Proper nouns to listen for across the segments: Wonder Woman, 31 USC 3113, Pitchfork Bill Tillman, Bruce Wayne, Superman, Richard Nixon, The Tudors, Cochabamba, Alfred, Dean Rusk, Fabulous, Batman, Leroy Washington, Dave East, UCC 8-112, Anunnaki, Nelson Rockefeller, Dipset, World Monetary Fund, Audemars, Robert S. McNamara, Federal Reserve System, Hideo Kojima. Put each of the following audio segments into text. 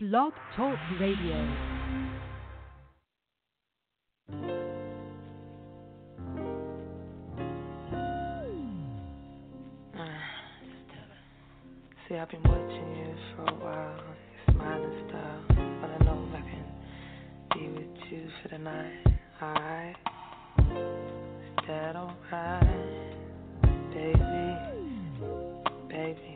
Blog Talk Radio. See, I've been watching you for a while, your smiling style, but I know I can be with you for the night, alright? Is that alright? Baby, baby.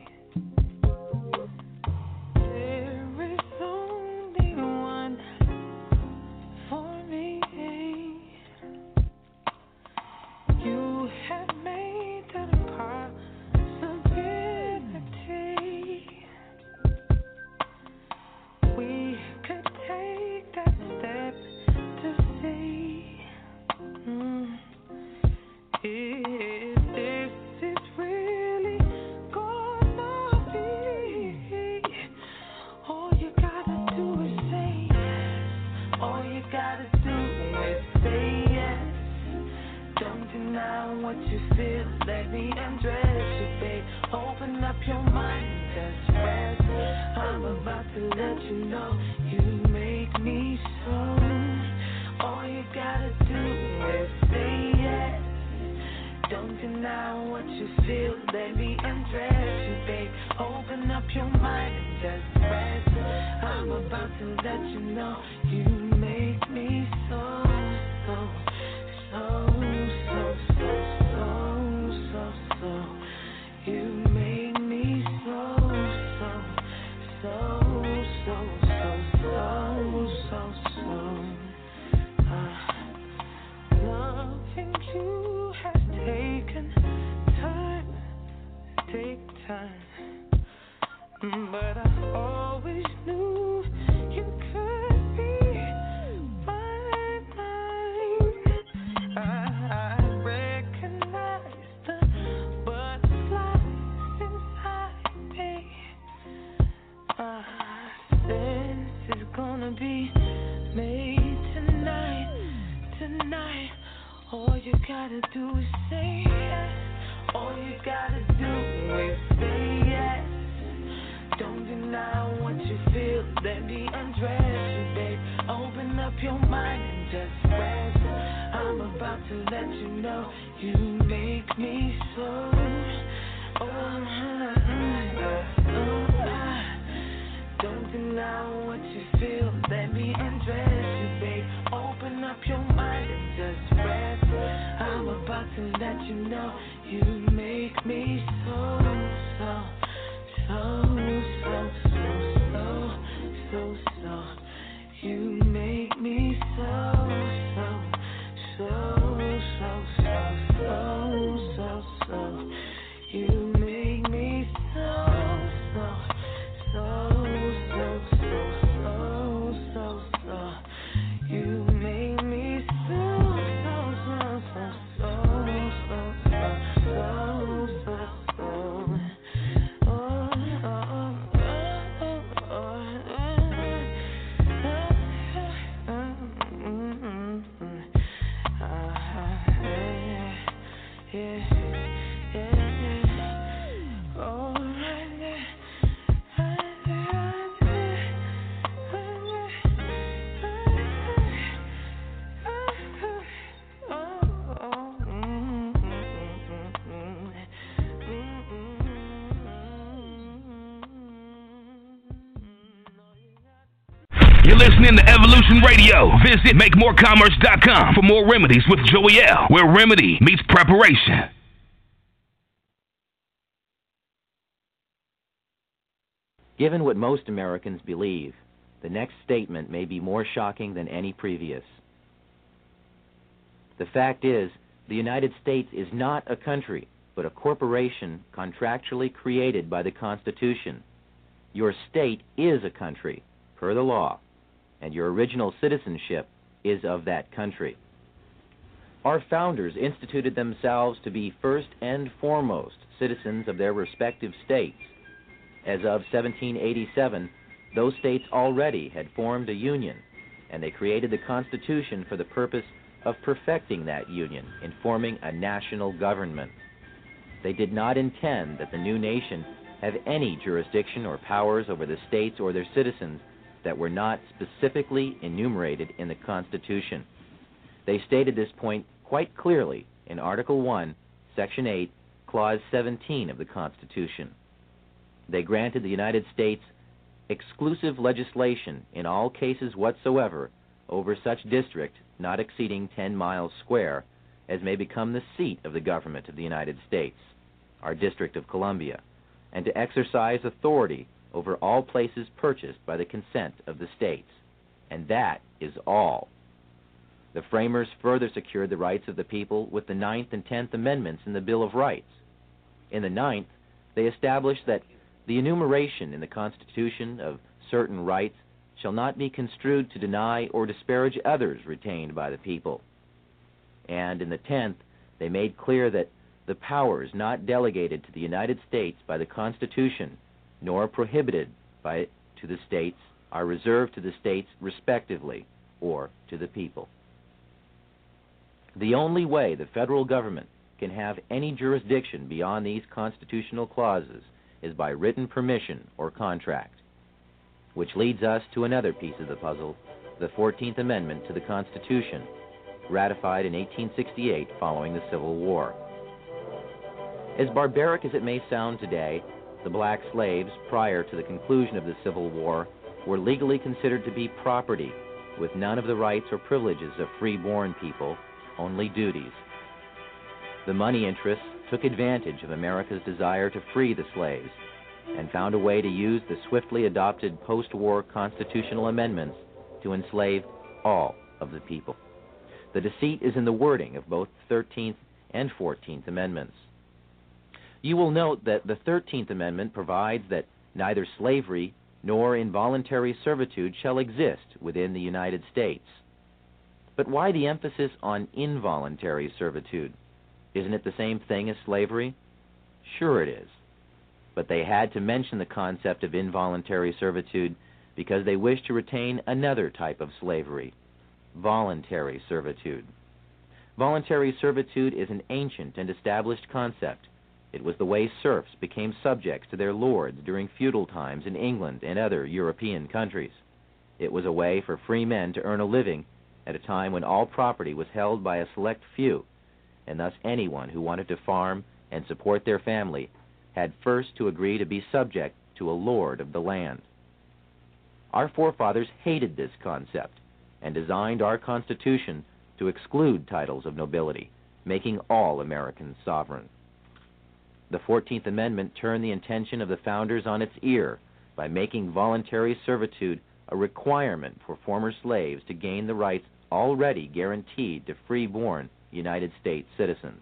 Listening to Evolution Radio. Visit MakeMoorCommerce.com for more remedies with Joey L, where remedy meets preparation. Given what most Americans believe, the next statement may be more shocking than any previous. The fact is, the United States is not a country, but a corporation contractually created by the Constitution. Your state is a country, per the law, and your original citizenship is of that country. Our founders instituted themselves to be first and foremost citizens of their respective states. As of 1787, those states already had formed a union, and they created the Constitution for the purpose of perfecting that union in forming a national government. They did not intend that the new nation have any jurisdiction or powers over the states or their citizens that were not specifically enumerated in the Constitution. They stated this point quite clearly in Article I, Section 8, Clause 17 of the Constitution. They granted the United States exclusive legislation in all cases whatsoever over such district not exceeding 10 miles square as may become the seat of the government of the United States, our District of Columbia, and to exercise authority over all places purchased by the consent of the states. And that is all. The framers further secured the rights of the people with the 9th and 10th Amendments in the Bill of Rights. In the 9th, they established that the enumeration in the Constitution of certain rights shall not be construed to deny or disparage others retained by the people. And in the 10th, they made clear that the powers not delegated to the United States by the Constitution, nor prohibited by to the states, are reserved to the states respectively, or to the people. The only way the federal government can have any jurisdiction beyond these constitutional clauses is by written permission or contract, which leads us to another piece of the puzzle, the 14th Amendment to the Constitution, ratified in 1868 following the Civil War. As barbaric as it may sound today, the black slaves, prior to the conclusion of the Civil War, were legally considered to be property, with none of the rights or privileges of free-born people, only duties. The money interests took advantage of America's desire to free the slaves and found a way to use the swiftly adopted post-war constitutional amendments to enslave all of the people. The deceit is in the wording of both the 13th and 14th Amendments. You will note that the 13th Amendment provides that neither slavery nor involuntary servitude shall exist within the United States. But why the emphasis on involuntary servitude? Isn't it the same thing as slavery? Sure it is. But they had to mention the concept of involuntary servitude because they wished to retain another type of slavery, voluntary servitude. Voluntary servitude is an ancient and established concept. It was the way serfs became subjects to their lords during feudal times in England and other European countries. It was a way for free men to earn a living at a time when all property was held by a select few, and thus anyone who wanted to farm and support their family had first to agree to be subject to a lord of the land. Our forefathers hated this concept and designed our Constitution to exclude titles of nobility, making all Americans sovereign. The 14th Amendment turned the intention of the founders on its ear by making voluntary servitude a requirement for former slaves to gain the rights already guaranteed to free-born United States citizens.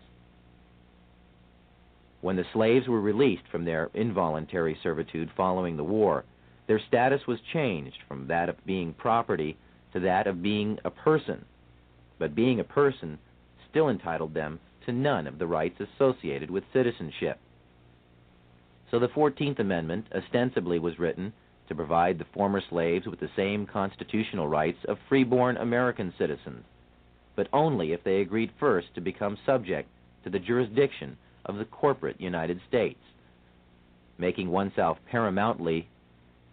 When the slaves were released from their involuntary servitude following the war, their status was changed from that of being property to that of being a person, but being a person still entitled them to none of the rights associated with citizenship. So the 14th Amendment ostensibly was written to provide the former slaves with the same constitutional rights of free-born American citizens, but only if they agreed first to become subject to the jurisdiction of the corporate United States, making oneself paramountly,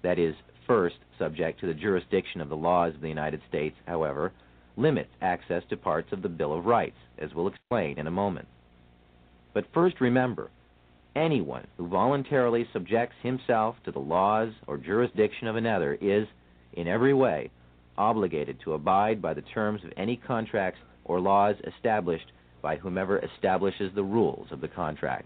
that is, first subject to the jurisdiction of the laws of the United States, however, limits access to parts of the Bill of Rights, as we'll explain in a moment. But first remember, anyone who voluntarily subjects himself to the laws or jurisdiction of another is, in every way, obligated to abide by the terms of any contracts or laws established by whomever establishes the rules of the contract.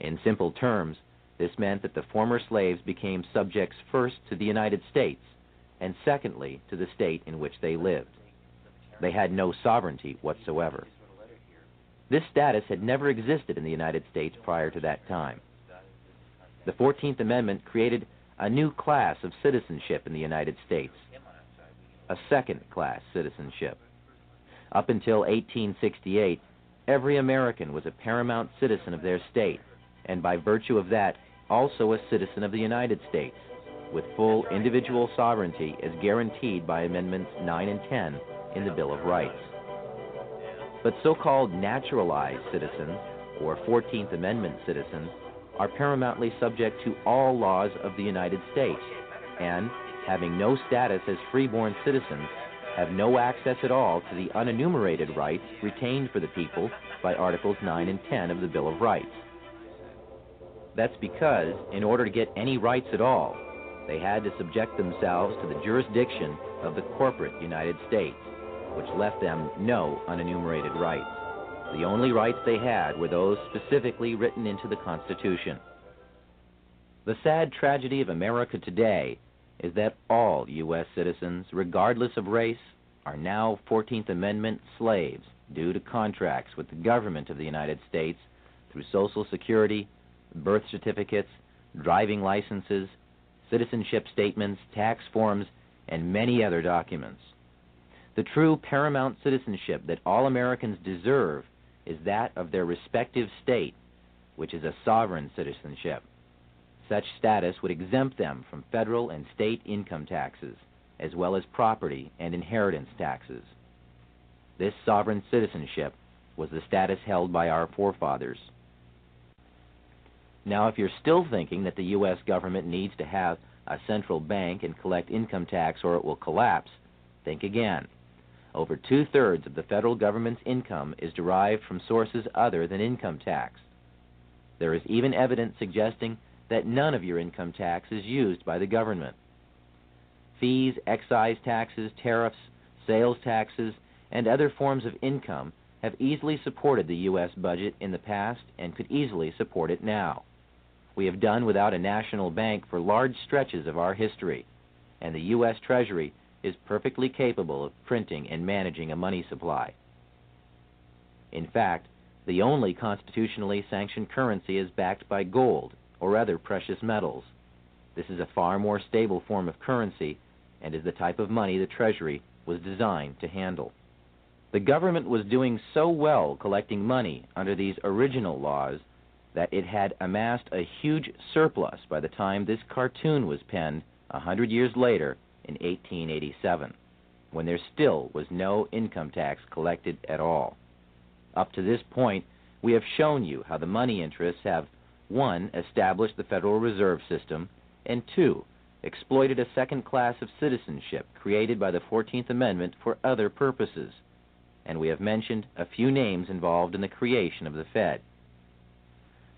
In simple terms, this meant that the former slaves became subjects first to the United States, and secondly, to the state in which they lived. They had no sovereignty whatsoever. This status had never existed in the United States prior to that time. The 14th Amendment created a new class of citizenship in the United States, a second-class citizenship. Up until 1868, every American was a paramount citizen of their state, and by virtue of that, also a citizen of the United States, with full individual sovereignty as guaranteed by Amendments 9 and 10 in the Bill of Rights. But so-called naturalized citizens, or 14th Amendment citizens, are paramountly subject to all laws of the United States, and, having no status as freeborn citizens, have no access at all to the unenumerated rights retained for the people by Articles 9 and 10 of the Bill of Rights. That's because, in order to get any rights at all, they had to subject themselves to the jurisdiction of the corporate United States, which left them no unenumerated rights. The only rights they had were those specifically written into the Constitution. The sad tragedy of America today is that all U.S. citizens, regardless of race, are now 14th Amendment slaves due to contracts with the government of the United States through Social Security, birth certificates, driving licenses, citizenship statements, tax forms, and many other documents. The true paramount citizenship that all Americans deserve is that of their respective state, which is a sovereign citizenship. Such status would exempt them from federal and state income taxes, as well as property and inheritance taxes. This sovereign citizenship was the status held by our forefathers. Now, if you're still thinking that the U.S. government needs to have a central bank and collect income tax or it will collapse, think again. Over two-thirds of the federal government's income is derived from sources other than income tax. There is even evidence suggesting that none of your income tax is used by the government. Fees, excise taxes, tariffs, sales taxes, and other forms of income have easily supported the U.S. budget in the past and could easily support it now. We have done without a national bank for large stretches of our history, and the U.S. Treasury is perfectly capable of printing and managing a money supply. In fact, the only constitutionally sanctioned currency is backed by gold or other precious metals. This is a far more stable form of currency and is the type of money the Treasury was designed to handle. The government was doing so well collecting money under these original laws that it had amassed a huge surplus by the time this cartoon was penned 100 years later in 1887, when there still was no income tax collected at all. Up to this point, we have shown you how the money interests have, 1, established the Federal Reserve System, and 2, exploited a second class of citizenship created by the 14th Amendment for other purposes. And we have mentioned a few names involved in the creation of the Fed.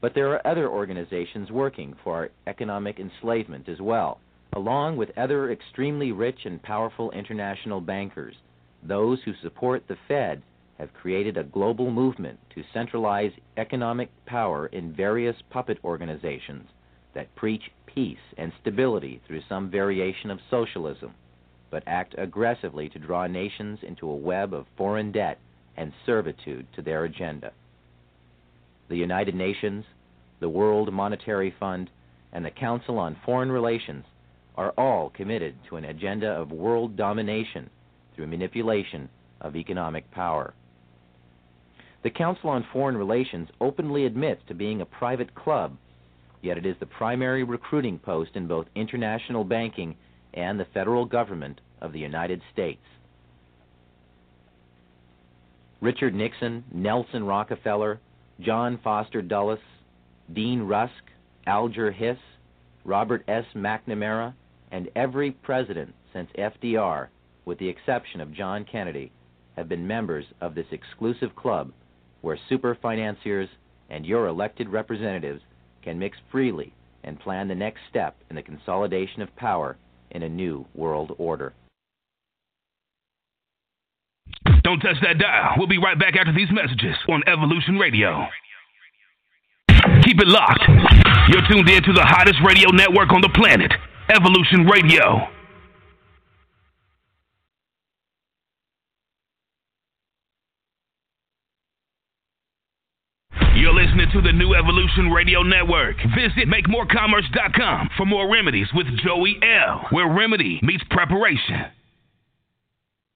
But there are other organizations working for our economic enslavement as well, along with other extremely rich and powerful international bankers. Those who support the Fed have created a global movement to centralize economic power in various puppet organizations that preach peace and stability through some variation of socialism, but act aggressively to draw nations into a web of foreign debt and servitude to their agenda. The United Nations, the World Monetary Fund, and the Council on Foreign Relations are all committed to an agenda of world domination through manipulation of economic power. The Council on Foreign Relations openly admits to being a private club, yet it is the primary recruiting post in both international banking and the federal government of the United States. Richard Nixon, Nelson Rockefeller, John Foster Dulles, Dean Rusk, Alger Hiss, Robert S. McNamara, and every president since FDR, with the exception of John Kennedy, have been members of this exclusive club where super financiers and your elected representatives can mix freely and plan the next step in the consolidation of power in a new world order. Don't touch that dial. We'll be right back after these messages on Evolution Radio. Keep it locked. You're tuned in to the hottest radio network on the planet, Evolution Radio. You're listening to the new Evolution Radio Network. Visit MakeMoorCommerce.com for more remedies with Joey L, where remedy meets preparation.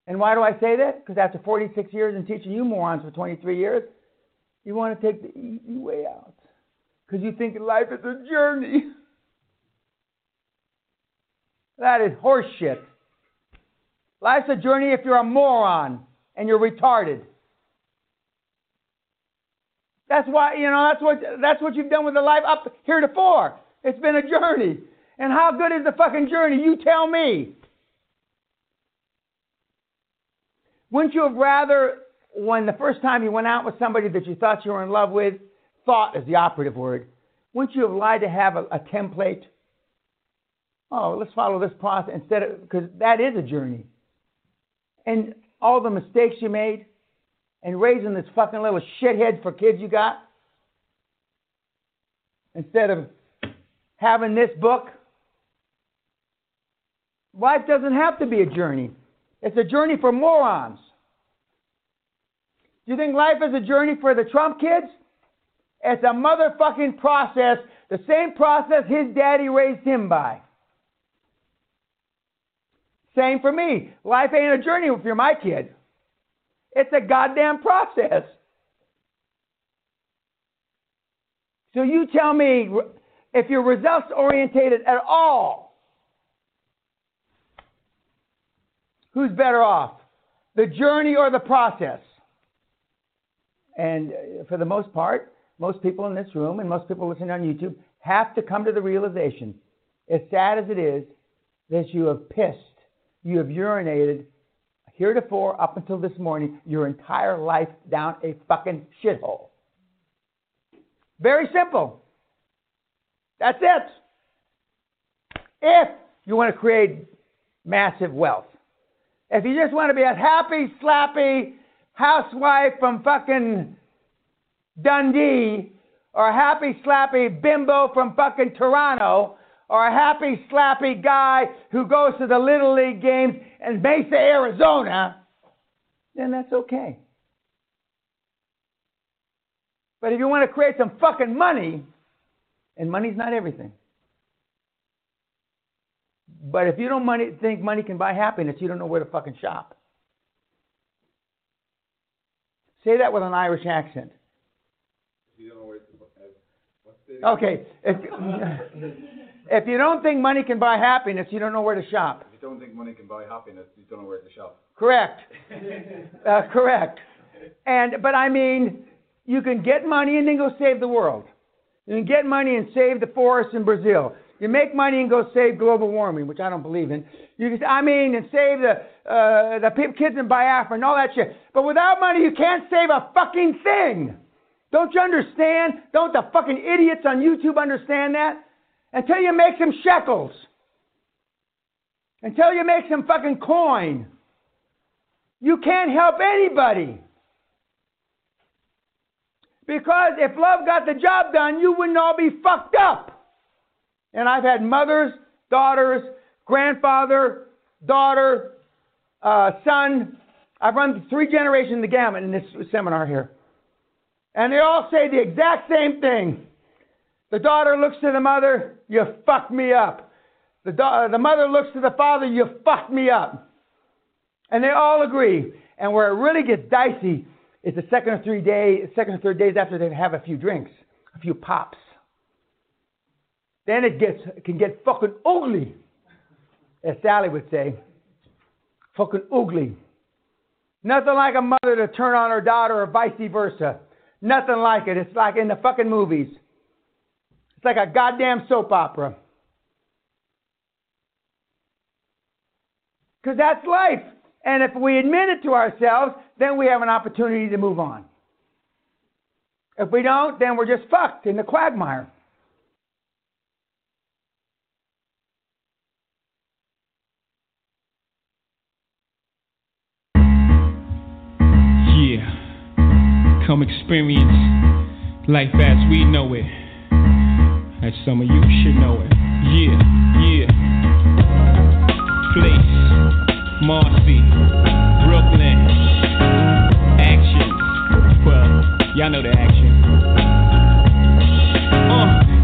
And why do I say that? Because after 46 years and teaching you morons for 23 years, you want to take the easy way out. Because you think life is a journey. That is horseshit. Life's a journey if you're a moron and you're retarded. That's why, you know, that's what you've done with the life up heretofore. It's been a journey. And how good is the fucking journey? You tell me. Wouldn't you have rather, when the first time you went out with somebody that you thought you were in love with, thought is the operative word, wouldn't you have lied to have a template? Oh, let's follow this process instead of, because that is a journey. And all the mistakes you made and raising this fucking little shithead for kids you got, instead of having this book. Life doesn't have to be a journey. It's a journey for morons. Do you think life is a journey for the Trump kids? It's a motherfucking process, the same process his daddy raised him by. Same for me. Life ain't a journey if you're my kid. It's a goddamn process. So you tell me if you're results orientated at all, who's better off, the journey or the process? And for the most part, most people in this room and most people listening on YouTube have to come to the realization, as sad as it is, that you have pissed, you have urinated heretofore up until this morning your entire life down a fucking shithole. Very simple. That's it. If you want to create massive wealth. If you just want to be a happy, slappy housewife from fucking Dundee, or a happy, slappy bimbo from fucking Toronto, or a happy, slappy guy who goes to the Little League games in Mesa, Arizona, then that's okay. But if you want to create some fucking money, and money's not everything. But if you don't think money can buy happiness, you don't know where to fucking shop. Say that with an Irish accent. If you don't know where to, okay. If you don't think money can buy happiness, you don't know where to shop. If you don't think money can buy happiness, you don't know where to shop. Correct. Correct. But I mean, you can get money and then go save the world. You can get money and save the forests in Brazil. You make money and go save global warming, which I don't believe in. And save the kids in Biafra and all that shit. But without money, you can't save a fucking thing. Don't you understand? Don't the fucking idiots on YouTube understand that? Until you make some shekels. Until you make some fucking coin. You can't help anybody. Because if love got the job done, you wouldn't all be fucked up. And I've had mothers, daughters, grandfather, daughter, son. I've run 3 generations of the gamut in this seminar here. And they all say the exact same thing. The daughter looks to the mother, you fucked me up. The mother looks to the father, you fucked me up. And they all agree. And where it really gets dicey, it's the second or 3 days after they have a few drinks, a few pops. Then it can get fucking ugly, as Sally would say. Fucking ugly. Nothing like a mother to turn on her daughter or vice versa. Nothing like it. It's like in the fucking movies. It's like a goddamn soap opera. Because that's life. And if we admit it to ourselves, then we have an opportunity to move on. If we don't, then we're just fucked in the quagmire. Yeah. Come experience life as we know it. As some of you should know it. Yeah, yeah. Place. Marcy. Brooklyn. Y'all know the action.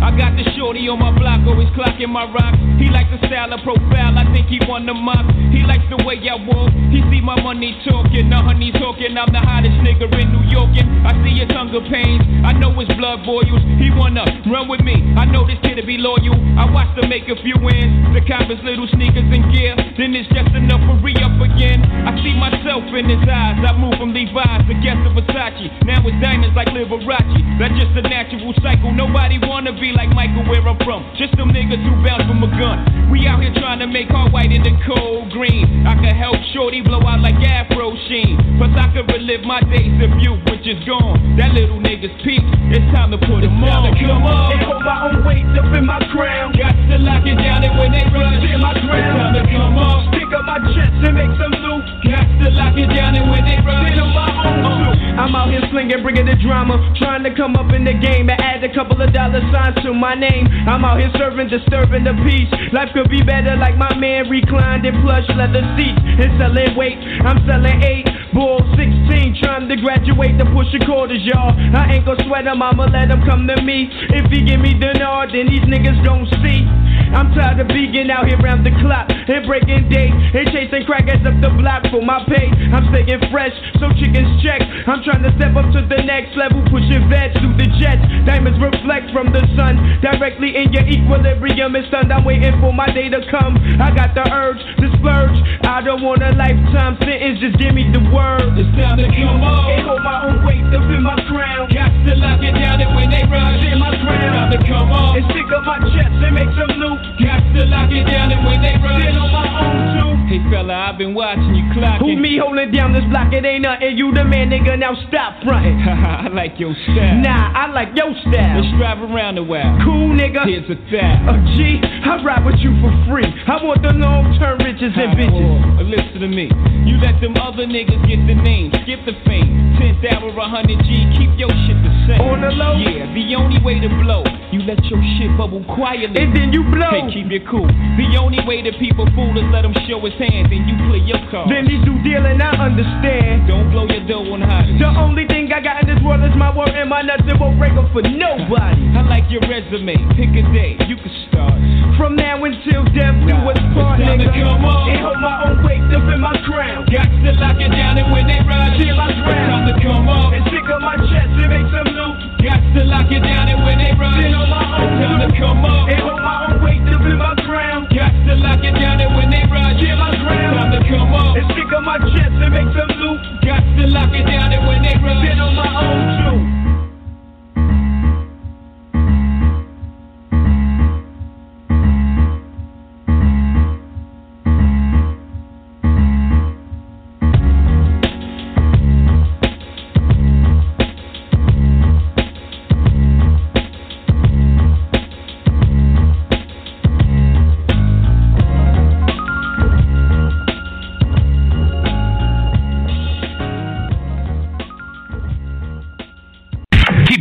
I got the shorty on my block, always clocking my rock. He likes the style of profile, I think he won the mock. He likes the way I walk, he see my money talking. The honey talking, I'm the hottest nigga in New York. And I see his hunger pains, I know his blood boils. He wanna run with me, I know this kid'll be loyal. I watched him make a few wins, the coppers' little sneakers and gear. Then it's just enough for re-up again. I see myself in his eyes. I move from Levi's to guess of Versace. Now it's diamonds like Liberace. That's just a natural cycle. Nobody wanna be like Michael where I'm from. Just some niggas who bounce from a gun. We out here trying to make hard white into cold green. I could help shorty blow out like Afro Sheen. Plus I could relive my days of youth, which is gone. That little nigga's peak. It's time to put him on. Come on and hold my own weight up in my crown. Got to lock it down and when they rush in my crown. It's time to come on. Pick up my chest and make some loot. Got to lock it down and when they rush in my own loot. I'm out here slinging, bringing the drama. Trying to come up in the game and add a couple of dollar signs to my name. I'm out here serving, disturbing the peace. Life could be better like my man reclined in plush leather seats. And selling weight, I'm selling 8, bull 16. Trying to graduate to push your quarters, y'all. I ain't gon' sweat him, I'ma let him come to me. If he give me dinar, then these niggas gon' see. I'm tired of being out here round the clock and breaking dates and chasing crackers up the block for my pay. I'm staying fresh, so chickens check. I'm trying to step up to the next level, pushing vets through the jets. Diamonds reflect from the sun directly in your equilibrium. It's stunned, I'm waiting for my day to come. I got the urge to splurge. I don't want a lifetime sentence, just give me the word. It's time to come on and hold my own weight up in my crown. Got to lock it down and when they rush in my crown. It's time to come on and stick up my chest and make some loot. Got to lock it down and when they run it on my own too. Hey fella, I've been watching you clocking. Who me holding down this block, it ain't nothing. You the man, nigga, now stop frontin'. Haha, I like your style. Nah, I like your style. Let's drive around a while. Cool, nigga. Here's a thou. G, I ride with you for free. I want the long-term riches and bitches. Listen to me. You let them other niggas get the name. Skip the fame. 10th hour, 100 G. Keep your shit the same. On the low? Yeah, the only way to blow. You let your shit bubble quietly. And then you blow. Hey, keep it cool. The only way that people fool is let them show his hands and you play your cards. Then these do deal and I understand. Don't blow your dough on hot. The only thing I got in this world is my word and my nuts. It won't break up for nobody. I like your resume. Pick a day. You can start. From now until death, do what's part, nigga. It's time to come on and hold my own weight up in my crown. Got to lock it down and when they ride, till I drown. It's time to come on and stick up my chest and make some loot. Got to lock it down and when they ride, till on my own. It's time to come on and hold my own weight. Up in my ground, got to lock it down and when they ride, yeah, my ground. Time to come up and stick on my chest and make some loot. Got to lock it down and when they ride, been on my own too.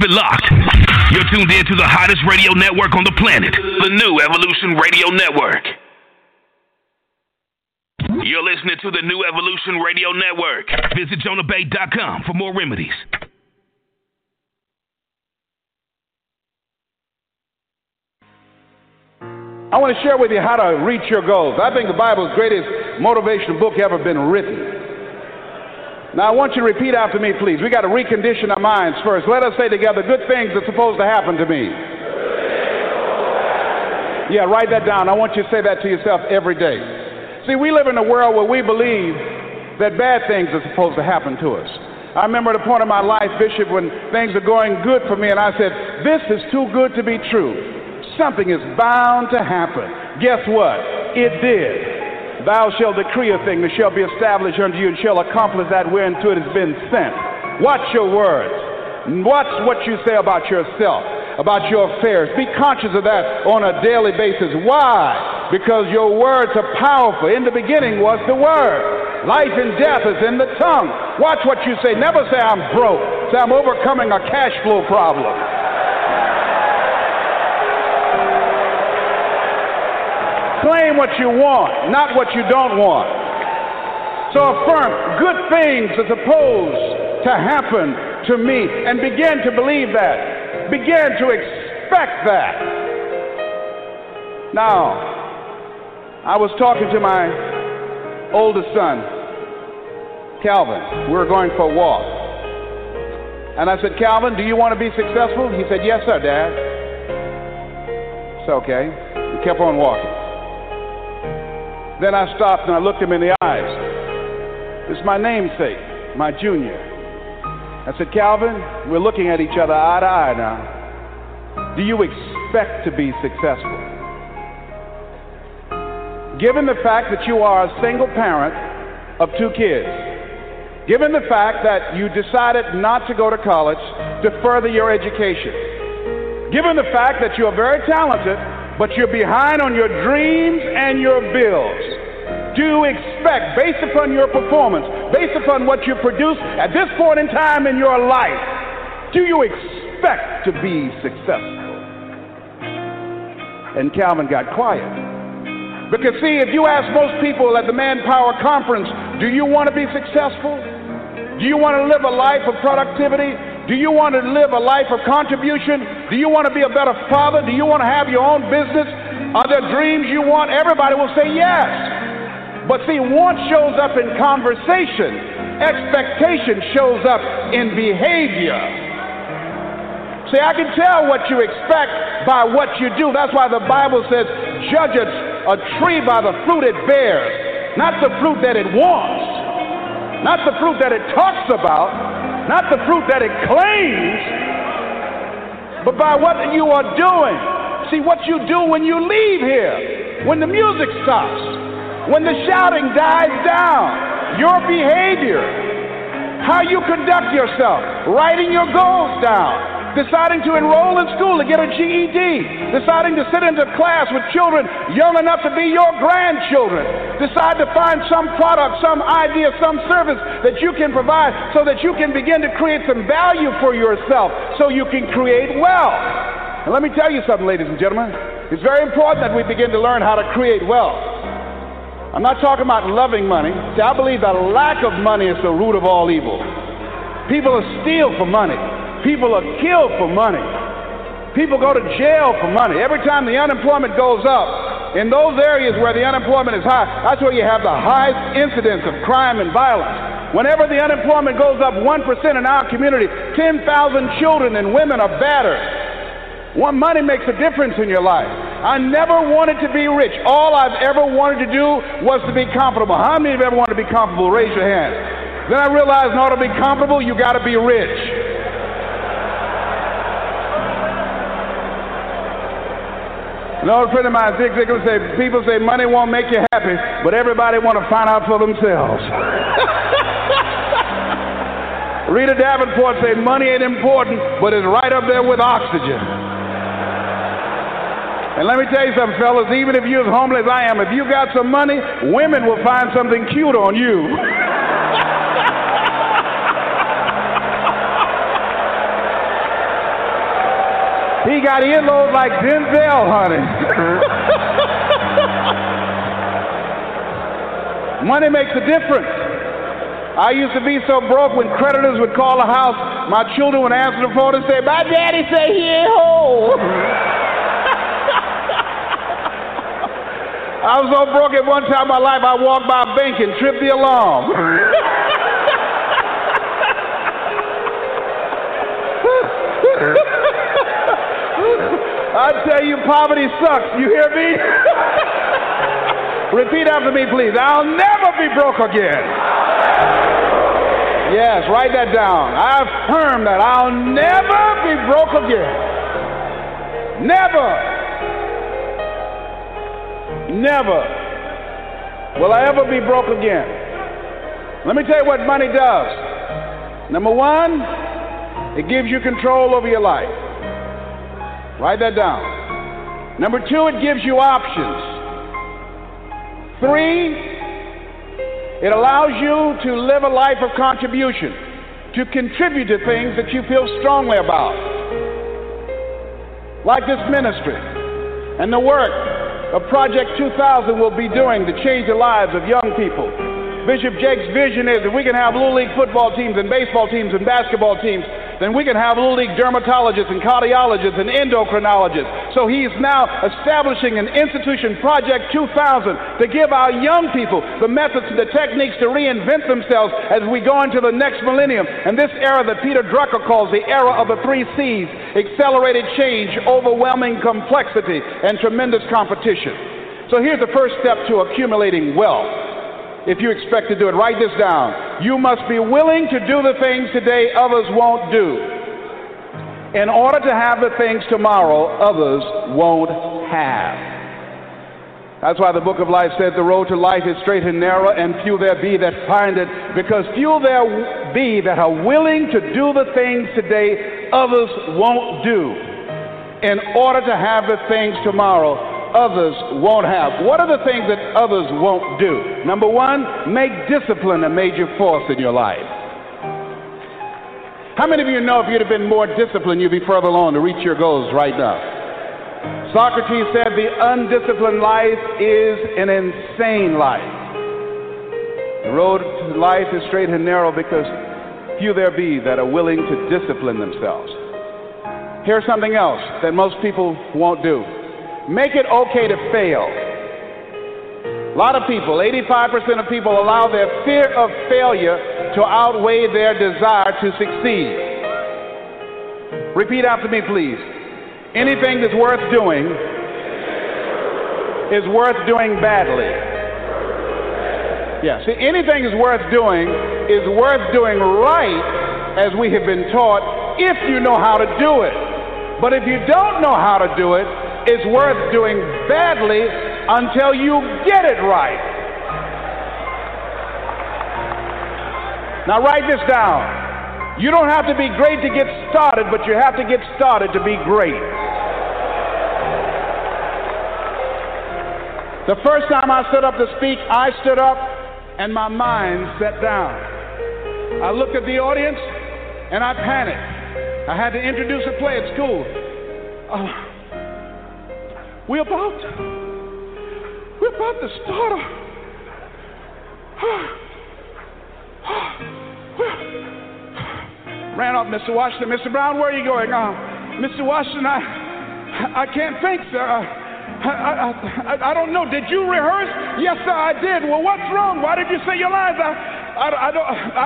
Locked. You're tuned in to the hottest radio network on the planet, the new Evolution Radio Network. You're listening to the new Evolution Radio Network. Visit JonahBay.com for more remedies. I want to share with you how to reach your goals. I think the Bible's greatest motivational book ever been written. Now, I want you to repeat after me, please. We got to recondition our minds first. Let us say together, good things are supposed to happen to me. Yeah, write that down. I want you to say that to yourself every day. See, we live in a world where we believe that bad things are supposed to happen to us. I remember at a point in my life, Bishop, when things are going good for me, and I said, this is too good to be true. Something is bound to happen. Guess what? It did. Thou shalt decree a thing that shall be established unto you and shall accomplish that whereunto it has been sent. Watch your words. Watch what you say about yourself, about your affairs. Be conscious of that on a daily basis. Why? Because your words are powerful. In the beginning was the word. Life and death is in the tongue. Watch what you say. Never say I'm broke. Say I'm overcoming a cash flow problem. Claim what you want, not what you don't want. So affirm, good things are supposed to happen to me, and begin to believe that. Begin to expect that. Now, I was talking to my oldest son, Calvin. We were going for a walk. And I said, Calvin, do you want to be successful? He said, yes, sir, Dad. It's okay. We kept on walking. Then I stopped and I looked him in the eyes. It's my namesake, my junior. I said, Calvin, we're looking at each other eye to eye now. Do you expect to be successful? Given the fact that you are a single parent of two kids, given the fact that you decided not to go to college to further your education, given the fact that you are very talented, but you're behind on your dreams and your bills, do you expect, based upon your performance, based upon what you produce at this point in time in your life, do you expect to be successful? And Calvin got quiet. Because see, if you ask most people at the Manpower Conference, do you want to be successful? Do you want to live a life of productivity? Do you want to live a life of contribution? Do you want to be a better father? Do you want to have your own business? Are there dreams you want? Everybody will say yes. But see, want shows up in conversation. Expectation shows up in behavior. See, I can tell what you expect by what you do. That's why the Bible says, judge a tree by the fruit it bears, not the fruit that it wants, not the fruit that it talks about, not the fruit that it claims, but by what you are doing. See, what you do when you leave here, when the music stops, when the shouting dies down, your behavior, how you conduct yourself, writing your goals down, deciding to enroll in school to get a GED, deciding to sit into class with children young enough to be your grandchildren, decide to find some product, some idea, some service that you can provide so that you can begin to create some value for yourself so you can create wealth. And let me tell you something, ladies and gentlemen, it's very important that we begin to learn how to create wealth. I'm not talking about loving money. See, I believe that lack of money is the root of all evil. People steal for money. People are killed for money. People go to jail for money. Every time the unemployment goes up, in those areas where the unemployment is high, that's where you have the highest incidence of crime and violence. Whenever the unemployment goes up 1% in our community, 10,000 children and women are battered. One, money makes a difference in your life. I never wanted to be rich. All I've ever wanted to do was to be comfortable. How many of you ever wanted to be comfortable? Raise your hand. Then I realized in order to be comfortable, you got to be rich. An old friend of mine, Zig Ziglar, say, people say money won't make you happy, but everybody want to find out for themselves. Rita Davenport say, money ain't important, but it's right up there with oxygen. And let me tell you something, fellas, even if you're as homeless as I am, if you got some money, women will find something cute on you. He got earlobes like Denzel, honey. Money makes a difference. I used to be so broke when creditors would call the house, my children would answer the phone and say, my daddy say he ain't whole. I was so broke at one time in my life, I walked by a bank and tripped the alarm. I tell you, poverty sucks. You hear me? Repeat after me, please. I'll never be broke again. Yes, write that down. I affirm that I'll never be broke again. Never. Never will I ever be broke again. Let me tell you what money does. Number one, it gives you control over your life. Write that down. Number two, it gives you options. Three, it allows you to live a life of contribution, to contribute to things that you feel strongly about, like this ministry and the work of Project 2000 will be doing to change the lives of young people. Bishop Jake's vision is that we can have Little League football teams and baseball teams and basketball teams. Then we can have Little League dermatologists and cardiologists and endocrinologists. So he's now establishing an institution, Project 2000, to give our young people the methods and the techniques to reinvent themselves as we go into the next millennium. And this era that Peter Drucker calls the era of the 3 C's, accelerated change, overwhelming complexity, and tremendous competition. So here's the first step to accumulating wealth. If you expect to do it, write this down. You must be willing to do the things today others won't do in order to have the things tomorrow others won't have. That's why the Book of Life said the road to life is straight and narrow, and few there be that find it, because few there be that are willing to do the things today others won't do in order to have the things tomorrow others won't have. What are the things that others won't do? Number one, make discipline a major force in your life. How many of you know if you'd have been more disciplined, you'd be further along to reach your goals right now? Socrates said the undisciplined life is an insane life. The road to life is straight and narrow because few there be that are willing to discipline themselves. Here's something else that most people won't do. Make it okay to fail. A lot of people, 85% of people, allow their fear of failure to outweigh their desire to succeed. Repeat after me, please. Anything that's worth doing is worth doing badly. Yeah, see, anything that's worth doing is worth doing right, as we have been taught, if you know how to do it. But if you don't know how to do it, it's worth doing badly until you get it right. Now write this down. You don't have to be great to get started, but you have to get started to be great. The first time I stood up to speak, I stood up and my mind sat down. I looked at the audience and I panicked. I had to introduce a play at school. We're about to start a... Ran off, Mr. Washington. Mr. Brown, where are you going? Mr. Washington, I can't think, sir. I don't know. Did you rehearse? Yes, sir, I did. Well, what's wrong? Why did you say your lines? I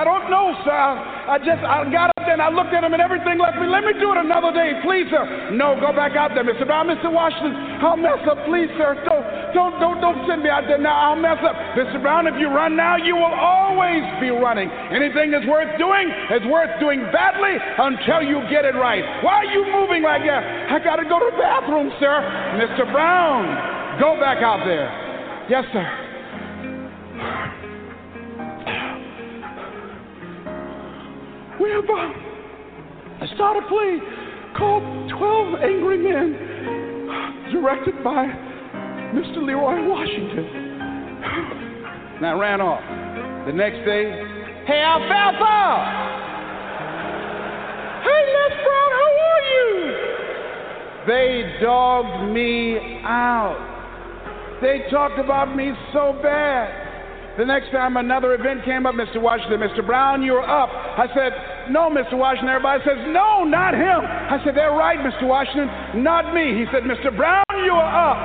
don't know, sir. I got up there and I looked at him and everything left me. Let me do it another day, please, sir. No, go back out there, Mr. Brown. Mr. Washington, I'll mess up, please, sir. Don't send me out there now. I'll mess up. Mr. Brown, if you run now, you will always be running. Anything that's worth doing is worth doing badly until you get it right. Why are you moving like that? I got to go to the bathroom, sir. Mr. Brown, go back out there. Yes, sir. We have started a play called 12 Angry Men, directed by Mr. Leroy Washington. And I ran off. The next day, hey, Alfalfa! Hey, Les Brown, how are you? They dogged me out. They talked about me so bad. The next time another event came up, Mr. Washington, Mr. Brown, you're up. I said, no, Mr. Washington. Everybody says, no, not him. I said, they're right, Mr. Washington, not me. He said, Mr. Brown, you're up.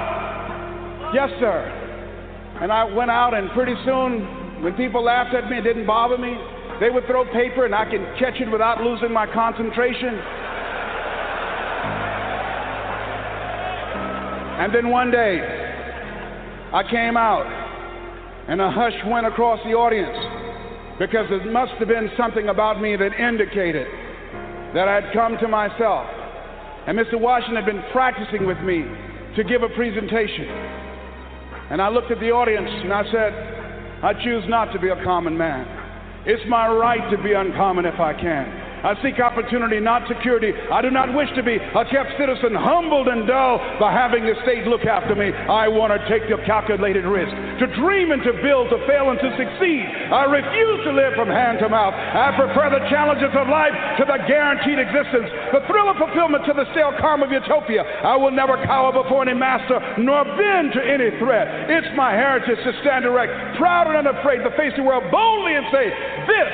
Yes, sir. And I went out, and pretty soon, when people laughed at me, it didn't bother me. They would throw paper, and I could catch it without losing my concentration. And then one day, I came out, and a hush went across the audience, because there must have been something about me that indicated that I'd come to myself. And Mr. Washington had been practicing with me to give a presentation. And I looked at the audience and I said, I choose not to be a common man. It's my right to be uncommon if I can. I seek opportunity, not security. I do not wish to be a kept citizen, humbled and dull by having the state look after me. I want to take the calculated risk, to dream and to build, to fail and to succeed. I refuse to live from hand to mouth. I prefer the challenges of life to the guaranteed existence, the thrill of fulfillment to the stale calm of utopia. I will never cower before any master, nor bend to any threat. It's my heritage to stand erect, proud and unafraid, to face the world boldly and say, this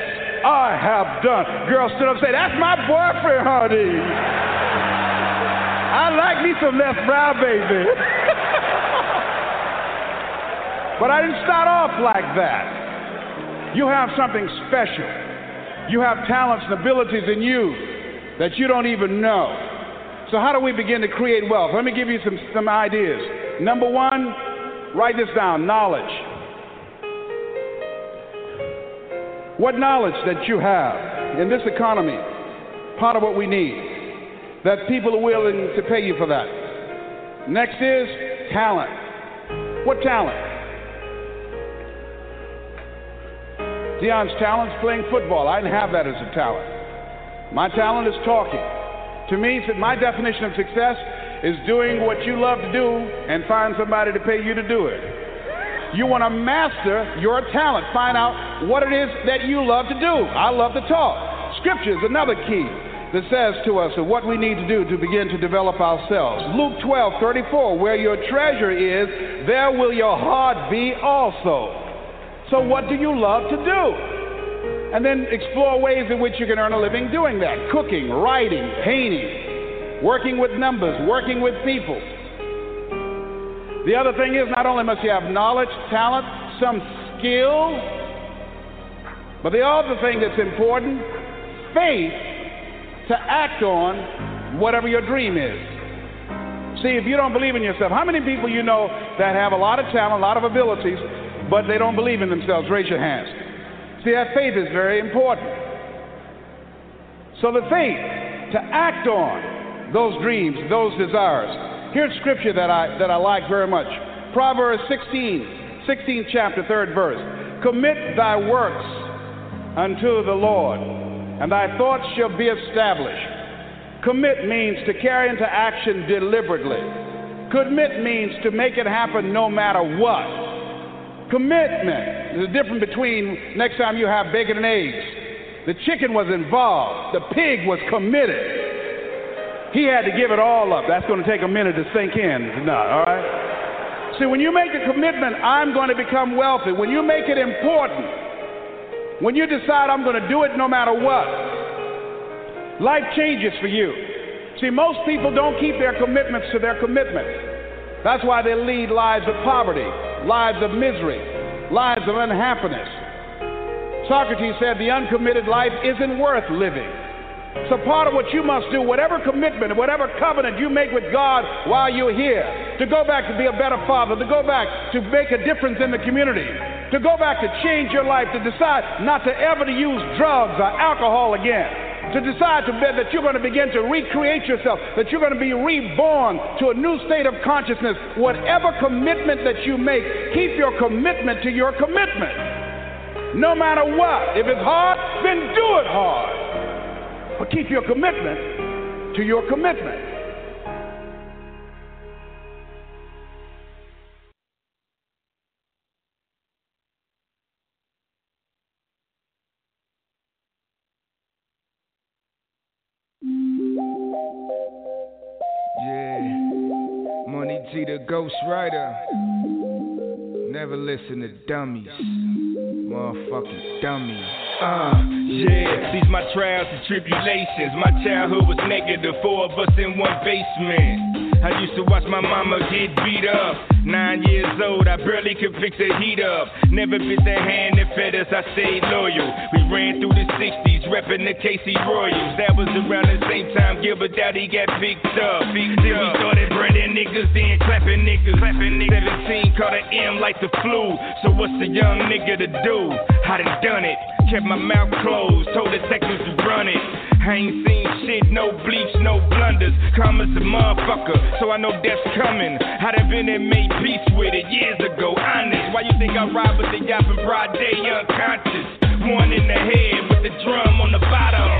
I have done. Girl stood up and said, that's my boyfriend, honey. I like me some Les Brown, baby. But I didn't start off like that. You have something special. You have talents and abilities in you that you don't even know. So how do we begin to create wealth? Let me give you some ideas. Number one, Write this down, knowledge. What knowledge that you have in this economy, part of what we need, that people are willing to pay you for that. Next is talent. What talent? Dion's talent's playing football. I didn't have that as a talent. My talent is talking. To me, my definition of success is doing what you love to do and find somebody to pay you to do it. You want to master your talent. Find out what it is that you love to do. I love to talk. Scripture is another key that says to us of what we need to do to begin to develop ourselves. Luke 12:34, where your treasure is, there will your heart be also. So what do you love to do? And then explore ways in which you can earn a living doing that. Cooking, writing, painting, working with numbers, working with people. The other thing is, not only must you have knowledge, talent, some skill, but the other thing that's important, faith to act on whatever your dream is. See, if you don't believe in yourself, how many people you know that have a lot of talent, a lot of abilities, but they don't believe in themselves? Raise your hands. See, that faith is very important. So the faith to act on those dreams, those desires. Here's scripture that I like very much. Proverbs 16th chapter, 3rd verse. Commit thy works unto the Lord, and thy thoughts shall be established. Commit means to carry into action deliberately. Commit means to make it happen no matter what. Commitment is the difference between next time you have bacon and eggs. The chicken was involved. The pig was committed. He had to give it all up. That's going to take a minute to sink in. No, all right? See, when you make a commitment, I'm going to become wealthy. When you make it important, when you decide I'm going to do it no matter what, life changes for you. See, most people don't keep their commitments to their commitments. That's why they lead lives of poverty, lives of misery, lives of unhappiness. Socrates said the uncommitted life isn't worth living. So part of what you must do, whatever commitment, whatever covenant you make with God while you're here, to go back to be a better father, to go back to make a difference in the community, to go back to change your life, to decide not to ever use drugs or alcohol again, to decide that you're going to begin to recreate yourself, that you're going to be reborn to a new state of consciousness. Whatever commitment that you make, keep your commitment to your commitment. No matter what. If it's hard, then do it hard. But keep your commitment to your commitment. Money G the ghostwriter. Never listen to dummies. Motherfucking dummy. These my trials and tribulations. My childhood was negative, 4 of us in one basement. I used to watch my mama get beat up. 9 years old, I barely could fix the heat up. Never bit the hand that fed us, I stayed loyal. We ran through the 60s, reppin' the KC Royals. That was around the same time Gilbert Dowdy got picked up. Then we started breading niggas, then clapping niggas. 17 caught an M like the flu. So what's a young nigga to do? I done it. Kept my mouth closed, told the detectives to run it. I ain't seen shit, no bleach, no blunders. Karma's a motherfucker, so I know death's coming. I done been and made peace with it years ago, honest. Why you think I ride with the yacht in broad day, unconscious? One in the head with the drum on the bottom.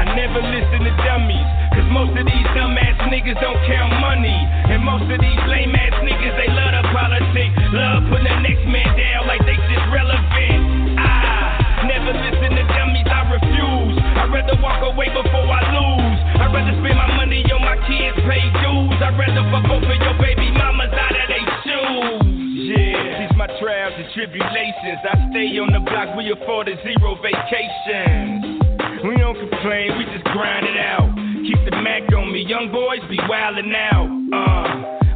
I never listen to dummies, cause most of these dumbass niggas don't count money. And most of these lame ass niggas, they love the politics. Love putting the next man down like they just relevant. I never listen to dummies, I refuse. I'd rather walk away before I lose. I'd rather spend my money on my kids, pay dues. I'd rather fuck both of your baby mamas out of they shoes. These my trials and tribulations. I stay on the block, we afford a 0 vacations. We don't complain, we just grind it out. Keep the Mac on me, young boys be wildin' out.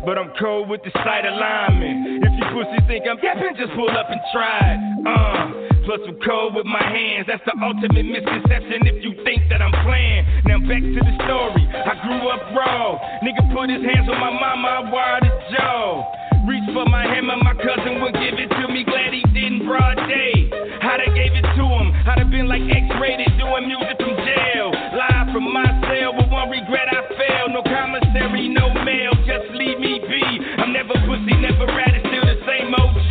But I'm cold with the sight alignment. If you pussies think I'm yappin', just pull up and try it. Plus I'm cold with my hands. That's the ultimate misconception if you think that I'm playing. Now back to the story. I grew up raw. Nigga put his hands on my mama, I wired his jaw. Reach for my hammer, my cousin would give it to me. Glad he didn't, broad day. How'd I gave it to him? I'd have been like X-rated, doing music from jail. Live from my cell, with one regret I failed. No commissary, no mail, just leave me be. I'm never pussy, never ratted, still the same OG.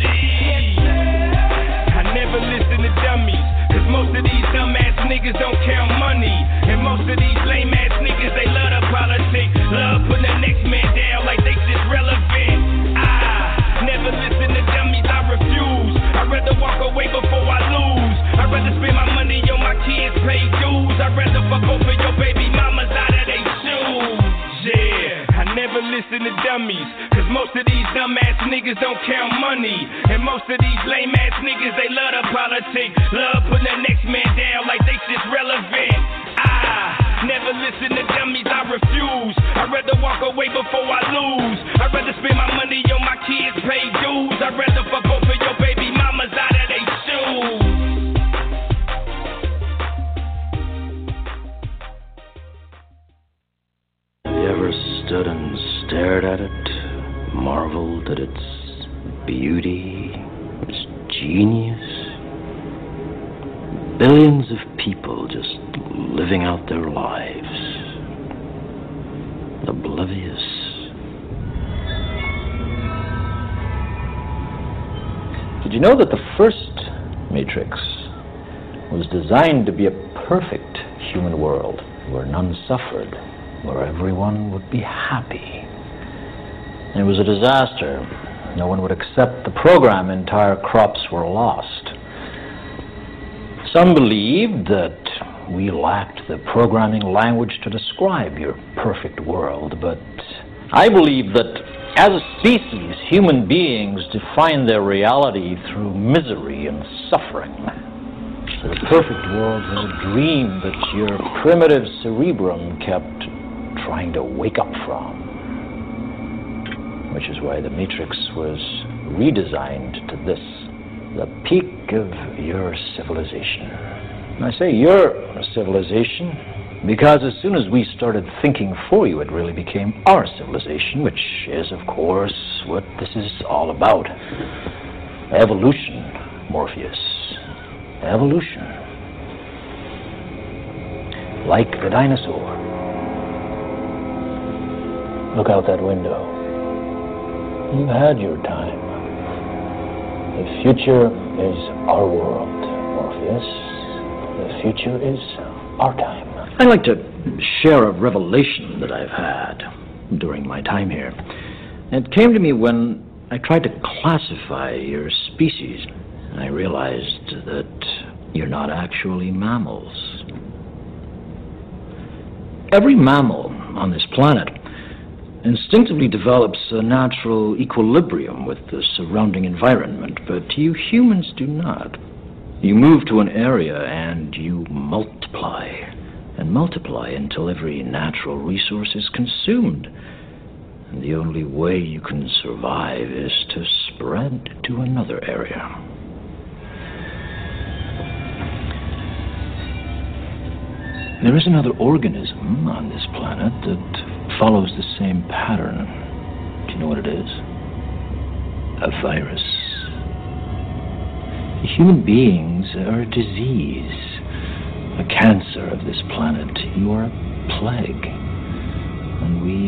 I never listen to dummies, cause most of these dumbass niggas don't count money. And most of these lame ass niggas, they love the politics. Love putting the next man down like they just relevant. Never listen to dummies, I refuse. I'd rather walk away before I lose. I'd rather spend my money on my kids, pay dues. I'd rather fuck both of your baby mamas out of they shoes. Yeah, I never listen to dummies, cause most of these dumbass niggas don't count money. And most of these lame ass niggas, they love the politics. Love putting the next man down like they shit's relevant. Never listen to dummies, I refuse. I'd rather walk away before I lose. I'd rather spend my money on my kids, pay dues. I'd rather fuck both of your baby mamas out of they shoes. You ever stood and stared at it? Marveled at its beauty, its genius? Billions of people just living out their lives, oblivious. Did you know that the first Matrix was designed to be a perfect human world, where none suffered, where everyone would be happy? It was a disaster. No one would accept the program. Entire crops were lost. Some believed that we lacked the programming language to describe your perfect world, but I believe that as a species, human beings define their reality through misery and suffering. The perfect world was a dream that your primitive cerebrum kept trying to wake up from, which is why the Matrix was redesigned to this, the peak of your civilization. I say your civilization because as soon as we started thinking for you, it really became our civilization, which is, of course, what this is all about. Evolution, Morpheus. Evolution. Like the dinosaur. Look out that window. You've had your time. The future is our world, Morpheus. The future is our time. I'd like to share a revelation that I've had during my time here. It came to me when I tried to classify your species. I realized that you're not actually mammals. Every mammal on this planet instinctively develops a natural equilibrium with the surrounding environment, but you humans do not. You move to an area and you multiply and multiply until every natural resource is consumed. And the only way you can survive is to spread to another area. There is another organism on this planet that follows the same pattern. Do you know what it is? A virus. Human beings are a disease, a cancer of this planet. You are a plague, and we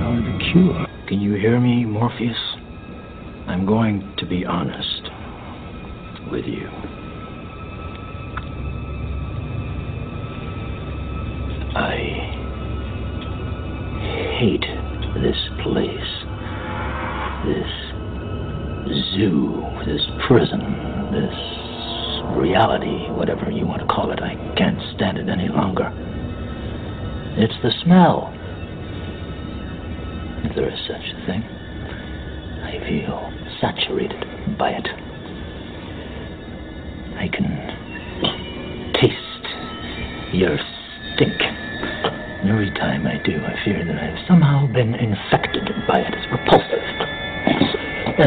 are the cure. Can you hear me, Morpheus? I'm going to be honest with you. I hate this place, this zoo, this prison, this reality, whatever you want to call it. I can't stand it any longer. It's the smell. If there is such a thing, I feel saturated by it. I can taste your stink. And every time I do, I fear that I've somehow been infected by it. It's repulsive,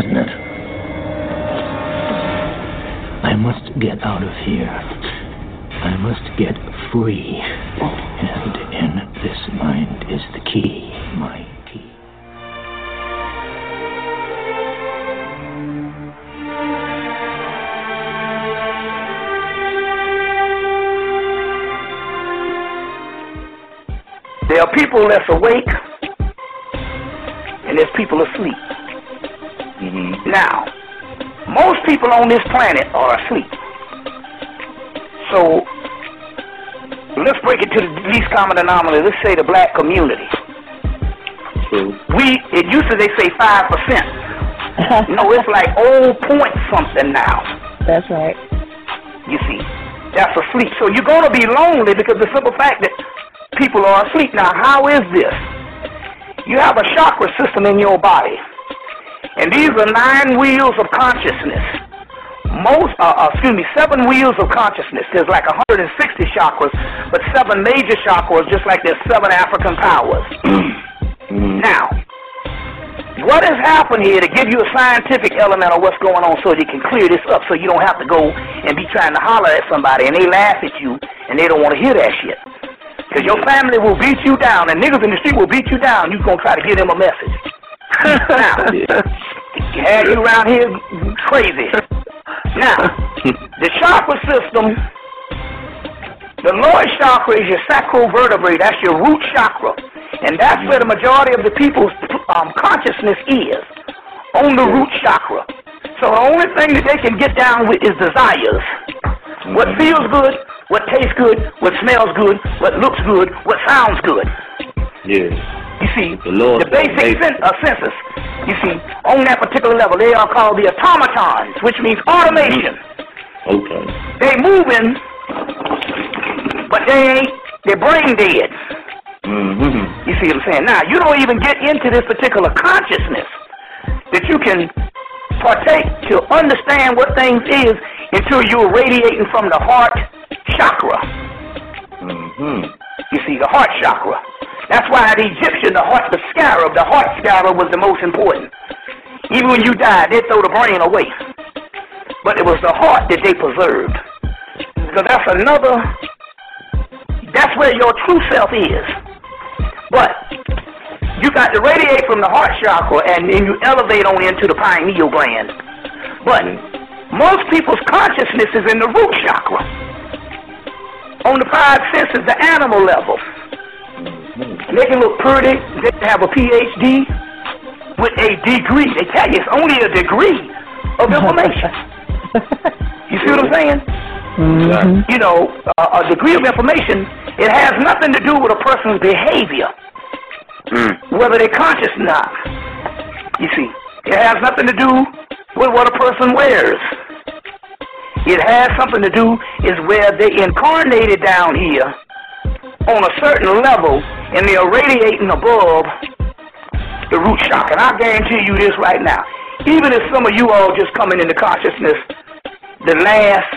isn't it? I must get out of here. I must get free. And in this mind is the key, my key. There are people that's awake, and there's people asleep. Mm-hmm. Now, most people on this planet are asleep. So let's break it to the least common denominator. Let's say the black community. True. It used to, they say 5%. No, it's like 0 point something now. That's right. You see, that's asleep. So you're going to be lonely because the simple fact that people are asleep. Now, how is this? You have a chakra system in your body, and these are 9 wheels of consciousness. Seven wheels of consciousness. There's like 160 chakras, but 7 major chakras, just like there's 7 African powers. Now, what has happened here to give you a scientific element of what's going on so you can clear this up so you don't have to go and be trying to holler at somebody and they laugh at you and they don't want to hear that shit. Because your family will beat you down and niggas in the street will beat you down. You're going to try to give them a message. Now, have you around here crazy. Now, the chakra system, the lower chakra is your sacral vertebrae. That's your root chakra. And that's where the majority of the people's consciousness is, on the root chakra. So the only thing that they can get down with is desires. What feels good, what tastes good, what smells good, what looks good, what sounds good. Yes. You see, the basic senses, you see, on that particular level, they are called the automatons, which means automation. Okay. They moving, but they're brain dead. Mm-hmm. You see what I'm saying? Now, you don't even get into this particular consciousness that you can partake to understand what things is until you're radiating from the heart chakra. Mm-hmm. You see, the heart chakra. That's why the Egyptian, the heart scarab was the most important. Even when you died, they throw the brain away. But it was the heart that they preserved. Because that's where your true self is. But you got to radiate from the heart chakra and then you elevate on into the pineal gland. But most people's consciousness is in the root chakra. On the 5 senses, the animal level. And they can look pretty. They have a PhD with a degree. They tell you it's only a degree of information. You see what I'm saying? Mm-hmm. You know, a degree of information, it has nothing to do with a person's behavior, whether they're conscious or not. You see, it has nothing to do with what a person wears. It has something to do is where they incarnated down here on a certain level, and they are radiating above the root chakra. And I guarantee you this right now, even if some of you all just coming into consciousness the last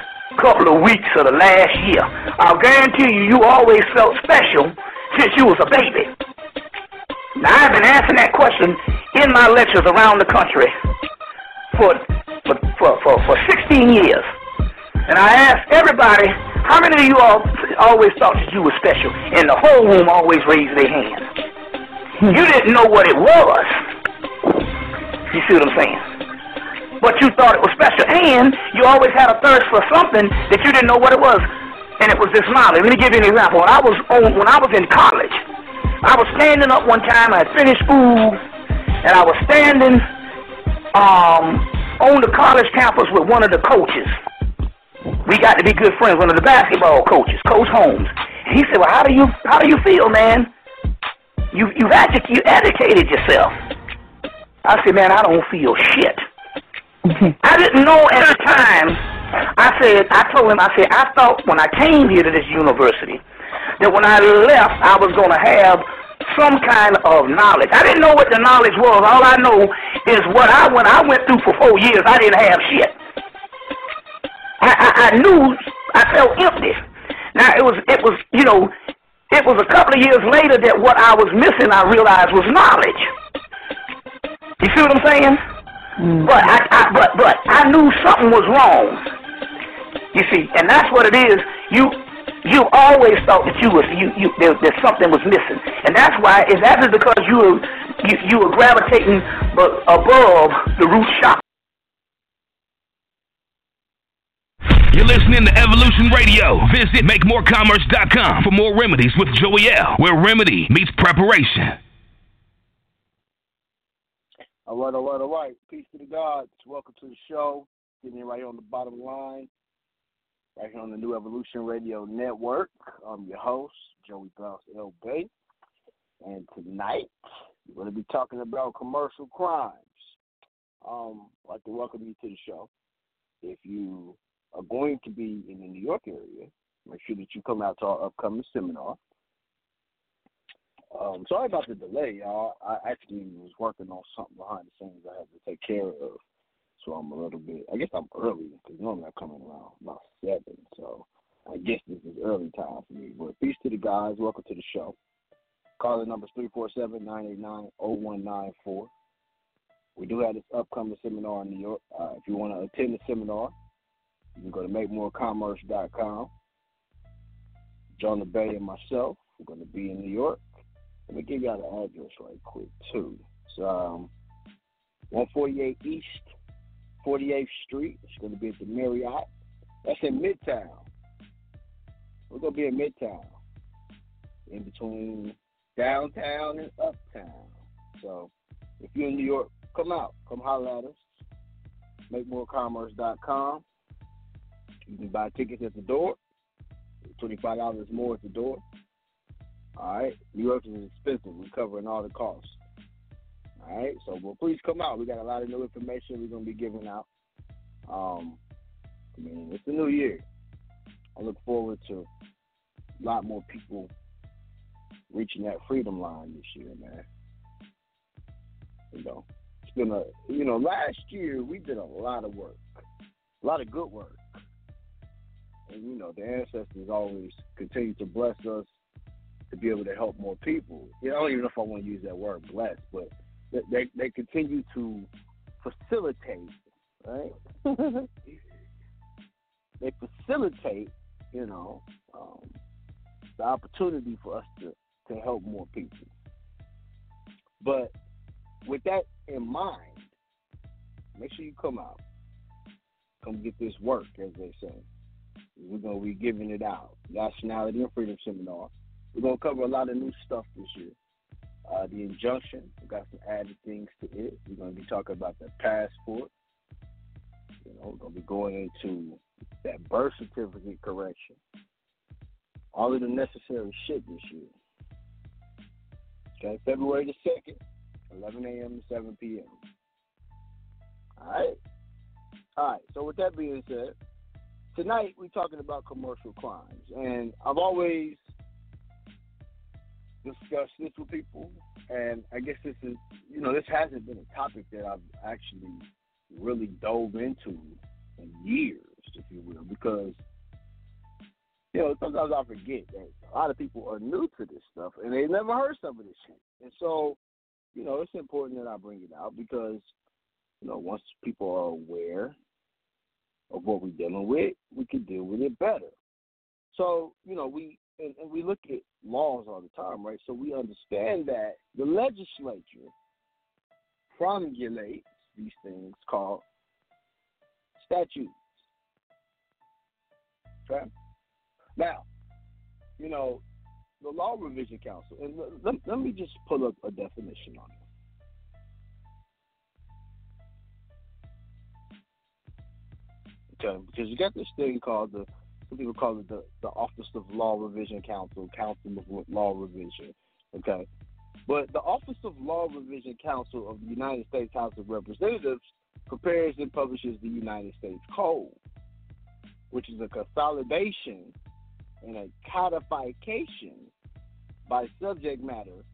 couple of weeks of the last year, I'll guarantee you always felt special since you was a baby. Now, I've been asking that question in my lectures around the country for 16 years. And I asked everybody, how many of you all always thought that you were special? And the whole room always raised their hand. You didn't know what it was. You see what I'm saying? But you thought it was special, and you always had a thirst for something that you didn't know what it was, and it was this knowledge. Let me give you an example. When I was in college, I was standing up one time. I had finished school, and I was standing on the college campus with one of the coaches. We got to be good friends. One of the basketball coaches, Coach Holmes. And he said, "Well, how do you feel, man? You educated yourself." I said, "Man, I don't feel shit." I didn't know at the time. I told him, I thought when I came here to this university that when I left, I was going to have some kind of knowledge. I didn't know what the knowledge was. All I know is what I went through for 4 years, I didn't have shit. I knew I felt empty. Now, it was you know, it was a couple of years later that what I was missing, I realized was knowledge. You see what I'm saying? But I knew something was wrong. You see, and that's what it is. You always thought that that something was missing, and that's why it's actually because you were gravitating above the root chakra. You're listening to Evolution Radio. Visit MakeMoorCommerce.com for more remedies with Joey L, where remedy meets preparation. All right. Peace to the gods. Welcome to the show. Getting in right here on the bottom line, right here on the New Evolution Radio Network. I'm your host, Joey L. Bay. And tonight, we're going to be talking about commercial crimes. I'd like to welcome you to the show. If you are going to be in the New York area, make sure that you come out to our upcoming seminar. Sorry about the delay, y'all. I actually was working on something behind the scenes I had to take care of. So I'm a little bit, I guess I'm early, because normally I come around about 7. So I guess this is early time for me. But peace to the guys. Welcome to the show. Call the numbers 347-989-0194. We do have this upcoming seminar in New York. If you want to attend the seminar, you can go to MakeMoorCommerce.com. Jonah Bay and myself, we're going to be in New York. Let me give y'all the address right quick, too. It's 148 East 48th Street. It's going to be at the Marriott. That's in Midtown. We're going to be in Midtown, in between downtown and uptown. So if you're in New York, come out. Come holler at us. MakeMoorCommerce.com. You can buy tickets at the door. $25 more at the door. All right? New York is expensive. We're covering all the costs. All right? So, well, please come out. We got a lot of new information we're going to be giving out. I mean, it's the new year. I look forward to a lot more people reaching that freedom line this year, man. You know, it's been a, you know, last year we did a lot of work, a lot of good work. And, you know, the ancestors always continue to bless us to be able to help more people. You know, I don't even know if I want to use that word bless, but they continue to facilitate, right? They facilitate, you know, the opportunity for us to help more people. But with that in mind, make sure you come out. Come get this work, as they say. We're going to be giving it out. Nationality and Freedom Seminar. We're going to cover a lot of new stuff this year. The injunction. We got some added things to it. We're going to be talking about the passport. You know, we're going to be going into that birth certificate correction. All of the necessary shit this year. Okay, February the 2nd. 11 a.m. to 7 p.m. All right. So with that being said, tonight we're talking about commercial crimes, and I've always discussed this with people, and I guess this is, you know, this hasn't been a topic that I've actually really dove into in years, if you will, because, you know, sometimes I forget that a lot of people are new to this stuff and they never heard some of this shit, and so, you know, it's important that I bring it out because, you know, once people are aware of what we're dealing with, we can deal with it better. So, you know, we look at laws all the time, right? So we understand that the legislature promulgates these things called statutes. Okay? Now, you know, the Law Revision Council, and let me just pull up a definition on it. Okay, because you got this thing called some people call it the Office of Law Revision Council, Council of Law Revision, okay? But the Office of Law Revision Council of the United States House of Representatives prepares and publishes the United States Code, which is a consolidation and a codification by subject matter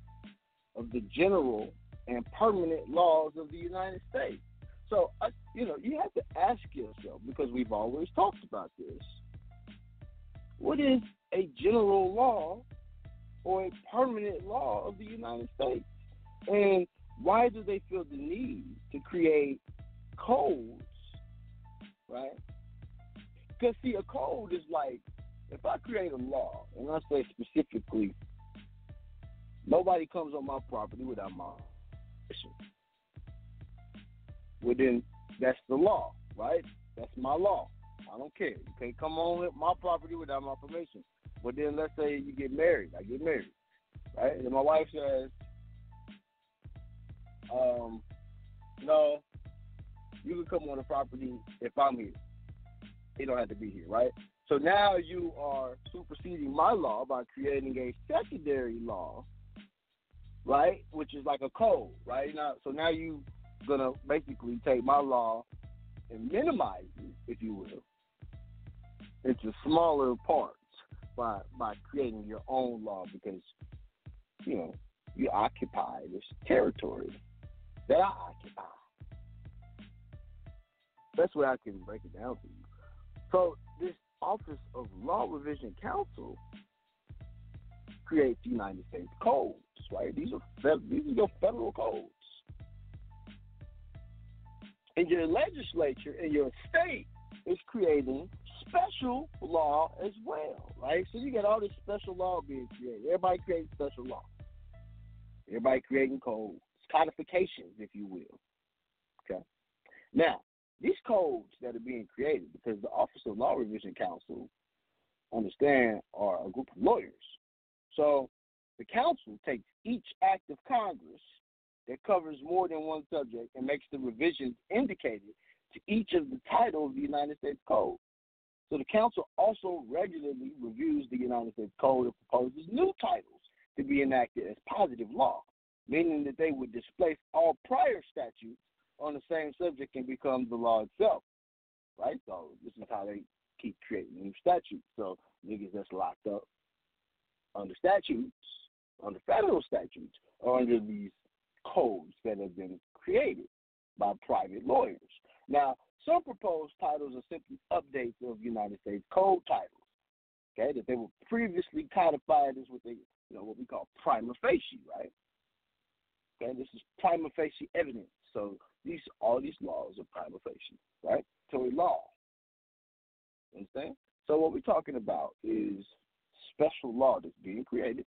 of the general and permanent laws of the United States. So, you know, you have to ask yourself, because we've always talked about this, what is a general law or a permanent law of the United States? And why do they feel the need to create codes, right? Because, see, a code is like, if I create a law, and I say specifically, nobody comes on my property without my permission. Well, then that's the law, right? That's my law. I don't care. You can't come on with my property without my permission. But then let's say you get married. I get married, right? And my wife says, no, you can come on the property if I'm here. You don't have to be here, right? So now you are superseding my law by creating a secondary law, right? Which is like a code, right? Now, so now you gonna basically take my law and minimize it, if you will, into smaller parts by creating your own law because, you know, you occupy this territory that I occupy. That's where I can break it down to you. So this Office of Law Revision Council creates the United States codes, right? These are your federal codes. And your legislature and your state is creating special law as well, right? So you got all this special law being created. Everybody creating special law. Everybody creating codes, codifications, if you will. Okay. Now, these codes that are being created, because the Office of Law Revision Council, understand, are a group of lawyers. So the council takes each act of Congress that covers more than one subject and makes the revisions indicated to each of the titles of the United States Code. So the council also regularly reviews the United States Code and proposes new titles to be enacted as positive law, meaning that they would displace all prior statutes on the same subject and become the law itself, right? So this is how they keep creating new statutes. So niggas that's locked up under statutes, under federal statutes, or under these codes that have been created by private lawyers. Now, some proposed titles are simply updates of United States Code titles, okay, that they were previously codified as what they, you know, what we call prima facie, right? Okay, this is prima facie evidence. So all these laws are prima facie, right? So a law. Understand? So what we're talking about is special law that's being created.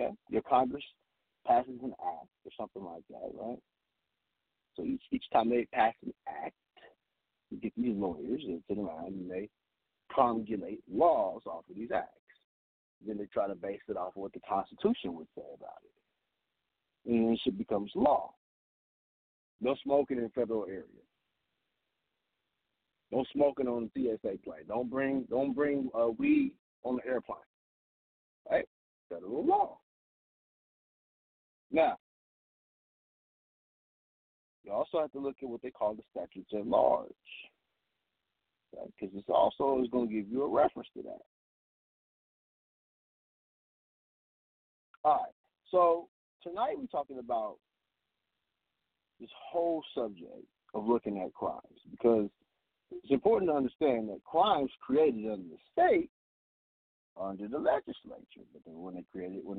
Okay? Your Congress passes an act or something like that, right? So each time they pass an act, you get these lawyers and sit around and they promulgate laws off of these acts. Then they try to base it off of what the Constitution would say about it. And then shit becomes law. No smoking in federal area. No smoking on the TSA plane. Don't bring weed on the airplane. Right? Federal law. Now, you also have to look at what they call the statutes at large, right? Because this also is going to give you a reference to that. All right. So tonight we're talking about this whole subject of looking at crimes because it's important to understand that crimes created under the state are under the legislature, but then when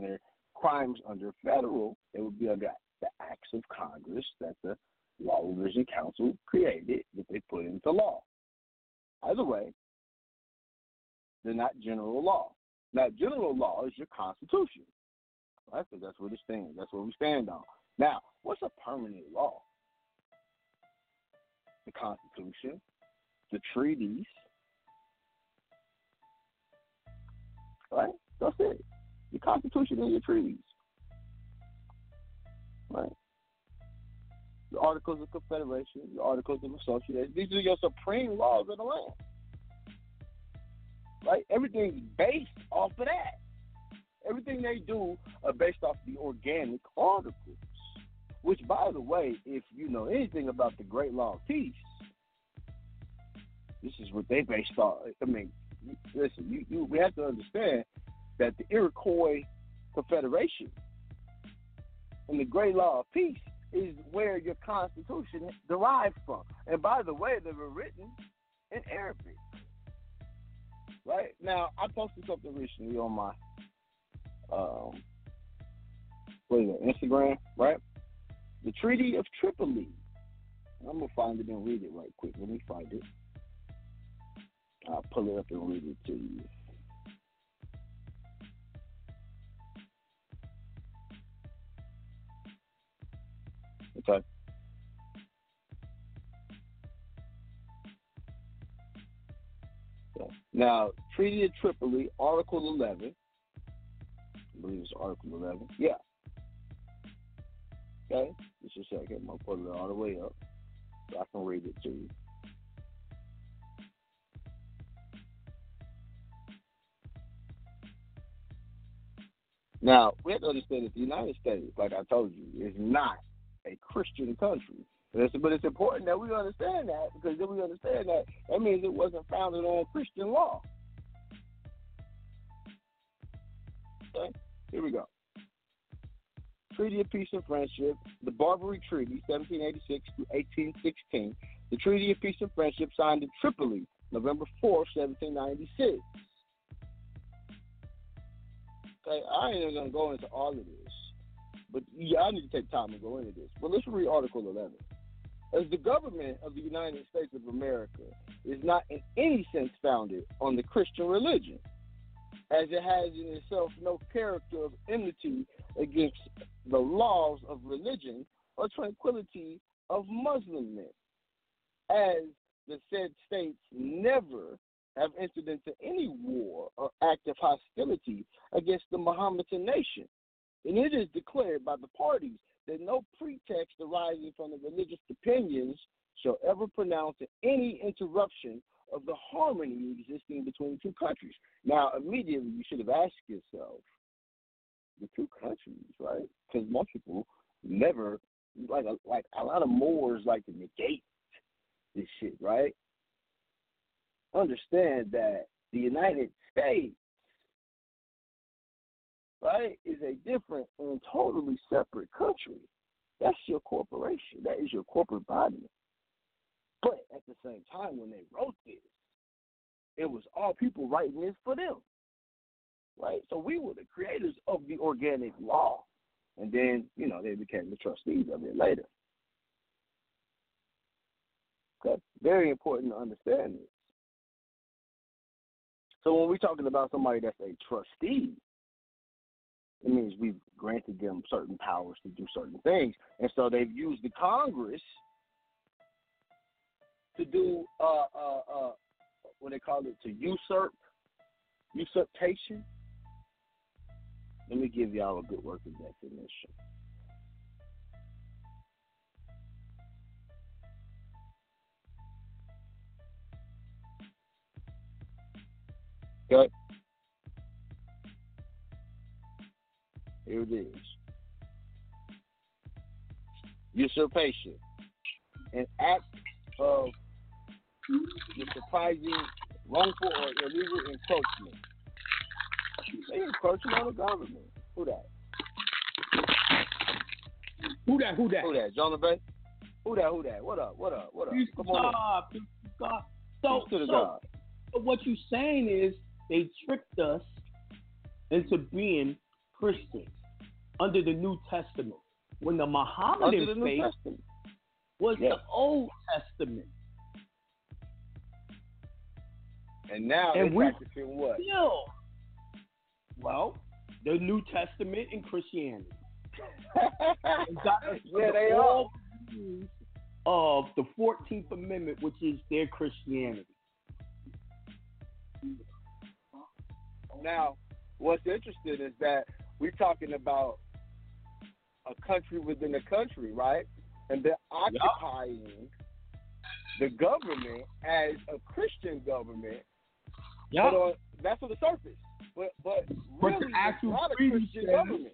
they're crimes under federal, they would be under the acts of Congress that the Law Revision Council created that they put into law. Either way, they're not general law. Now, general law is your Constitution, right? Because that's where it stands. That's what we stand on. Now, what's a permanent law? The Constitution, the treaties, right? That's it. Your Constitution and your treaties, right? The Articles of Confederation, the Articles of Association. These are your supreme laws of the land, right? Everything's based off of that. Everything they do are based off the organic articles, which, by the way, if you know anything about the Great Law of Peace, this is what they based off. I mean, listen, we have to understand that the Iroquois Confederation and the Great Law of Peace is where your Constitution derives from. And by the way, they were written in Arabic. Right? Now, I posted something recently on my Instagram, right? The Treaty of Tripoli. I'm going to find it and read it right quick. Let me find it. I'll pull it up and read it to you. Okay. Now, Treaty of Tripoli, Article 11. I believe it's Article 11. Yeah. Okay. Just a second. I'm going to put it all the way up so I can read it to you. Now, we have to understand that the United States, like I told you, is not a Christian country. But it's important that we understand that, because if we understand that, that means it wasn't founded on Christian law. Okay, here we go. Treaty of Peace and Friendship, the Barbary Treaty, 1786 to 1816. The Treaty of Peace and Friendship signed in Tripoli, November 4, 1796. Okay, I ain't even going to go into all of this, but yeah, I need to take time to go into this. But let's read Article 11. As the government of the United States of America is not in any sense founded on the Christian religion, as it has in itself no character of enmity against the laws of religion or tranquility of Muslim men, as the said states never have entered into any war or act of hostility against the Mohammedan nation. And it is declared by the parties that no pretext arising from the religious opinions shall ever pronounce any interruption of the harmony existing between two countries. Now, immediately you should have asked yourself, the two countries, right? Because most people never, like a lot of Moors like to negate this shit, right? Understand that the United States, right, is a different and totally separate country. That's your corporation. That is your corporate body. But at the same time, when they wrote this, it was all people writing this for them, right? So we were the creators of the organic law. And then, you know, they became the trustees of it later. Okay? Very important to understand this. So when we're talking about somebody that's a trustee, it means we've granted them certain powers to do certain things. And so they've used the Congress to do what they call it, to usurpation. Let me give y'all a good working definition. Okay. Here it is. Usurpation. An act of the surprising, wrongful, or illegal encroachment. They encroaching on the government. Who that? Who that? Who that? Who that? Jonah Bay? Who that? Who that? What up? What up? What up? Come on. So what you're saying is they tricked us into being Christians under the New Testament, when the Mohammedan faith was the Old Testament. And now they're practicing what? Well, the New Testament and Christianity. They are. Of the 14th Amendment, which is their Christianity. Now, what's interesting is that we're talking about a country within a country, right? And they're occupying the government as a Christian government. Yeah, that's on the surface. But really, the actual it's not a Christian government.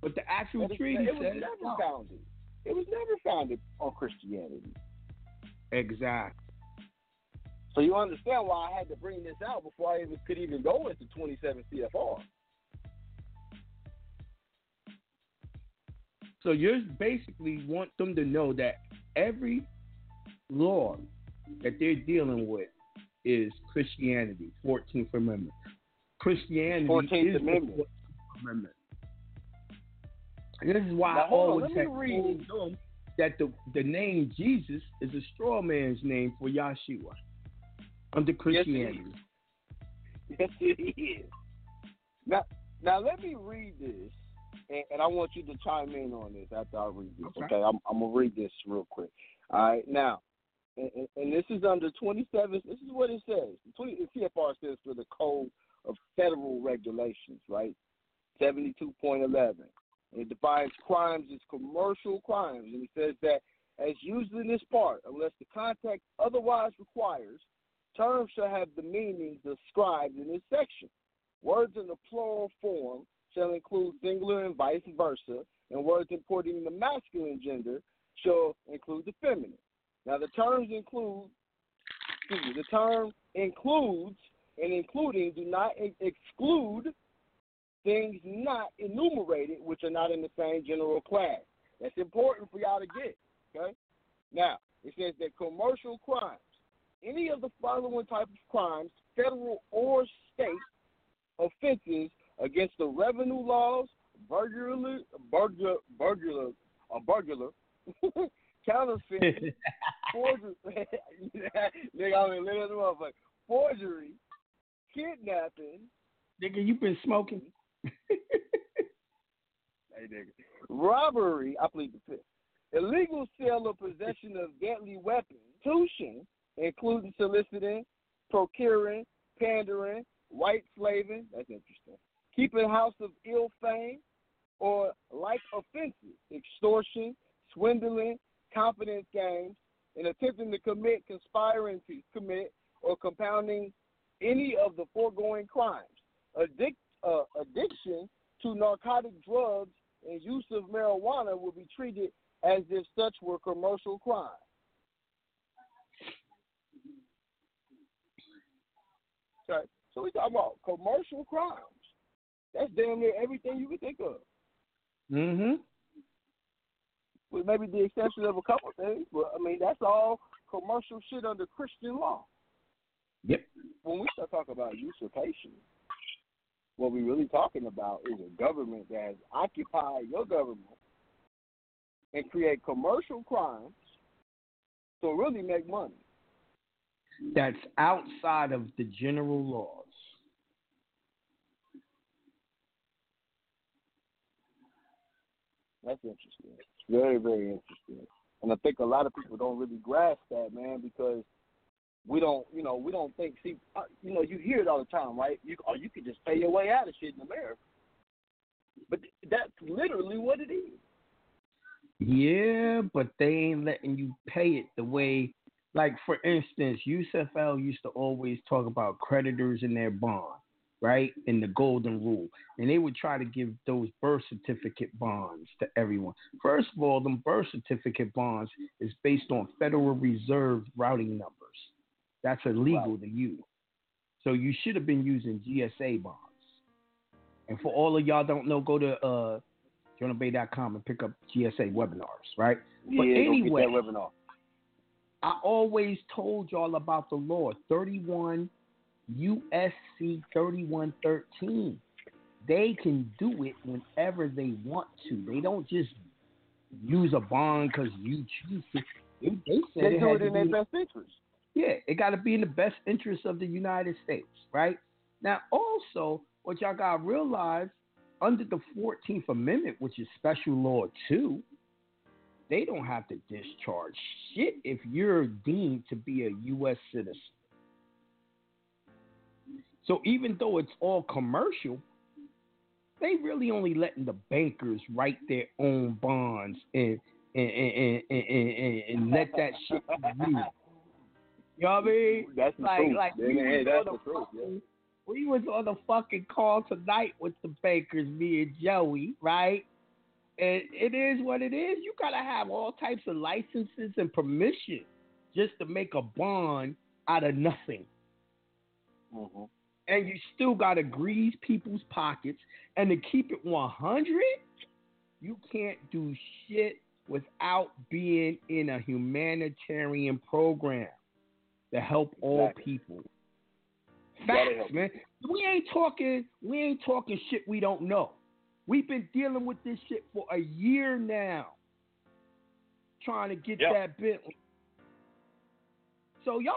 But the actual treaty says it was never founded. It was never founded on Christianity. Exactly. So you understand why I had to bring this out before I could even go into 27 CFR. So you basically want them to know that every law that they're dealing with is Christianity, 14th Amendment. Christianity 14th is Amendment. The 14th Amendment. And this is why I always have told them that the name Jesus is a straw man's name for Yahshua under Christianity. Yes, it is. Now let me read this. And I want you to chime in on this after I read this, okay? I'm going to read this real quick. All right, now, And this is under 27. This is what it says. CFR stands for the Code of Federal Regulations, right? 72.11. It defines crimes as commercial crimes, and it says that, as used in this part, unless the context otherwise requires, terms shall have the meanings described in this section. Words in the plural form shall include singular and vice versa, and words importing the masculine gender shall include the feminine. Now, the term includes and including do not exclude things not enumerated, which are not in the same general class. That's important for y'all to get, okay? Now, it says that commercial crimes, any of the following types of crimes, federal or state offenses against the revenue laws, burglary, counterfeit, forgery, forgery, kidnapping. Nigga, you been smoking. Hey, nigga. Robbery, I plead the fifth. Illegal sale or possession of deadly weapons. Prostitution, including soliciting, procuring, pandering, white slaving. That's interesting. Keeping house of ill fame or like offenses. Extortion, swindling, confidence games, and attempting to commit, conspiring to commit, or compounding any of the foregoing crimes. Addiction to narcotic drugs and use of marijuana will be treated as if such were commercial crimes. Okay, so we talk about commercial crimes. That's damn near everything you can think of. Mm-hmm. With maybe the exception of a couple of things, but I mean that's all commercial shit under Christian law. Yep. When we start talking about usurpation, what we're really talking about is a government that has occupied your government and create commercial crimes to really make money. That's outside of the general laws. That's interesting. It's very, very interesting. And I think a lot of people don't really grasp that, man, because we don't think. See, you hear it all the time, right? You can just pay your way out of shit in America, but that's literally what it is. Yeah, but they ain't letting you pay it the way. Like for instance, Yusuf L used to always talk about creditors and their bond, right? And the golden rule, and they would try to give those birth certificate bonds to everyone. First of all, them birth certificate bonds is based on Federal Reserve routing numbers. That's illegal to you. So you should have been using GSA bonds. And for all of y'all don't know, go to JonahBay.com and pick up GSA webinars, right? Yeah, but anyway, go get that webinar. I always told y'all about the law, 31 USC 3113. They can do it whenever they want to. They don't just use a bond because you choose it. They said they do it in their best interest. Yeah, it got to be in the best interest of the United States, right? Now, also, what y'all got to realize, under the 14th Amendment, which is special law 2, they don't have to discharge shit if you're deemed to be a U.S. citizen. So even though it's all commercial, they really only letting the bankers write their own bonds and let that shit be used. You know what I mean? That's the truth. We was on the fucking call tonight with the bankers, me and Joey, right? And it is what it is. You got to have all types of licenses and permission just to make a bond out of nothing. Mm-hmm. And you still got to grease people's pockets. And to keep it 100, you can't do shit without being in a humanitarian program. To help all people. Facts, man. We ain't talking shit we don't know. We've been dealing with this shit for a year now. Trying to get that bit. So y'all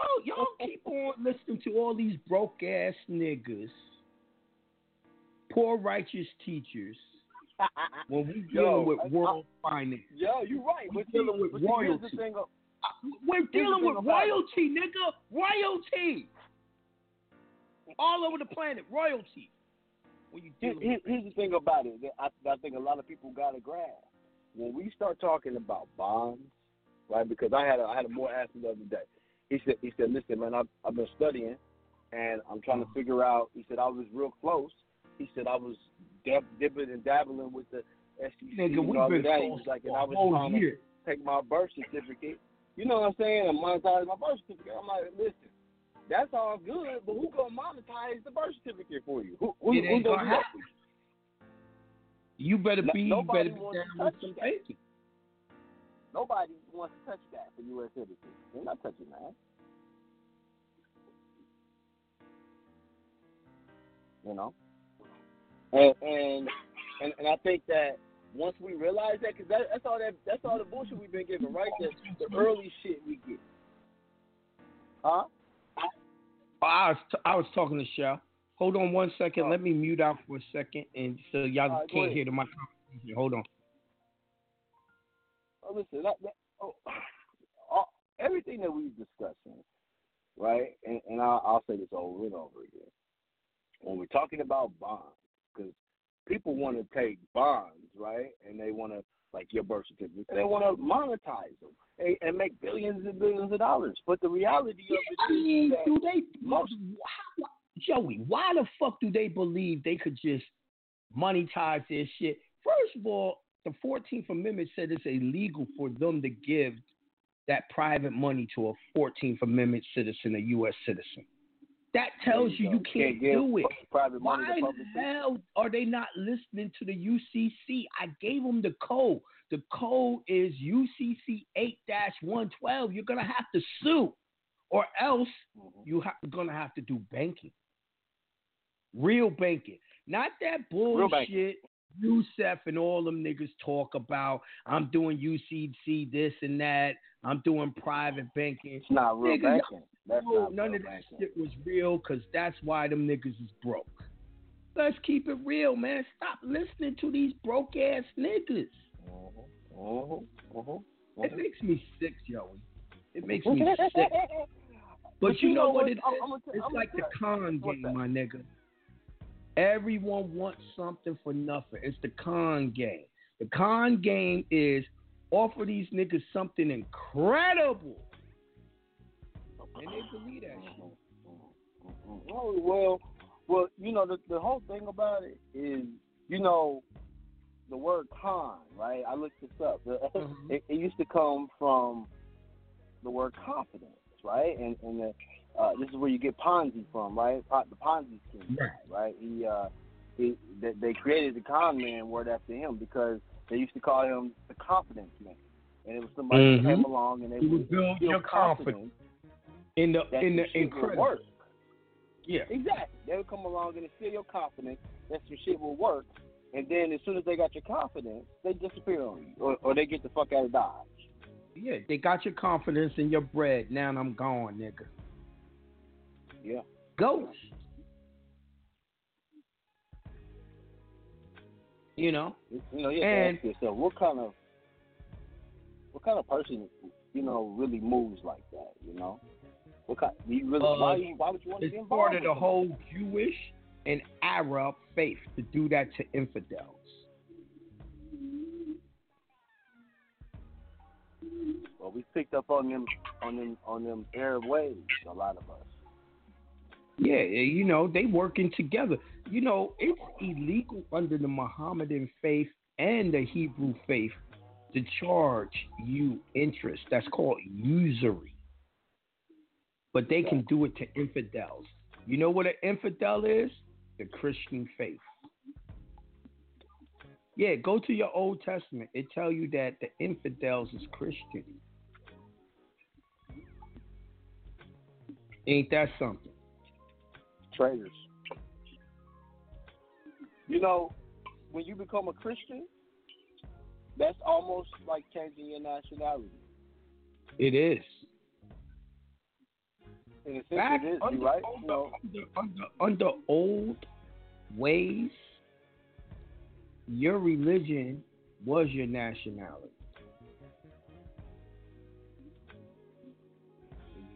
keep on listening to all these broke ass niggas. Poor righteous teachers. When we dealing with world finance. Yeah, you're right. We're dealing with royalty. We're dealing with royalty, nigga. Royalty. All over the planet, royalty. When you deal with here's the thing about it that I think a lot of people got to grasp. When we start talking about bonds, right, because I had a more asked me the other day. He said, listen, man, I've been studying, and I'm trying to figure out. He said, I was real close. He said, I was dipping and dabbling with the SEC and all of that. He was like, and I was trying to take my birth certificate. You know what I'm saying? And monetize my birth certificate. I'm like, listen, that's all good, but who gonna monetize the birth certificate for you? Who gonna help you? You better be. Nobody wants to touch that. Nobody wants to touch that for U.S. citizens. They're not touching that. You know, and I think that once we realize that, because that's all the bullshit we've been given, right? The early shit we get. Huh? I was talking to Shell. Hold on one second. Let me mute out for a second, and so y'all can't hear my conversation. Hold on. Oh, listen, everything that we're discussing, right? And I'll say this over and over again. When we're talking about bonds, because people want to take bonds, right? And they want to, like your birth certificate, and they want to monetize them and make billions and billions of dollars. But the reality of it is that Joey, why the fuck do they believe they could just monetize their shit? First of all, the 14th Amendment said it's illegal for them to give that private money to a 14th Amendment citizen, a U.S. citizen. That tells you can't do it. Private money to public. Why the hell are they not listening to the UCC? I gave them the code. The code is UCC 8-112. You're going to have to sue, or else you're going to have to do banking. Real banking. Not that bullshit Youssef and all them niggas talk about. I'm doing UCC this and that. I'm doing private banking. It's not real banking. None of that shit was real, because that's why them niggas is broke. Let's keep it real, man. Stop listening to these broke ass niggas. It makes me sick, Joey. It makes me sick. But you know what it is? It's like the con game, my nigga. Everyone wants something for nothing. It's the con game. The con game is offer these niggas something incredible, and they believe that shit. Oh, well, you know, the whole thing about it is, you know, the word con, right? I looked this up. It used to come from the word confidence, right? And this is where you get Ponzi from, right? The Ponzi scheme, right? They created the con man word after him because they used to call him the confidence man, and it was somebody who came along and they would build your confidence in the incredible work. Yeah, exactly. They would come along and steal your confidence that your shit will work, and then as soon as they got your confidence, they disappear on you, or they get the fuck out of Dodge. Yeah, they got your confidence and your bread. Now I'm gone, nigga. Yeah, ghost. You know, you have to ask yourself, what kind of person, you know, really moves like that? You know, what kind? You really, why would you want to be involved? It's part of the whole Jewish and Arab faith to do that to infidels. Well, we picked up on them Arab ways, a lot of us. Yeah, you know, they working together. You know, it's illegal under the Mohammedan faith and the Hebrew faith to charge you interest. That's called usury. But they can do it to infidels. You know what an infidel is? The Christian faith. Yeah, go to your Old Testament. It tells you that the infidels is Christian. Ain't that something? Traitors. You know, when you become a Christian, that's almost like changing your nationality. It is. In a sense, back it is, right? Under old ways, your religion was your nationality.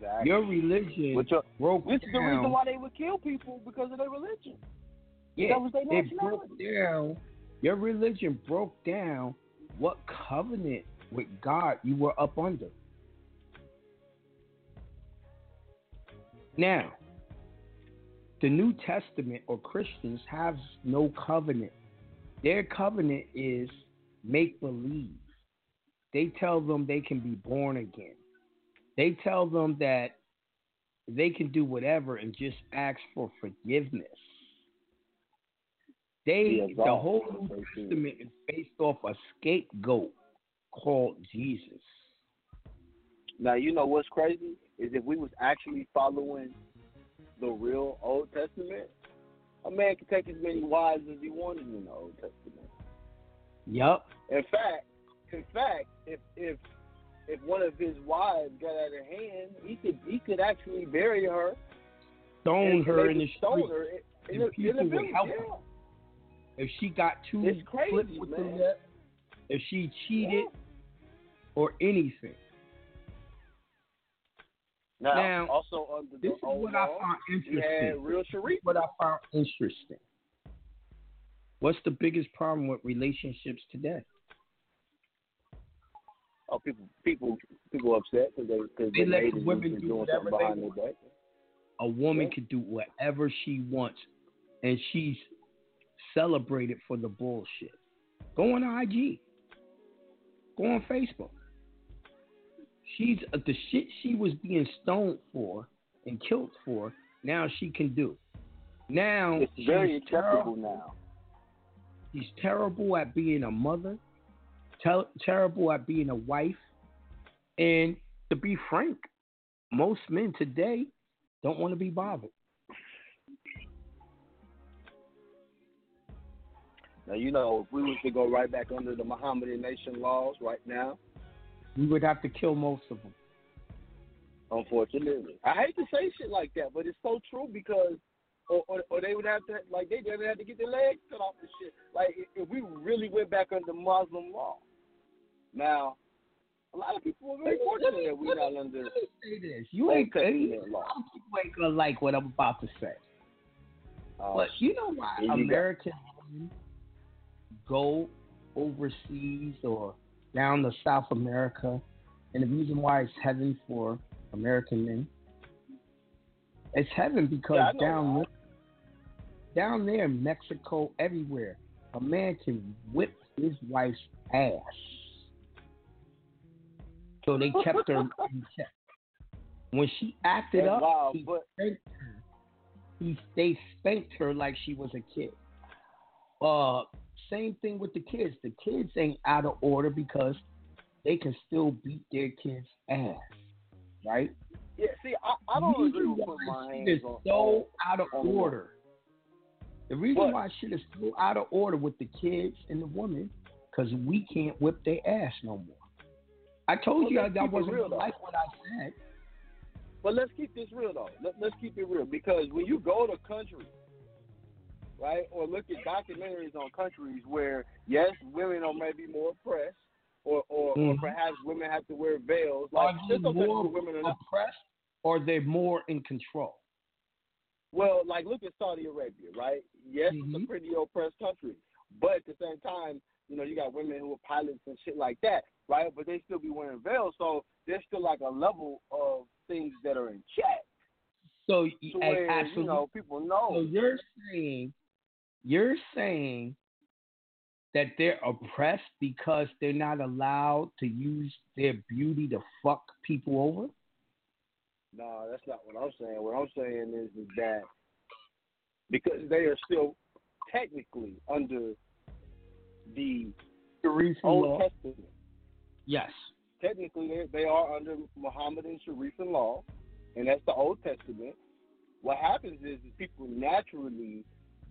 Exactly. Your religion broke down. This is the reason why they would kill people, because of their religion. Yeah, it broke down. Your religion broke down what covenant with God you were up under. Now, the New Testament or Christians have no covenant. Their covenant is make-believe. They tell them they can be born again. They tell them that they can do whatever and just ask for forgiveness. The whole New Testament is based off a scapegoat called Jesus. Now, you know what's crazy is if we was actually following the real Old Testament, a man could take as many wives as he wanted in the Old Testament. Yep. In fact, if one of his wives got out of hand, he could actually bury her, stone her in the street. Help her. If she got too flipped with him, if she cheated or anything. Now also under the old law, he had real Sharia. What I found interesting. What's the biggest problem with relationships today? Oh, people upset because they let women do whatever they want. A woman can do whatever she wants, and she's celebrated for the bullshit. Go on IG. Go on Facebook. The shit she was being stoned for and killed for, now she can do. Now it's very acceptable now. She's terrible at being a mother, terrible at being a wife, and to be frank, most men today don't want to be bothered. Now, you know, if we was to go right back under the Mohammedan nation laws right now, we would have to kill most of them. Unfortunately. I hate to say shit like that, but it's so true because or they would have to, like, they would have to get their legs cut off and shit. Like, if we really went back under Muslim law. Now, a lot of people are very fortunate that we're not under. Let me say this. You ain't going to like what I'm about to say. But you know why Americans go overseas or down to South America, and the reason why it's heaven for American men, it's heaven because down there in Mexico, everywhere, a man can whip his wife's ass. So they kept her in check. When she acted up, they spanked her like she was a kid. Same thing with the kids. The kids ain't out of order because they can still beat their kids' ass, right? Yeah, see, I don't agree with my hands. It's so out of order. The reason why shit is so out of order with the kids and the women, because we can't whip their ass no more. I told you that wasn't real, like what I said. But let's keep this real, though. Let's keep it real, because when you go to countries, right, or look at documentaries on countries where, yes, women are maybe more oppressed, or perhaps women have to wear veils. Like, are they more women oppressed, or they're more in control? Well, like, look at Saudi Arabia, right? Yes, it's a pretty oppressed country, but at the same time, you know, you got women who are pilots and shit like that, right? But they still be wearing veils, so there's still like a level of things that are in check. So where, you know, people know. So You're saying that they're oppressed because they're not allowed to use their beauty to fuck people over? No, that's not what I'm saying. What I'm saying is that because they are still technically under the Old Testament. Yes. Technically, they are under Mohammedan Sharifan law, and that's the Old Testament. What happens is people naturally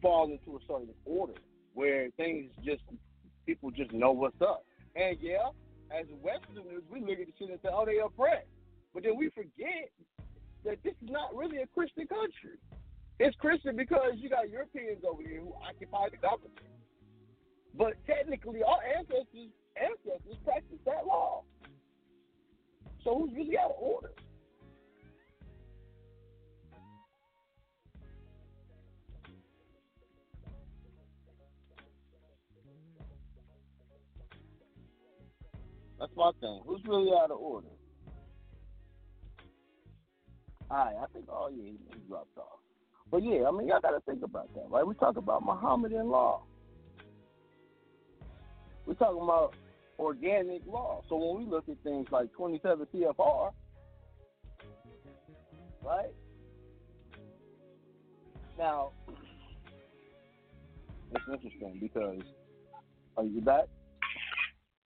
fall into a certain order where people just know what's up. And yeah, as Westerners, we look at the shit and say, oh, they oppressed. But then we forget that this is not really a Christian country. It's Christian because you got Europeans over here who occupy the government. But technically, our ancestors practiced that law. So who's really out of order? That's my thing. Who's really out of order? Alright, I think, oh yeah, he dropped off. But yeah, I mean, y'all gotta think about that, right? We talk about Muhammadan law. We're talking about organic law. So when we look at things like 27 CFR, right? Now, it's interesting because, are you back?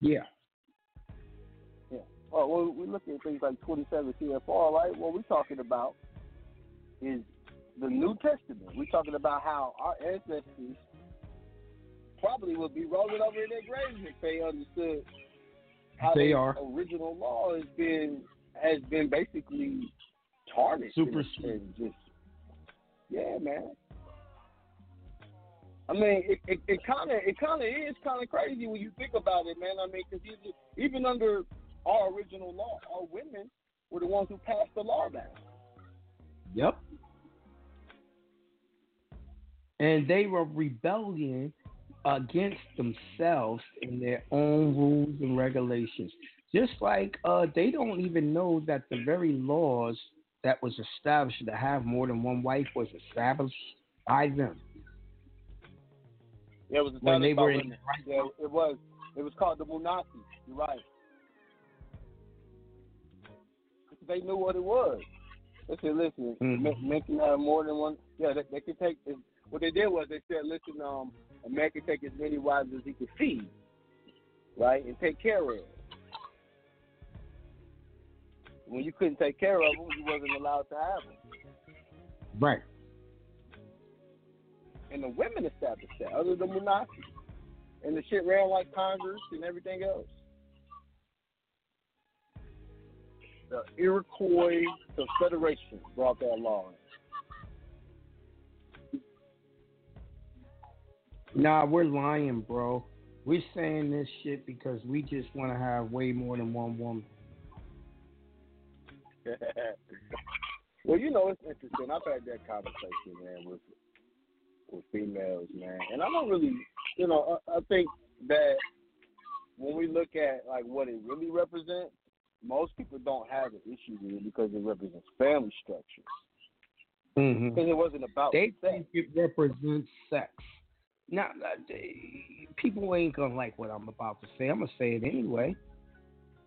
Yeah. Yeah. Well, when we look at things like 27 CFR, right? What we're talking about is the New Testament. We're talking about how our ancestors probably would be rolling over in their graves if they understood how the original law has been basically tarnished. Super and just, yeah, man. I mean, it kind of is crazy when you think about it, man. I mean, because even under our original law, our women were the ones who passed the law down. Yep. And they were rebellion against themselves and their own rules and regulations. Just like they don't even know that the very laws that was established to have more than one wife was established by them. Yeah, it was when they were in the right. Yeah, it was. It was called the Anunnaki. You're right. They knew what it was. They said, "Listen, men can have more than one." Yeah, they could take. What they did was they said, "Listen, a man can take as many wives as he can feed, right, and take care of." When you couldn't take care of them, you wasn't allowed to have them. Right. And the women established that, other than monarchy. And the shit ran like Congress and everything else. The Iroquois Confederation brought that law in. Nah, we're lying, bro. We're saying this shit because we just want to have way more than one woman. Well, you know, it's interesting. I've had that conversation, man, with females, man, and I don't really, you know, I think that when we look at like what it really represents, most people don't have an issue with it because it represents family structure. Mm-hmm. Because it wasn't about sex. Think it represents sex. Now, people ain't gonna like what I'm about to say. I'm gonna say it anyway.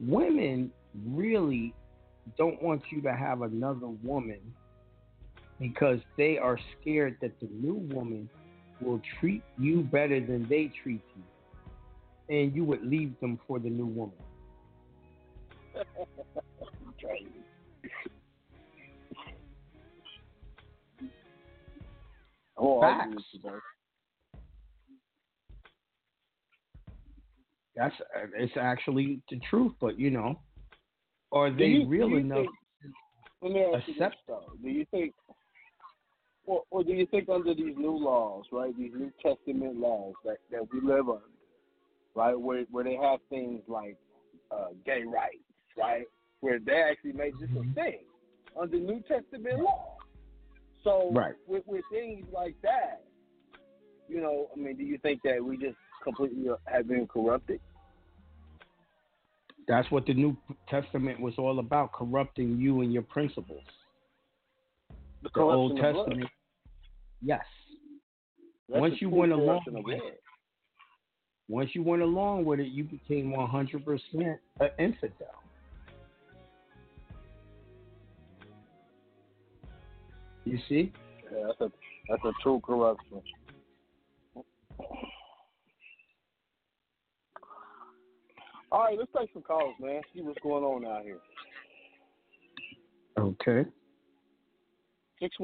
Women really don't want you to have another woman, because they are scared that the new woman will treat you better than they treat you, and you would leave them for the new woman. Facts. It's actually the truth, but you know, are they real enough to accept though? Do you think? Or do you think under these new laws, right, these New Testament laws that we live under, right, where they have things like gay rights, right, where they actually made this a thing under New Testament law. So right. With things like that, you know, I mean, do you think that we just completely have been corrupted? That's what the New Testament was all about, corrupting you and your principles. The Old Testament. Yes. Once you went along with it, you became 100% an infidel. You see? Yeah, that's a true corruption. All right, let's take some calls, man. See what's going on out here. Okay. 612-434.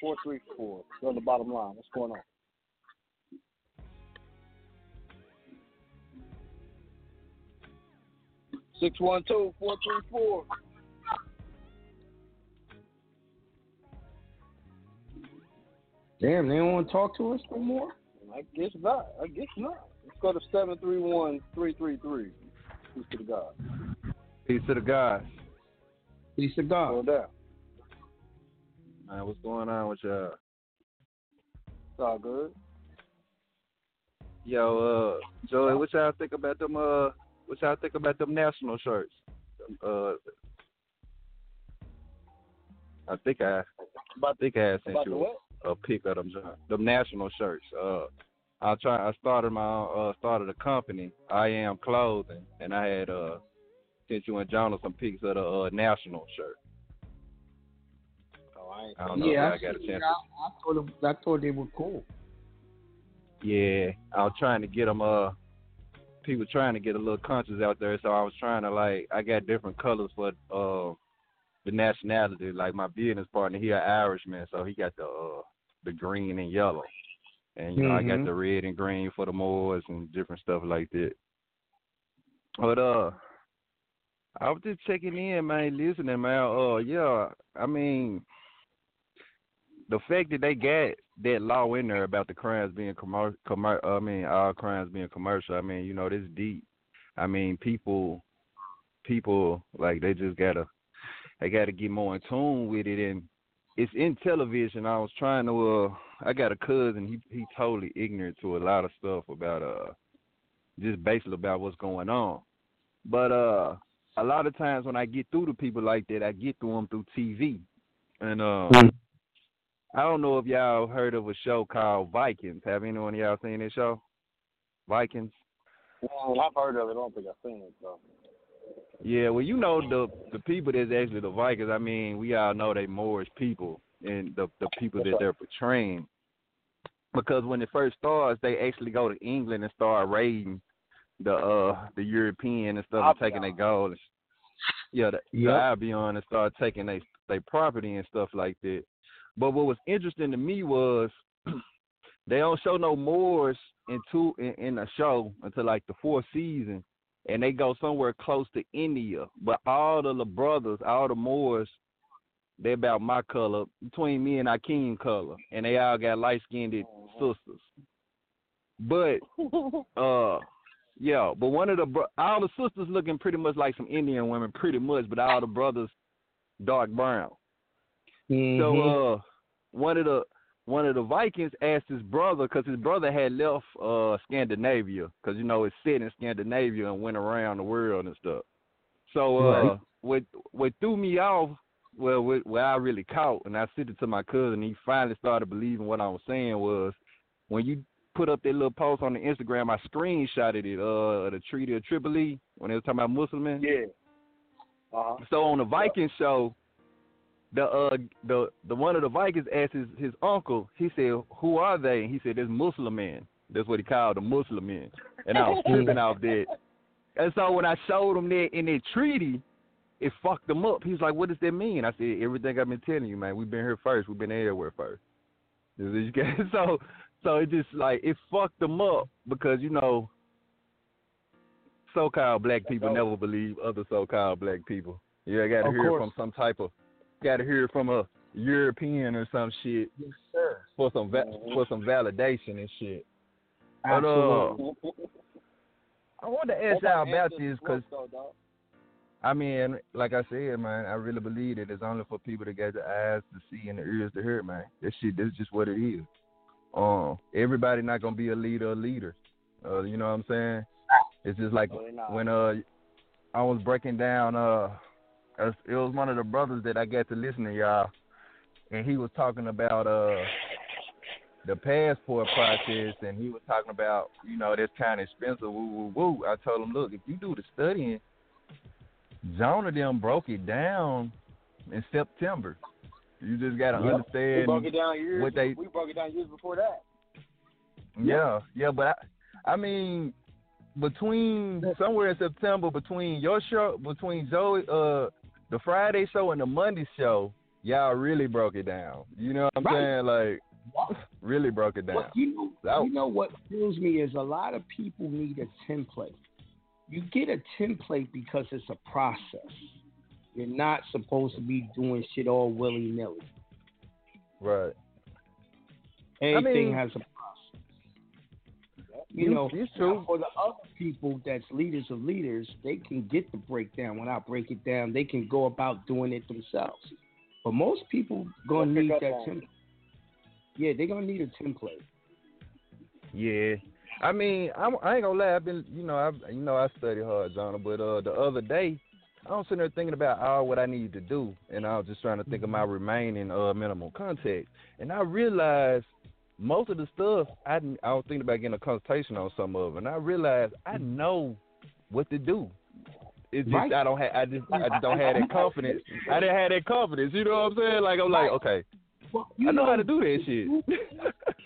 You're on the bottom line. What's going on? Six 612-434. Damn, they don't want to talk to us no more? I guess not. Let's go to 731-333. Peace to the God. Peace to the God. Peace to God. Hold down. Man, what's going on with y'all? It's all good. Yo, Joey, what y'all think about them What y'all think about them national shirts? I think I sent you a pic of them national shirts. I started a company, I Am Clothing, and I had sent you and Jonah some pics of the national shirt. I don't know if I got a chance. I thought they were cool. Yeah, I was trying to get them. People trying to get a little conscious out there, so I was trying to I got different colors for the nationality. Like my business partner, he an Irishman, so he got the green and yellow, and you know I got the red and green for the Moors and different stuff like that. But I was just checking in, man, listening, man. The fact that they got that law in there about the crimes being commercial, all crimes being commercial. This is deep. People like they just gotta get more in tune with it, and it's in television. I was trying to. I got a cousin. He totally ignorant to a lot of stuff about just basically about what's going on, but a lot of times when I get through to people like that, I get to them through TV, and I don't know if y'all heard of a show called Vikings. Have anyone of y'all seen this show? Vikings? Well, I've heard of it. I don't think I've seen it, though. Yeah, well, you know the people that's actually the Vikings, we all know they Moorish people and the people that they're portraying. Because when it first starts, they actually go to England and start raiding the European and stuff and taking their gold. Yeah, the Albion and start taking their property and stuff like that. But what was interesting to me was they don't show no Moors in a show until like the fourth season, and they go somewhere close to India. But all the brothers, all the Moors, they about my color, between me and Akeem color, and they all got light-skinned sisters. But, but one of all the sisters looking pretty much like some Indian women, pretty much, but all the brothers dark brown. Mm-hmm. So one of the Vikings asked his brother, because his brother had left Scandinavia, because it's set in Scandinavia and went around the world and stuff. So right. what threw me off, what I really caught, and I sent it to my cousin, he finally started believing what I was saying, was when you put up that little post on the Instagram, I screenshotted it, the Treaty of Tripoli, when they were talking about Muslims. Yeah. Uh-huh. So on the Viking show, the one of the Vikings asked his uncle. He said, "Who are they?" And he said, "There's Muslim men." That's what he called the Muslim men. And I was flipping out that. And so when I showed him that in that treaty, it fucked him up. He's like, "What does that mean?" I said, "Everything I've been telling you, man. We've been here first. We've been everywhere first." So it just it fucked him up because so-called black people never believe other so-called black people. Yeah, I got to hear from some type of. Got to hear from a European or some shit for some validation and shit. But I want to ask y'all about this because like I said, man, I really believe that it's only for people that got the eyes to see and the ears to hear, man. That shit, that's just what it is. Everybody not gonna be a leader. You know what I'm saying? It's just like when I was breaking down it was one of the brothers that I got to listen to, y'all, and he was talking about the passport process, and he was talking about, that's kind of expensive, woo, woo, woo. I told him, look, if you do the studying, Jonah them broke it down in September. You just got to understand. We broke it down years before that. Yeah, but I mean... Between somewhere in September, between your show, between Joey, the Friday show and the Monday show, y'all really broke it down. You know what I'm saying? Like, really broke it down. Well, you know what kills me is a lot of people need a template. You get a template because it's a process. You're not supposed to be doing shit all willy-nilly. Right. Everything has a for the other people that's leaders of leaders, they can get the breakdown. When I break it down, they can go about doing it themselves. But most people going to need that template. Yeah, they're going to need a template. Yeah. I mean, I ain't gonna lie. I've been, I study hard, Jonah. But the other day, I was sitting there thinking about all what I needed to do, and I was just trying to think of my remaining minimal contact. And I realized most of the stuff I was thinking about getting a consultation on some of, and I realized I know what to do. It's just right. I just don't have that confidence. I didn't have that confidence. You know what I'm saying? Like I'm like, okay. Well, I know how to do that shit.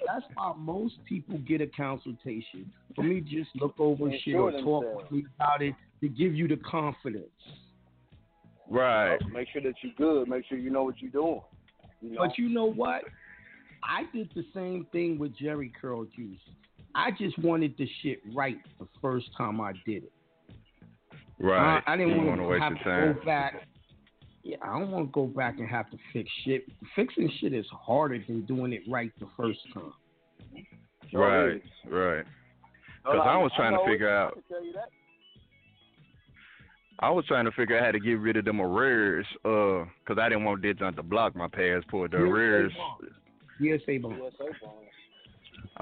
That's why most people get a consultation. For me, just look over shit or talk with me about it to give you the confidence. Right. You know, make sure that you're good. Make sure you know what you're doing. You know? But you know what? I did the same thing with Jerry Curl Juice. I just wanted the shit right the first time I did it. Right. I didn't want to have to go back. Yeah, I don't want to go back and have to fix shit. Fixing shit is harder than doing it right the first time. Right, right. Because I was trying to figure out how to get rid of them arrears. Because I didn't want Dijon to block my passport. The arrears. Yes, they won't.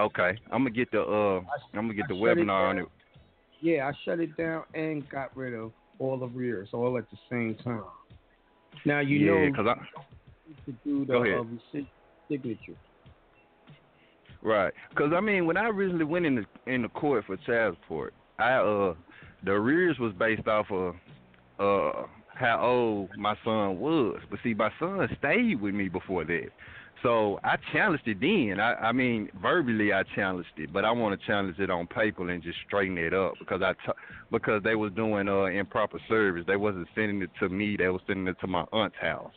Okay, I'm gonna get the I webinar on it. Yeah, I shut it down and got rid of all the arrears all at the same time. Now know to do the signature. Right, because I mean, when I originally went in the court for child support, the arrears was based off of how old my son was. But see, my son stayed with me before that, so I challenged it then. I mean, verbally I challenged it, but I want to challenge it on paper and just straighten it up because because they was doing improper service. They wasn't sending it to me. They was sending it to my aunt's house.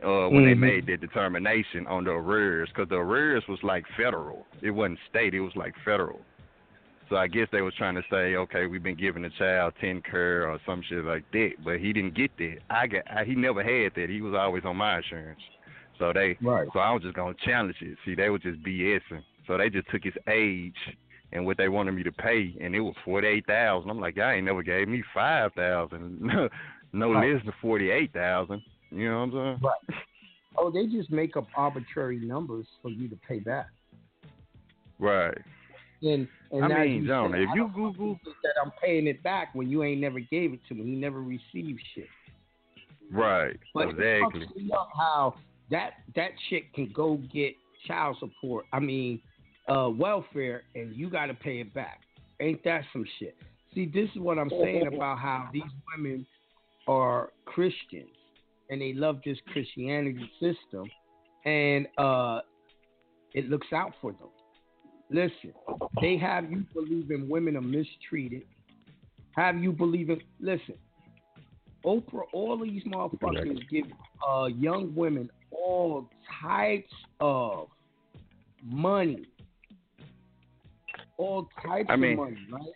When they made that determination on the arrears, because the arrears was like federal. It wasn't state. It was like federal. So I guess they was trying to say, okay, we've been giving the child 10 care or some shit like that, but he didn't get that. He never had that. He was always on my insurance. So so I was just gonna challenge it. See, they were just BSing. So they just took his age and what they wanted me to pay, and it was $48,000. I'm like, y'all ain't never gave me $5,000, no less than $48,000. You know what I'm saying? Right. Oh, they just make up arbitrary numbers for you to pay back. Right. And I mean, Jonah, if you Google that I'm paying it back when you ain't never gave it to me, he never received shit. Right. But exactly. It fucks up how that chick can go get child support. I mean, welfare, and you got to pay it back. Ain't that some shit? See, this is what I'm saying about how these women are Christians. And they love this Christianity system, and it looks out for them. Listen, they have you believing women are mistreated. Have you believing? Listen, Oprah, all these motherfuckers give young women all types of money, of money, right?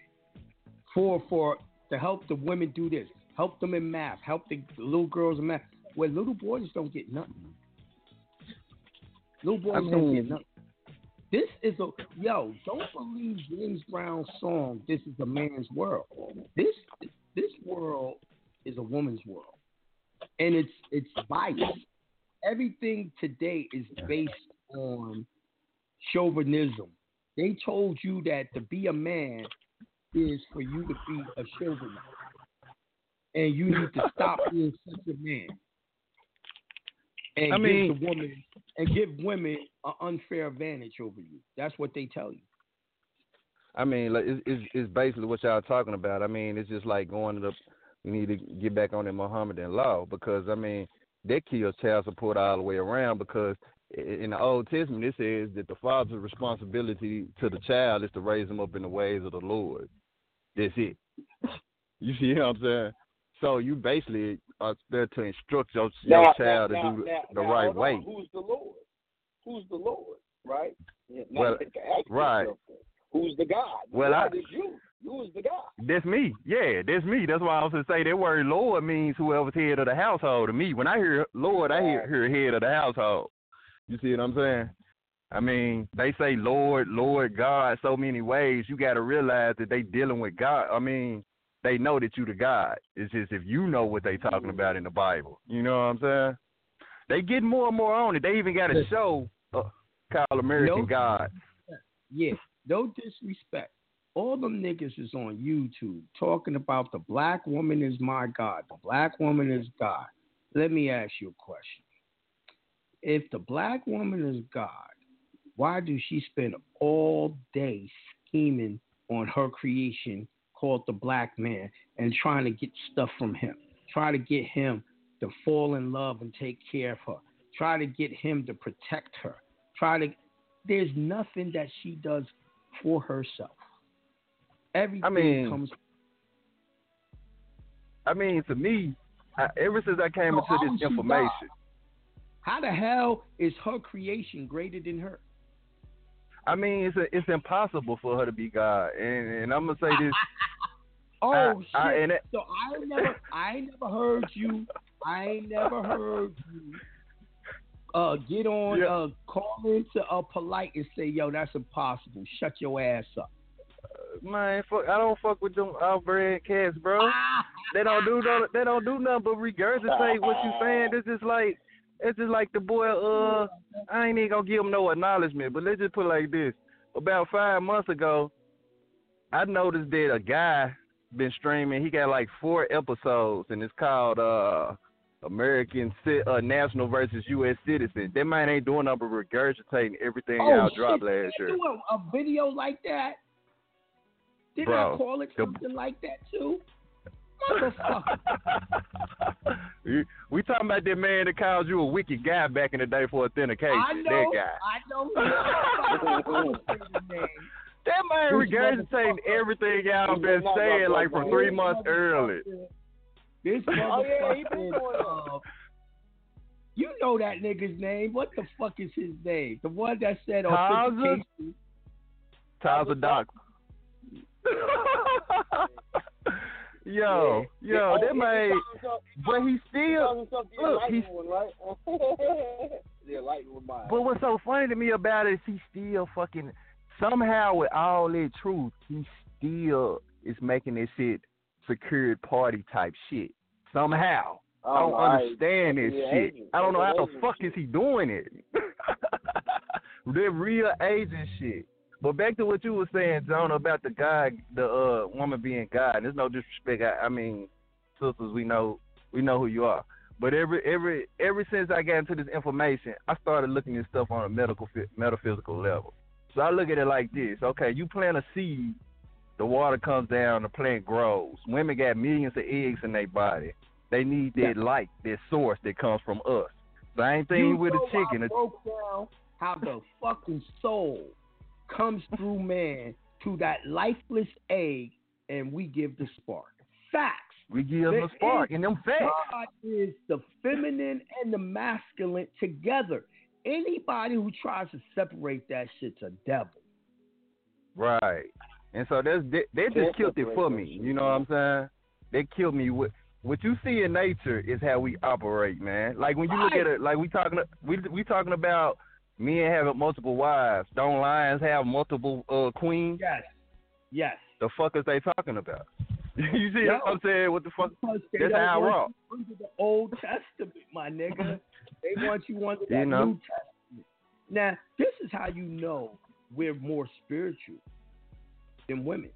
For to help the women do this, help them in math, help the little girls in math. Well, little boys don't get nothing. Little boys don't get nothing. This is don't believe James Brown's song, "This is a man's world." This world is a woman's world. And it's biased. Everything today is based on chauvinism. They told you that to be a man is for you to be a chauvinist. And you need to stop being such a man. And give women an unfair advantage over you. That's what they tell you. I mean, like, it's basically what y'all are talking about. I mean, it's just like we need to get back on that Mohammedan law because, I mean, they kill child support all the way around because in the Old Testament it says that the father's responsibility to the child is to raise him up in the ways of the Lord. That's it. You see what I'm saying? So you basically are there to instruct your child to do the right way. Who's the Lord? Who's the Lord? Right? Yeah, right. Who's the God? Who's the God? That's me. Yeah, that's me. That's why I was going to say that word Lord means whoever's head of the household to me. When I hear Lord, I hear head of the household. You see what I'm saying? I mean, they say Lord, God so many ways. You got to realize that they dealing with God. I mean, they know that you the God. It's just if you know what they talking about in the Bible. You know what I'm saying? They get more and more on it. They even got a show called American God. Yeah. no disrespect, all them niggas is on YouTube talking about the black woman is my God, the black woman is God. Let me ask you a question. If the black woman is God, why does she spend all day scheming on her creation called the black man and trying to get stuff from him, try to get him to fall in love and take care of her, try to get him to protect her, there's nothing that she does for herself. Everything comes. I mean, to me, ever since I came into this information, how the hell is her creation greater than her? I mean, it's impossible for her to be God, and I'm gonna say this. I never heard you. Get on, yeah. Call into polite and say, yo, that's impossible. Shut your ass up. Man, I don't fuck with them outbred cats, bro. They don't do nothing but regurgitate what you saying. It's just like the boy. I ain't even gonna give him no acknowledgement, but let's just put it like this. About 5 months ago, I noticed that a guy been streaming. He got like 4 episodes, and it's called American National versus U.S. Citizen. That man ain't doing nothing but regurgitating everything y'all dropped last year. A video like that? Didn't I call it something like that too? Motherfucker. We talking about that man that called you a wicked guy back in the day for authentication. I know. That man regurgitating everything y'all been saying like from 3 months earlier. This motherfucker. You know that nigga's name. What the fuck is his name? The one that said authentication. Taza Doc. Yo, that man. But he still But what's so funny to me about it is he still fucking somehow with all that truth, he still is making this shit secured party type shit. Somehow. I don't understand this shit. I don't know how the fuck is he doing it. The real agent shit. But back to what you were saying, Jonah, about the woman being God. There's no disrespect. I mean, sisters, we know who you are. But ever since I got into this information, I started looking at stuff on a metaphysical level. So I look at it like this: okay, you plant a seed, the water comes down, the plant grows. Women got millions of eggs in their body. They need that light, that source that comes from us. Same thing with a chicken. I broke down how the fucking soul comes through man to that lifeless egg, and we give the spark. Facts. We give the spark, and them facts. God is the feminine and the masculine together. Anybody who tries to separate that shit's a devil. Right. And so they just killed it for me. You know what I'm saying? They killed me. What you see in nature is how we operate, man. Like when you look at it, like we talking about men having multiple wives. Don't lions have multiple queens? Yes. The fuck is they talking about? You see what I'm saying? What the fuck? That's how I rock. Under the Old Testament, my nigga. They want you under that New Testament. Now, this is how you know we're more spiritual than women.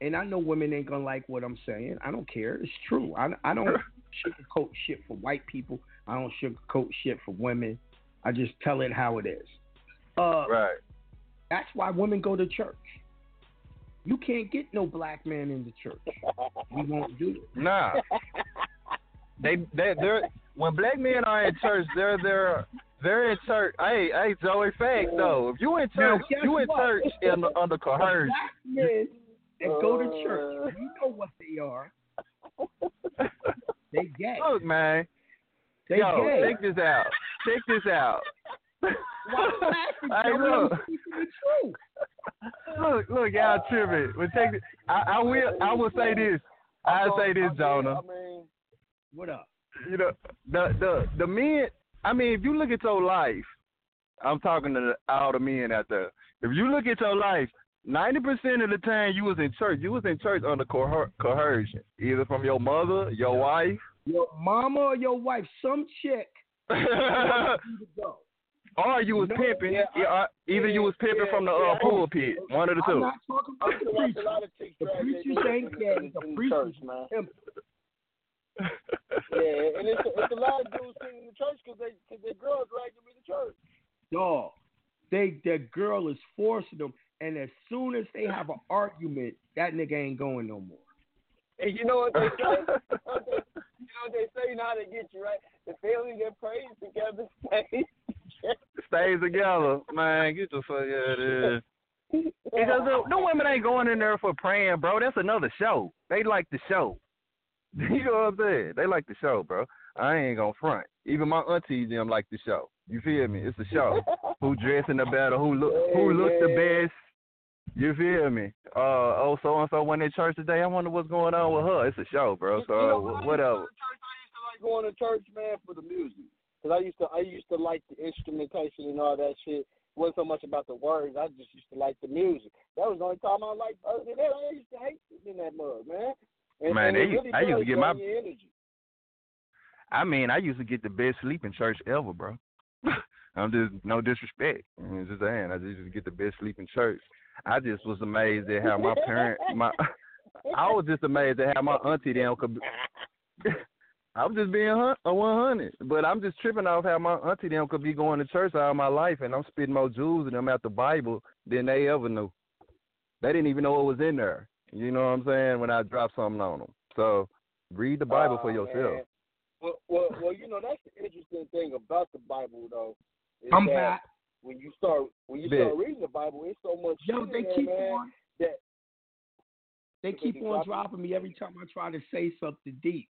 And I know women ain't gonna like what I'm saying. I don't care. It's true. I don't sugarcoat shit for white people. I don't sugarcoat shit for women. I just tell it how it is. Right. That's why women go to church. You can't get no black man in the church. We won't do it. Nah. They're when black men are in church, they're in church. Hey, Joey, fact though, if you in church, church in under coercion. Black men that go to church, you know what they are. They gay. Look, man. Yo, check this out. Check this out. Look, y'all tripping. But take this. I will say this. I'll say this, Jonah. What up? You know, the men. I mean, if you look at your life, I'm talking to all the men out there. If you look at your life, 90% of the time you was in church under coercion, either from your mother, your wife, your mama, or your wife, some chick. Or you was pimping. You was pimping from the pulpit. One of the two. I'm not talking about the preacher. The preacher ain't dead. The preacher's man. Yeah, and it's a lot of dudes singing in the church because their girls dragged them in the church. Dog, that girl is forcing them, and as soon as they have an argument, that nigga ain't going no more. And you know what they say? You know what they say? You know how they get you, right? The family that prays together stays together. Man, get the fuck out of here. Because the women ain't going in there for praying, bro. That's another show. They like the show. You know what I'm saying? They like the show, bro. I ain't gonna front. Even my aunties them like the show. You feel me? It's a show. Who dressing the better? Who look the best? You feel me? So and so went to church today. I wonder what's going on with her. It's a show, bro. So you know, whatever. I used to like going to church, man, for the music. Cause I used to like the instrumentation and all that shit. Wasn't so much about the words. I just used to like the music. That was the only time I liked. Other than that, I used to hate it in that mug, man. I used to get my energy. I mean, I used to get the best sleep in church ever, bro. I'm just, no disrespect. I'm just saying, I just used to get the best sleep in church. I just was amazed at how my parents, I was just amazed at how my auntie then could. I'm just being 100, but I'm just tripping off how my auntie then could be going to church all my life, and I'm spitting more jewels in them out the Bible than they ever knew. They didn't even know what was in there. You know what I'm saying? When I drop something on them. So read the Bible for yourself. Well, you know, that's the interesting thing about the Bible, though. When you start reading the Bible, it's so much shit in there, man. They keep on dropping me every time I try to say something deep.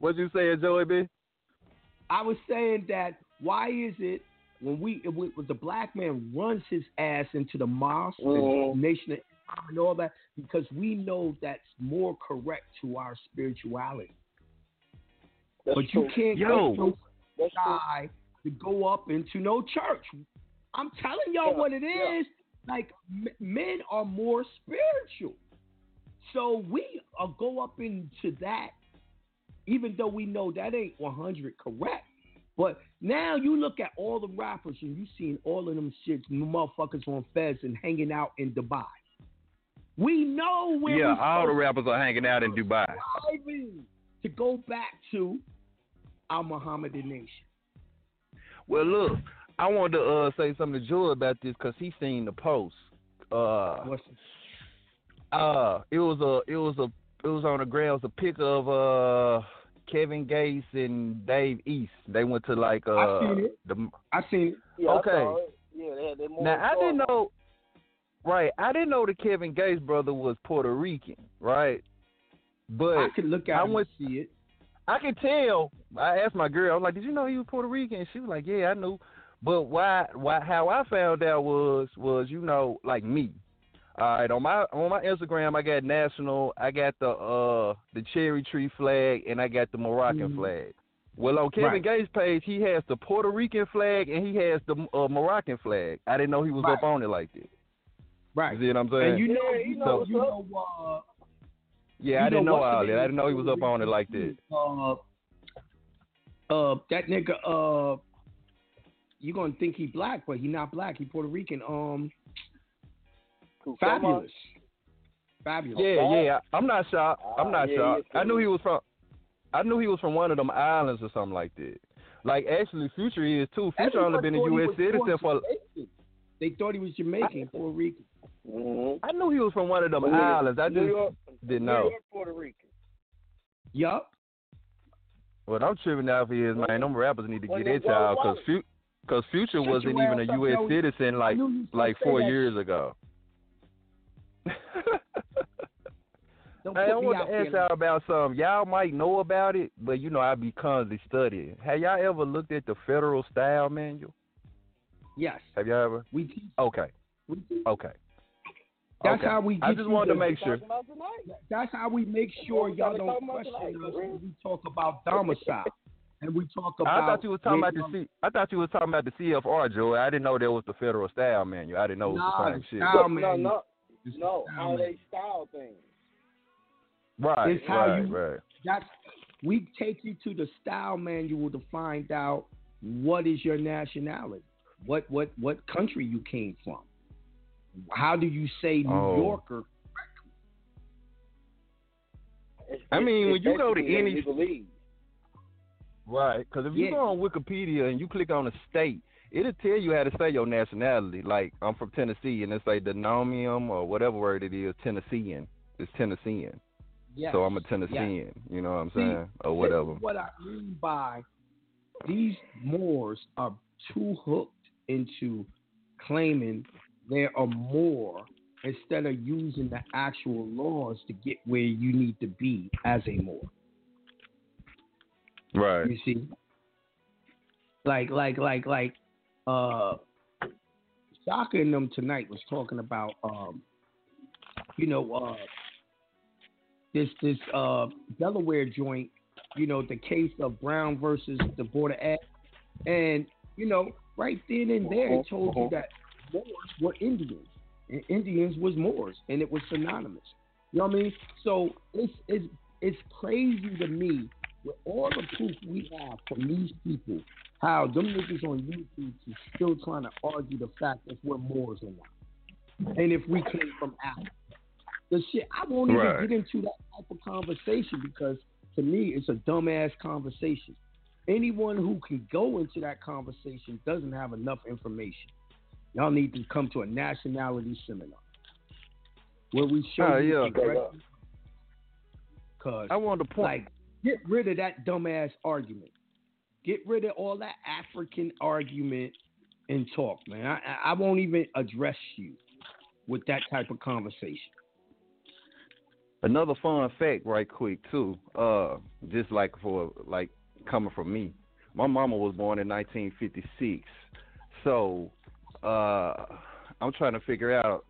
What'd you say, Joey B? I was saying that why is it when the black man runs his ass into the mosque and Nation of Islam and all that, because we know that's more correct to our spirituality. That's but true. You can't go so shy to go up into no church. I'm telling y'all what it is. Like, men are more spiritual. So we go up into that, even though we know that ain't 100% correct. But now you look at all the rappers and you seen all of them shit motherfuckers on Fez and hanging out in Dubai. We know where all the rappers are hanging out in Dubai. To go back to our Mohammedan nation. Well, look, I wanted to say something to Joe about this because he seen the post. What's this? It was on the grounds a pic of Kevin Gates and Dave East. They went to like I seen it. Yeah, okay. I didn't know the Kevin Gates brother was Puerto Rican, right? But I could look at and see it. I could tell. I asked my girl, I was like, "Did you know he was Puerto Rican?" She was like, "Yeah, I knew." But why how I found out was, you know, like me. All right, on my Instagram, I got national, I got the cherry tree flag, and I got the Moroccan flag. Well, on Kevin Gates' page, he has the Puerto Rican flag and he has the Moroccan flag. I didn't know he was up on it like that. Right. You see what I'm saying? And I didn't know all that. I didn't know he was up on it like that. That nigga, you gonna think he black, but he not black. He Puerto Rican. Fabulous. Yeah. I'm not shocked. I'm not shocked. I knew he was from one of them islands or something like that. Like, actually, Future is too. Future only been a U.S. citizen for. They thought he was Jamaican, Puerto Rican. Mm-hmm. I knew he was from one of them islands. I just didn't know. New York, Puerto Rican. Yup. What I'm tripping out for is, man, them rappers need to get their child because Future wasn't even a U.S. citizen like 4 years ago. I want to ask y'all about something. Y'all might know about it, but you know I be constantly studying. Have y'all ever looked at the Federal Style Manual? Yes. Have y'all ever? We teach. Okay. That's how we. I just wanted to make sure. That's how we make sure y'all don't question us when we talk about domicile and we talk about. I thought you were talking about the CFR, Joey. I didn't know there was the Federal Style Manual. I didn't know it was the same shit. No, how they style things. Right, it's how right. We take you to the style manual to find out what is your nationality? What country you came from? How do you say New Yorker? I mean, when you go to any league, right? Because if you go on Wikipedia and you click on a state, it'll tell you how to say your nationality. Like, I'm from Tennessee, and it's like denomium or whatever word it is. Tennessean. It's Tennessean. Yes. So I'm a Tennessean. Yes. You know what I'm saying, or whatever. What I mean by these Moors are too hooked into claiming there are more instead of using the actual laws to get where you need to be as a Moor. Right. You see? Like Shaka and them tonight was talking about this Delaware joint, you know, the case of Brown versus the Board of Ed, and you know, right then and there it told you that Moors were Indians and Indians was Moors, and it was synonymous. You know what I mean? So it's crazy to me with all the proof we have from these people, how them niggas on YouTube is still trying to argue the fact that we're Moors or not, and if we came from Africa. The shit, I won't even get into that type of conversation because to me it's a dumbass conversation. Anyone who can go into that conversation doesn't have enough information. Y'all need to come to a nationality seminar where we show you the correct. Cause I want to point, get rid of that dumbass argument. Get rid of all that African argument and talk, man. I won't even address you with that type of conversation. Another fun fact, right quick too. Just like for coming from me, my mama was born in 1956, so I'm trying to figure out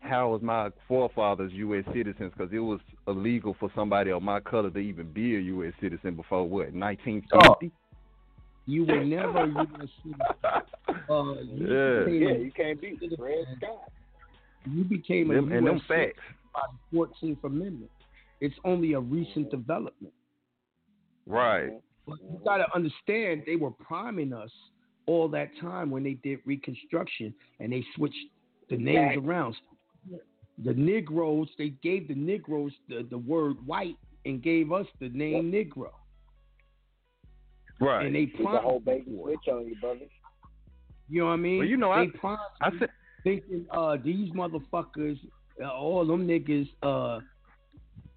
how was my forefathers U.S. citizens, because it was illegal for somebody of my color to even be a U.S. citizen before what 1950. You were never U.S. citizen. You can't be Red Scott. You became a U.S. citizen. And them facts. By the 14th Amendment. It's only a recent development. Right. But you got to understand they were priming us all that time when they did Reconstruction and they switched the names around. The Negroes, they gave the Negroes the word white and gave us the name Negro. Right. And they primed the whole baby switch on you, brother. You know what I mean? Well, you know, they thinking these motherfuckers... all them niggas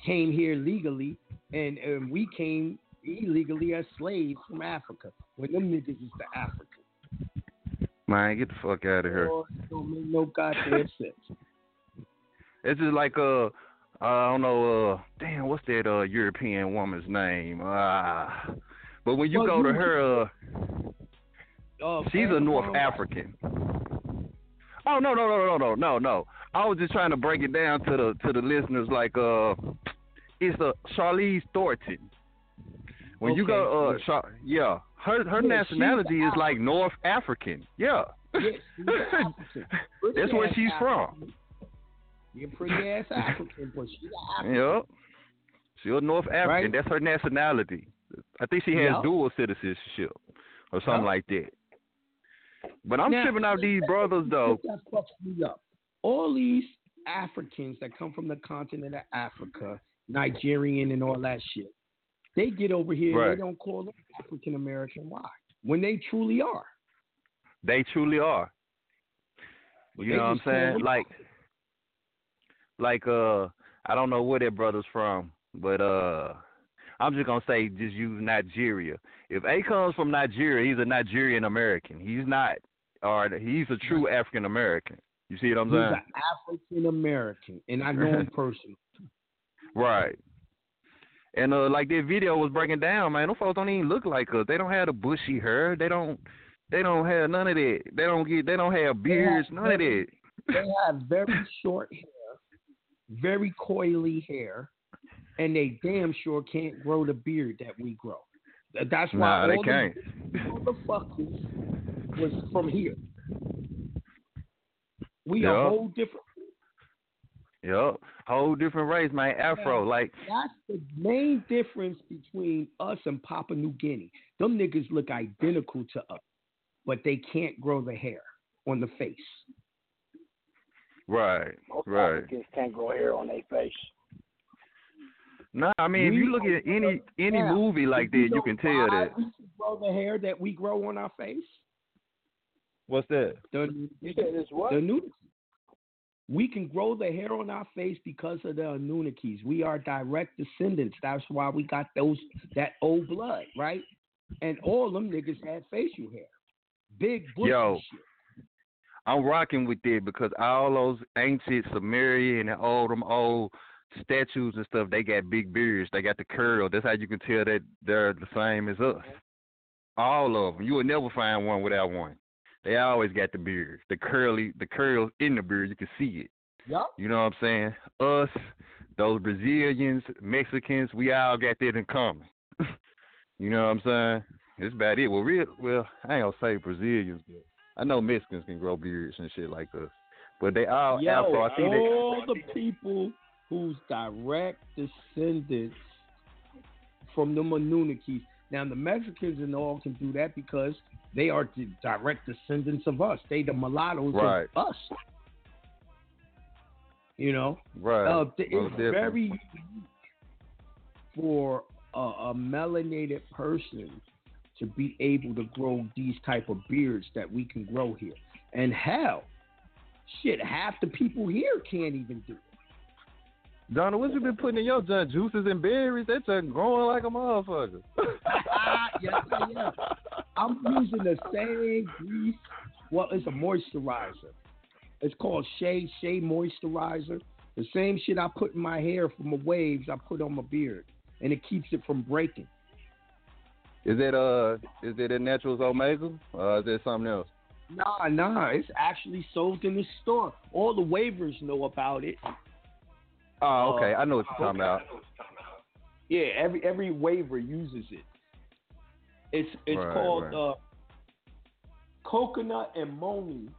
came here legally, and we came illegally as slaves from Africa. When them niggas is to Africa. Man, get the fuck out of here. Oh, don't make no goddamn sense. It's just like I don't know. Damn, what's that European woman's name? But when you go to her, she's a North African. Oh no. I was just trying to break it down to the listeners. Like, it's a Charlize Theron. When you go, her nationality is like North African. Yeah, yes, she's African. That's where she's African. From. You're pretty ass African, but she's African. Yeah, she's North African. Right? That's her nationality. I think she has dual citizenship or something like that. But I'm tripping out these brothers though. That fucks me up. All these Africans that come from the continent of Africa, Nigerian and all that shit, they get over here and they don't call them African American. Why? When they truly are. They truly are. You know what I'm saying? Like I don't know where that brother's from, but I'm just gonna say just use Nigeria. If A comes from Nigeria, he's a Nigerian American. He's a true African American. You see what I'm saying? He's an African American, and I know him personally. Right. And like that video was breaking down, man. Those folks don't even look like us. They don't have the bushy hair. They don't have none of that. They don't have beards. None of that. They have very short hair, very coily hair, and they damn sure can't grow the beard that we grow. That's why they can't. All the motherfuckers was from here. We are a whole different. Yep. Whole different race, man. Afro. Like, that's the main difference between us and Papua New Guinea. Them niggas look identical to us, but they can't grow the hair on the face. Right. Most Africans can't grow hair on their face. No, I mean, if you look at any movie like that, you can tell that. We should grow the hair that we grow on our face. What's that? The Anunnaki. We can grow the hair on our face because of the Anunnakis. We are direct descendants. That's why we got that old blood, right? And all them niggas had facial hair. Big bushy shit. I'm rocking with that because all those ancient Sumeria and all them old statues and stuff, they got big beards. They got the curl. That's how you can tell that they're the same as us. All of them. You will never find one without one. They always got the beard, the curls in the beard. You can see it. Yep. You know what I'm saying? Us, those Brazilians, Mexicans, we all got that in common. You know what I'm saying? That's about it. Well, I ain't gonna say Brazilians, but I know Mexicans can grow beards and shit like us. But they all Afro. I think all the people who's direct descendants from the Anunnakis. Now, the Mexicans and all can do that because they are the direct descendants of us. They the mulattoes of us. You know? Right. It's very unique for a melanated person to be able to grow these type of beards that we can grow here. And hell, shit, half the people here can't even do it. Donna, what you been putting in your junk? Juices and berries? That junk growing like a motherfucker. Yes, I'm using the same grease. Well, it's a moisturizer. It's called Shea Moisturizer. The same shit I put in my hair for my waves, I put on my beard, and it keeps it from breaking. Is it a natural omega? Or is that something else? Nah. It's actually sold in the store. All the waivers know about it. Oh, okay. I know what you're talking about. Yeah, every waiver uses it. It's called coconut and moni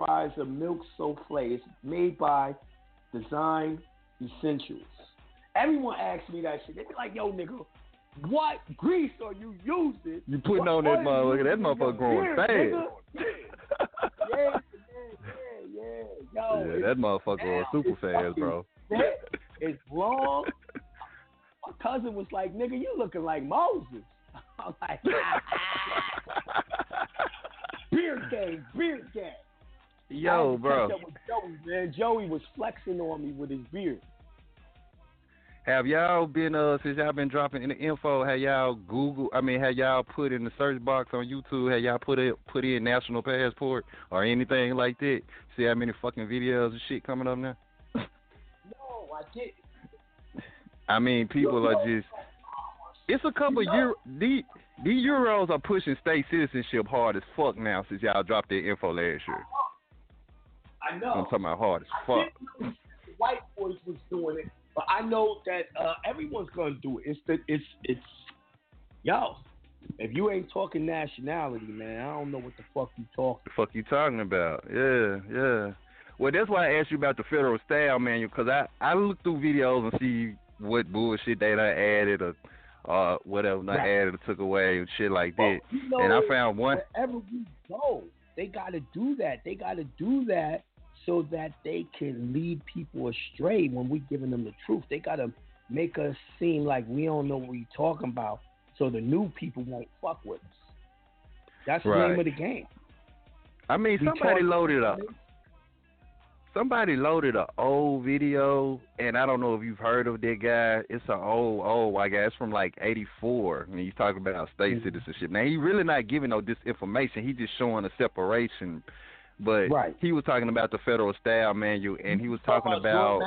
Pfizer milk souffle. It's made by Design Essentials. Everyone asks me that shit. They be like, "Yo, nigga, what grease are you using? You putting on that motherfucker? That motherfucker growing fast." Yo, that motherfucker was super fast, bro. It's wrong. My cousin was like, "Nigga, you looking like Moses." I'm like, Beard game. Yo, bro. Joey was flexing on me with his beard. Have y'all been, since y'all been dropping in the info, have y'all put in the search box on YouTube, have y'all put in national passport or anything like that? See how many fucking videos and shit coming up now? No, I didn't. I mean, people are just, it's a couple the Euros are pushing state citizenship hard as fuck now since y'all dropped their info last year. I know. I'm talking about hard as fuck. White boys was doing it. But I know that everyone's gonna do it. If you ain't talking nationality, man, I don't know what the fuck you talking. The fuck you talking about? Yeah. Well, that's why I asked you about the federal style manual because I look through videos and see what bullshit they done added or whatever not added or took away and shit like that. Well, you know, and I found one. Wherever we go, they gotta do that. So that they can lead people astray when we're giving them the truth. They got to make us seem like we don't know what we're talking about so the new people won't fuck with us. That's the name of the game. I mean, somebody loaded an old video, and I don't know if you've heard of that guy. It's an old white guy. It's from like 84. I mean, he's talking about state citizenship. Now, he's really not giving no disinformation. He's just showing a separation. But he was talking about the federal style manual, and he was talking about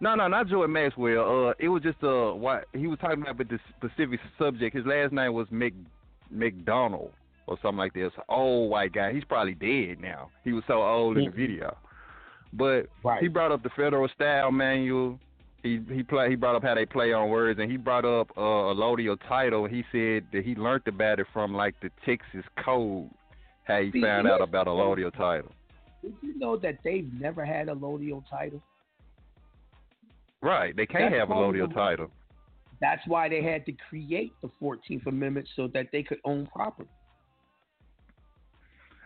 no, not Joy Maxwell. It was just he was talking about the specific subject. His last name was McDonald or something like this. Old white guy. He's probably dead now. He was so old in the video, but he brought up the federal style manual. He brought up how they play on words, and he brought up a allodial title. He said that he learned about it from like the Texas Code. How he found out about a allodial title. Did you know that they've never had a Lodial title? Right. They can't have a Lodial title. That's why they had to create the 14th Amendment so that they could own property.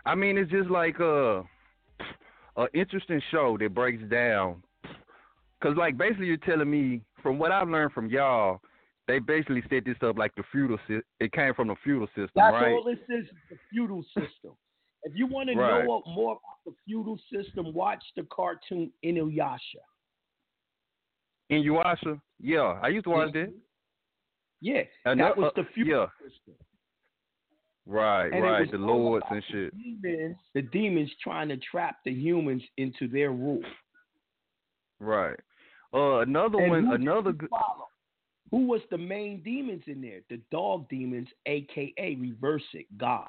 I mean, it's just like an interesting show that breaks down. Because, like, basically you're telling me, from what I've learned from y'all, they basically set this up like the feudal system. It came from the feudal system, right? That's all this is, the feudal system. If you want to know more about the feudal system, watch the cartoon Inuyasha. Inuyasha? Yeah, I used to watch that. Yeah, that was the feudal system. Right, and right, the lords and shit. The demons trying to trap the humans into their rule. Right. Who was the main demons in there? The dog demons, a.k.a. reverse it, God.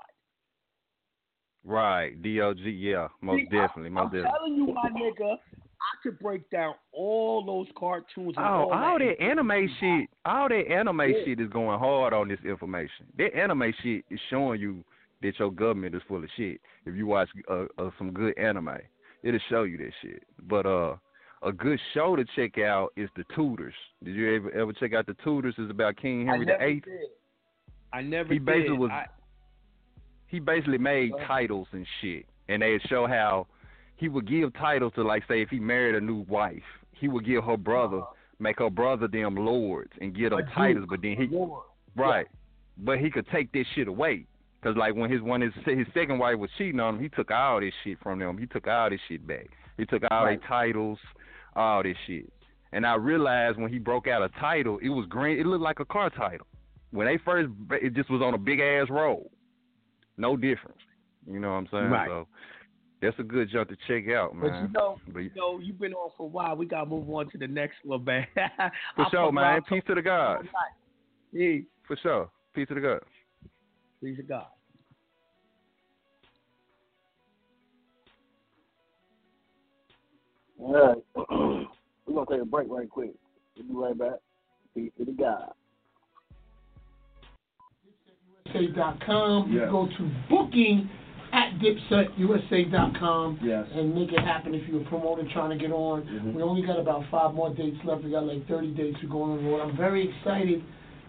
Right, D-O-G, yeah, most definitely. I'm telling you, my nigga, I could break down all those cartoons. All that anime shit is going hard on this information. That anime shit is showing you that your government is full of shit. If you watch some good anime, it'll show you that shit. But a good show to check out is The Tudors. Did you ever check out The Tudors? It's about King Henry VIII. He basically made titles and shit, and they'd show how he would give titles to, like, say, if he married a new wife, he would give her brother, make her brother them lords and give them titles, but then but he could take this shit away, because, like, when his second wife was cheating on him, he took all this shit from them. He took all this shit back. He took all their titles, all this shit. And I realized when he broke out a title, it was green. It looked like a car title. When they first, it just was on a big-ass roll. No difference. You know what I'm saying? Right. So that's a good job to check out, man. But you know, you've been on for a while. We got to move on to the next one, man. For sure, man. Peace to the God. Peace. For sure. Peace to the God. Peace to God. All right. We're going to take a break right quick. We'll be right back. Peace to the God. DipsetUSA.com. You go to booking at DipsetUSA.com and make it happen if you're a promoter trying to get on. Mm-hmm. We only got about 5 more dates left. We got like 30 dates to go on the road. I'm very excited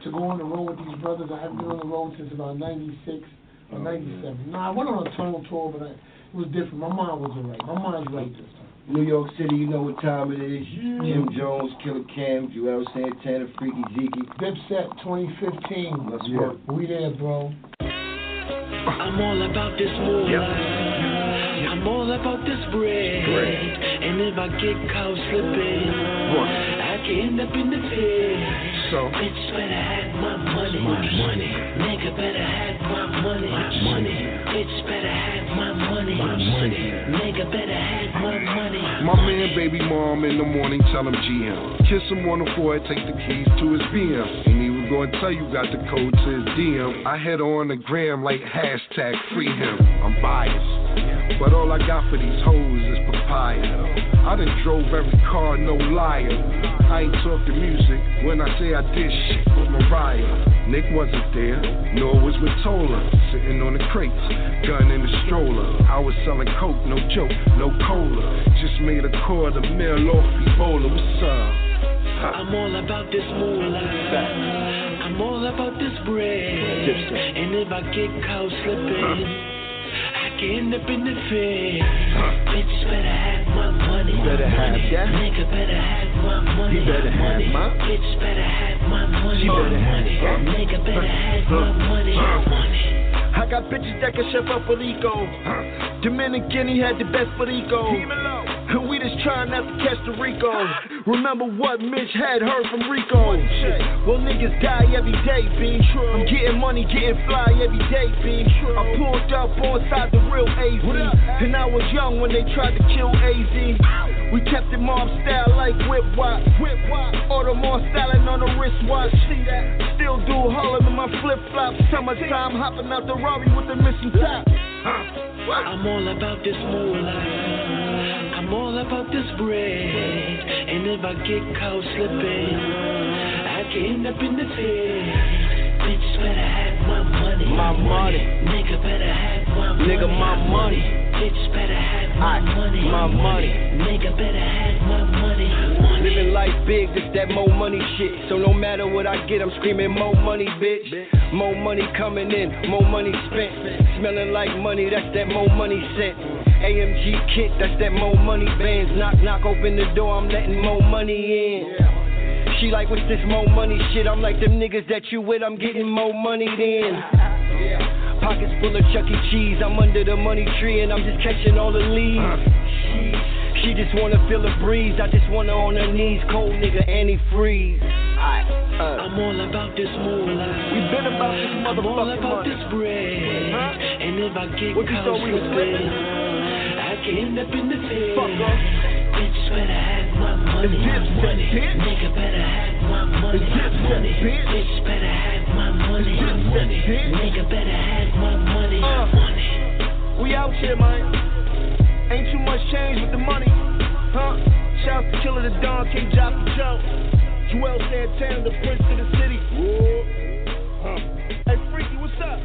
to go on the road with these brothers. I haven't been on the road since about 96 or 97. No, I went on a tunnel tour, but it was different. My mind wasn't right. My mind's right this time. New York City, you know what time it is. Jim Jones, Killer Cam, Joel Santana, Freaky Zeke. Dipset 2015. Let's work. We there, bro. I'm all about this war. Yep. I'm all about this bread. Great. And if I get caught slipping, I can end up in the pit. So, bitch better have my money. Money. Nigga better have my money. Money. Bitch better have my money. Money. Nigga better have my money. My man, baby mom, in the morning, tell him GM. Kiss him on the forehead, take the keys to his BM. Ain't even gonna tell you got the code to his DM. I head on the gram like hashtag free him. I'm biased, but all I got for these hoes is papaya. I done drove every car, no liar. I ain't talking music when I say I did shit with Mariah. Nick wasn't there, nor was with Tola. Sitting on the crates, gun in the stroller. I was selling coke, no joke, no cola. Just made a $250,000 off Ebola. What's up? I'm all about this moolah. I'm all about this bread. And if I get caught slipping, I can end up in the fed. Bitch better have my money. Better have that. Nigga better have my money. He better have my. Bitch better have my money. She better have that. Nigga better have my money. I got bitches that can chef up for ego. Dominican, he had the best for ego. And we just trying not to catch the Rico. Remember what Mitch had heard from Rico. Well, niggas die every day, B. I'm getting money, getting fly every day, B. I pulled up on side the real AZ. And I was young when they tried to kill AZ. We kept it mob style like whip-wop. Audemars styling on a wristwatch. Still do Harlem in my flip-flops. Summertime hopping out the Rari with the missing top. I'm all about this moolah. I'm all about this bread. And if I get caught slipping, I can end up in the pit. Bitch better have my money. Nigga better have my money. Bitch better have my money. Nigga better have my money. Living life big, it's that more money shit. So no matter what I get, I'm screaming more money, bitch. More money coming in, more money spent. Smelling like money, that's that more money scent. AMG kit, that's that more money bands. Knock, knock, open the door, I'm letting more money in. She like, what's this more money shit? I'm like, them niggas that you with, I'm getting more money than. Pockets full of Chuck E. Cheese, I'm under the money tree and I'm just catching all the leaves. She just wanna feel a breeze, I just want her on her knees, cold nigga, antifreeze. I'm all about this moolah. We been about this motherfucking money. I'm all about this bread, huh? And if I get caught slipping, I can end up in the pit. Fuck off. Bitch better have my money. Nigga better have my money. Bitch better have my money. Nigga better have my money. We out here, man. Ain't too much change with the money, huh? Shout to Killer the Don, King Job the Joe, Joel Santana, the Prince of the City. Huh. Hey, Freaky, what's up?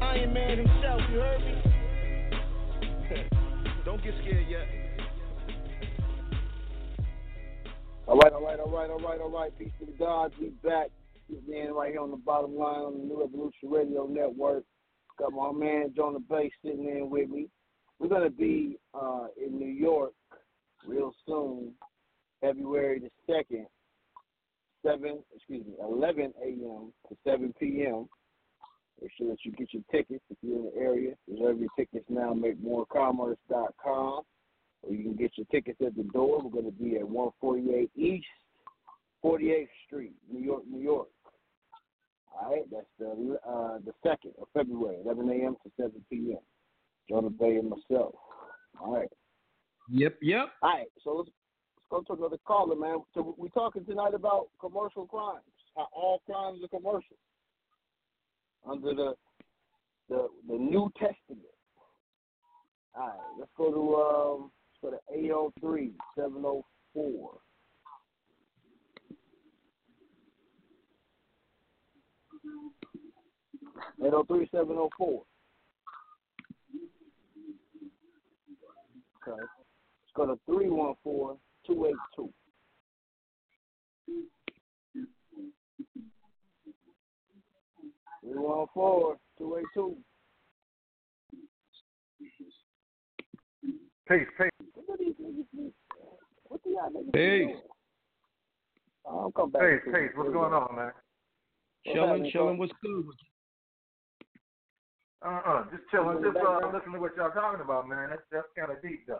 Iron Man himself, you heard me? Don't get scared yet. All right. Peace to the gods. We back. This man right here on the bottom line on the New Evolution Radio Network. Got my man Jonah Bay sitting in with me. We're going to be in New York real soon, February the 2nd, 11 a.m. to 7 p.m. Make sure that you get your tickets if you're in the area. Reserve your tickets now, MakeMoorCommerce.com. You can get your tickets at the door. We're going to be at 148 East 48th Street, New York, New York. All right, that's the 2nd of February, 11 a.m. to 7 p.m. Jonah Bay and myself. All right. Yep. All right, so let's go to another caller, man. So we're talking tonight about commercial crimes, how all crimes are commercial under the New Testament. All right, let's go to... for the 803-704. Okay. Let's go to 314-282. Peace. What do y'all niggas do? I'll come back. Peace. What's going on, man? Chilling. What's good with you? Just chilling. Just listening to what y'all talking about, man. That's kind of deep, though.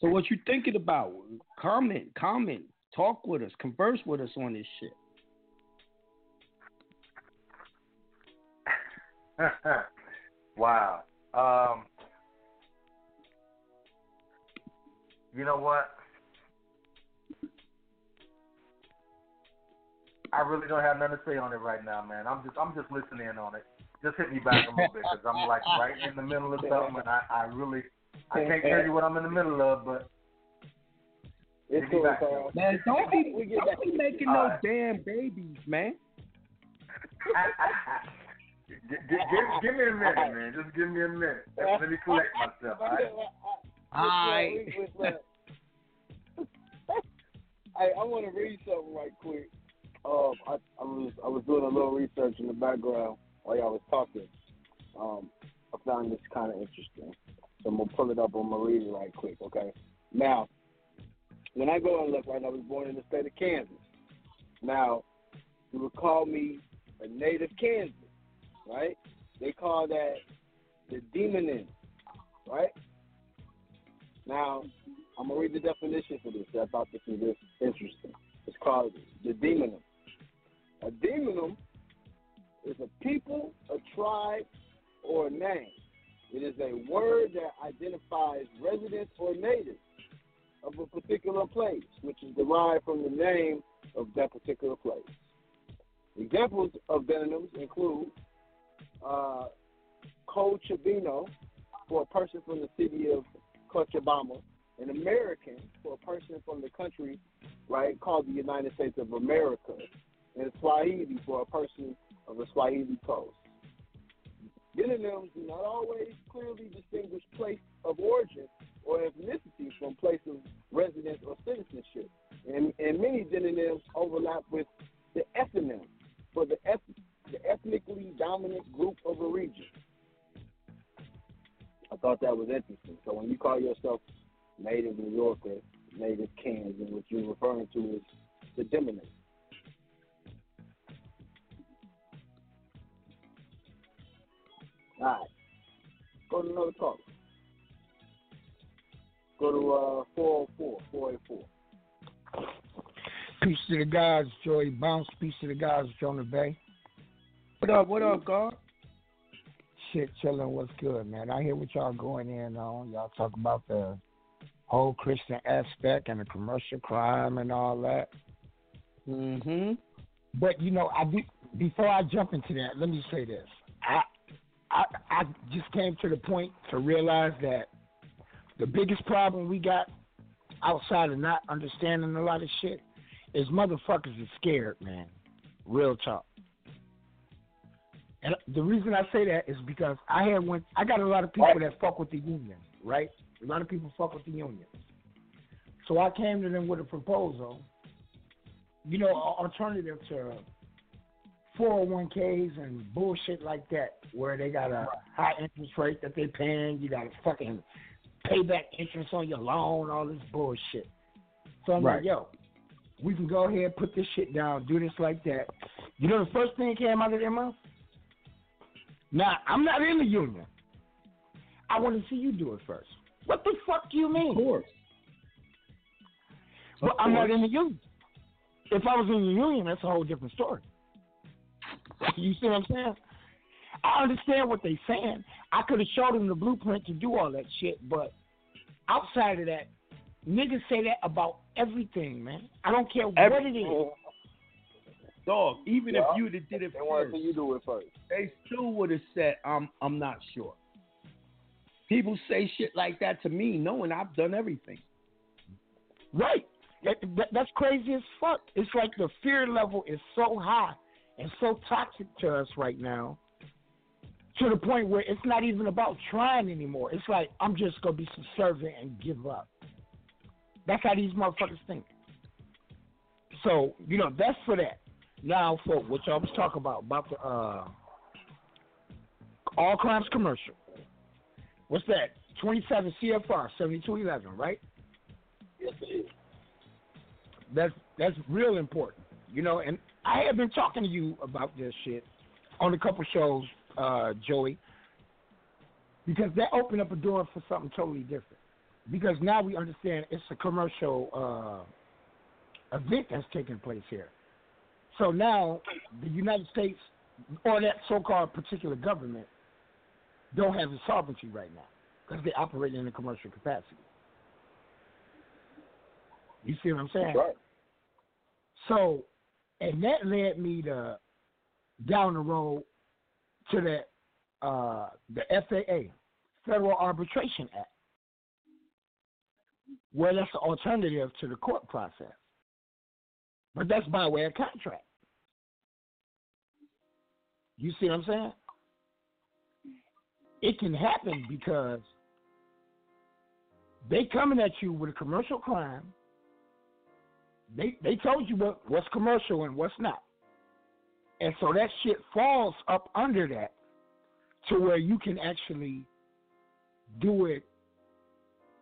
So what you thinking about? Comment. Talk with us. Converse with us on this shit. Wow. You know what? I really don't have nothing to say on it right now, man. I'm just listening on it. Just hit me back a little bit because I'm like right in the middle of something, and I can't tell you what I'm in the middle of, but it's cool. Man, don't be making no damn babies, man. Give me a minute, man. Just give me a minute. Let me collect myself. All right? Hi. I want to read something right quick. I was doing a little research in the background while y'all was talking. I found this kind of interesting, so I'm gonna pull it up. I'm gonna read it right quick. Okay. Now, when I go and look right now, I was born in the state of Kansas. Now, you would call me a native Kansas, right? They call that the demon in, right? Now, I'm going to read the definition for this. I thought this was interesting. It's called the demonum. A demonum is a people, a tribe, or a name. It is a word that identifies residents or natives of a particular place, which is derived from the name of that particular place. Examples of demoniums include Cochabamba, for a person from the city of Cochabamba, an American, for a person from the country, right, called the United States of America, and Swahili, for a person of the Swahili coast. This Synonyms do not always clearly distinguish place of origin or ethnicity from place of residence or citizenship, and many synonyms overlap with the ethnonym for the ethnically dominant group of a region. I thought that was interesting. So when you call yourself native New Yorker, native Kansas, what you're referring to is the dominant. All right. Go to another call. Go to 404-484. Peace to the guys, Joey Bounce. Peace to the guys, Jonah Bay. What up, God? Shit, chillin', what's good, man? I hear what y'all going in on. Y'all talk about the whole Christian aspect and the commercial crime and all that. Mm-hmm. But, you know, before I jump into that, let me say this. I just came to the point to realize that the biggest problem we got outside of not understanding a lot of shit is motherfuckers are scared, man. Real talk. And the reason I say that is because I got a lot of people that fuck with the union, right? A lot of people fuck with the union. So I came to them with a proposal, you know, alternative to 401ks and bullshit like that, where they got a high interest rate that they paying. You got to fucking pay back interest on your loan, all this bullshit. So I'm like, yo, we can go ahead, put this shit down, do this like that. You know the first thing that came out of their mouth? Nah, I'm not in the union. I want to see you do it first. What the fuck do you mean? Of course. Well, I'm not in the union. If I was in the union, that's a whole different story. You see what I'm saying? I understand what they're saying. I could have showed them the blueprint to do all that shit, but outside of that, niggas say that about everything, man. I don't care what it is. Dog, even if you did it first, you do it first, they still would have said, I'm not sure. People say shit like that to me, knowing I've done everything. Right. That's crazy as fuck. It's like the fear level is so high and so toxic to us right now, to the point where it's not even about trying anymore. It's like, I'm just going to be subservient and give up. That's how these motherfuckers think. So, you know, that's for that. Now, for what y'all was talking about the all crimes commercial. What's that? 27 CFR 7211, right? Yes, it is. That's real important. You know, and I have been talking to you about this shit on a couple shows, Joey, because that opened up a door for something totally different. Because now we understand it's a commercial event that's taking place here. So now the United States, or that so-called particular government, don't have the sovereignty right now because they operate in a commercial capacity. You see what I'm saying? That's right. So, and that led me to down the road to that the FAA, Federal Arbitration Act, where that's an alternative to the court process. But that's by way of contract. You see what I'm saying? It can happen because they coming at you with a commercial crime. They told you what's commercial and what's not. And so that shit falls up under that to where you can actually do it,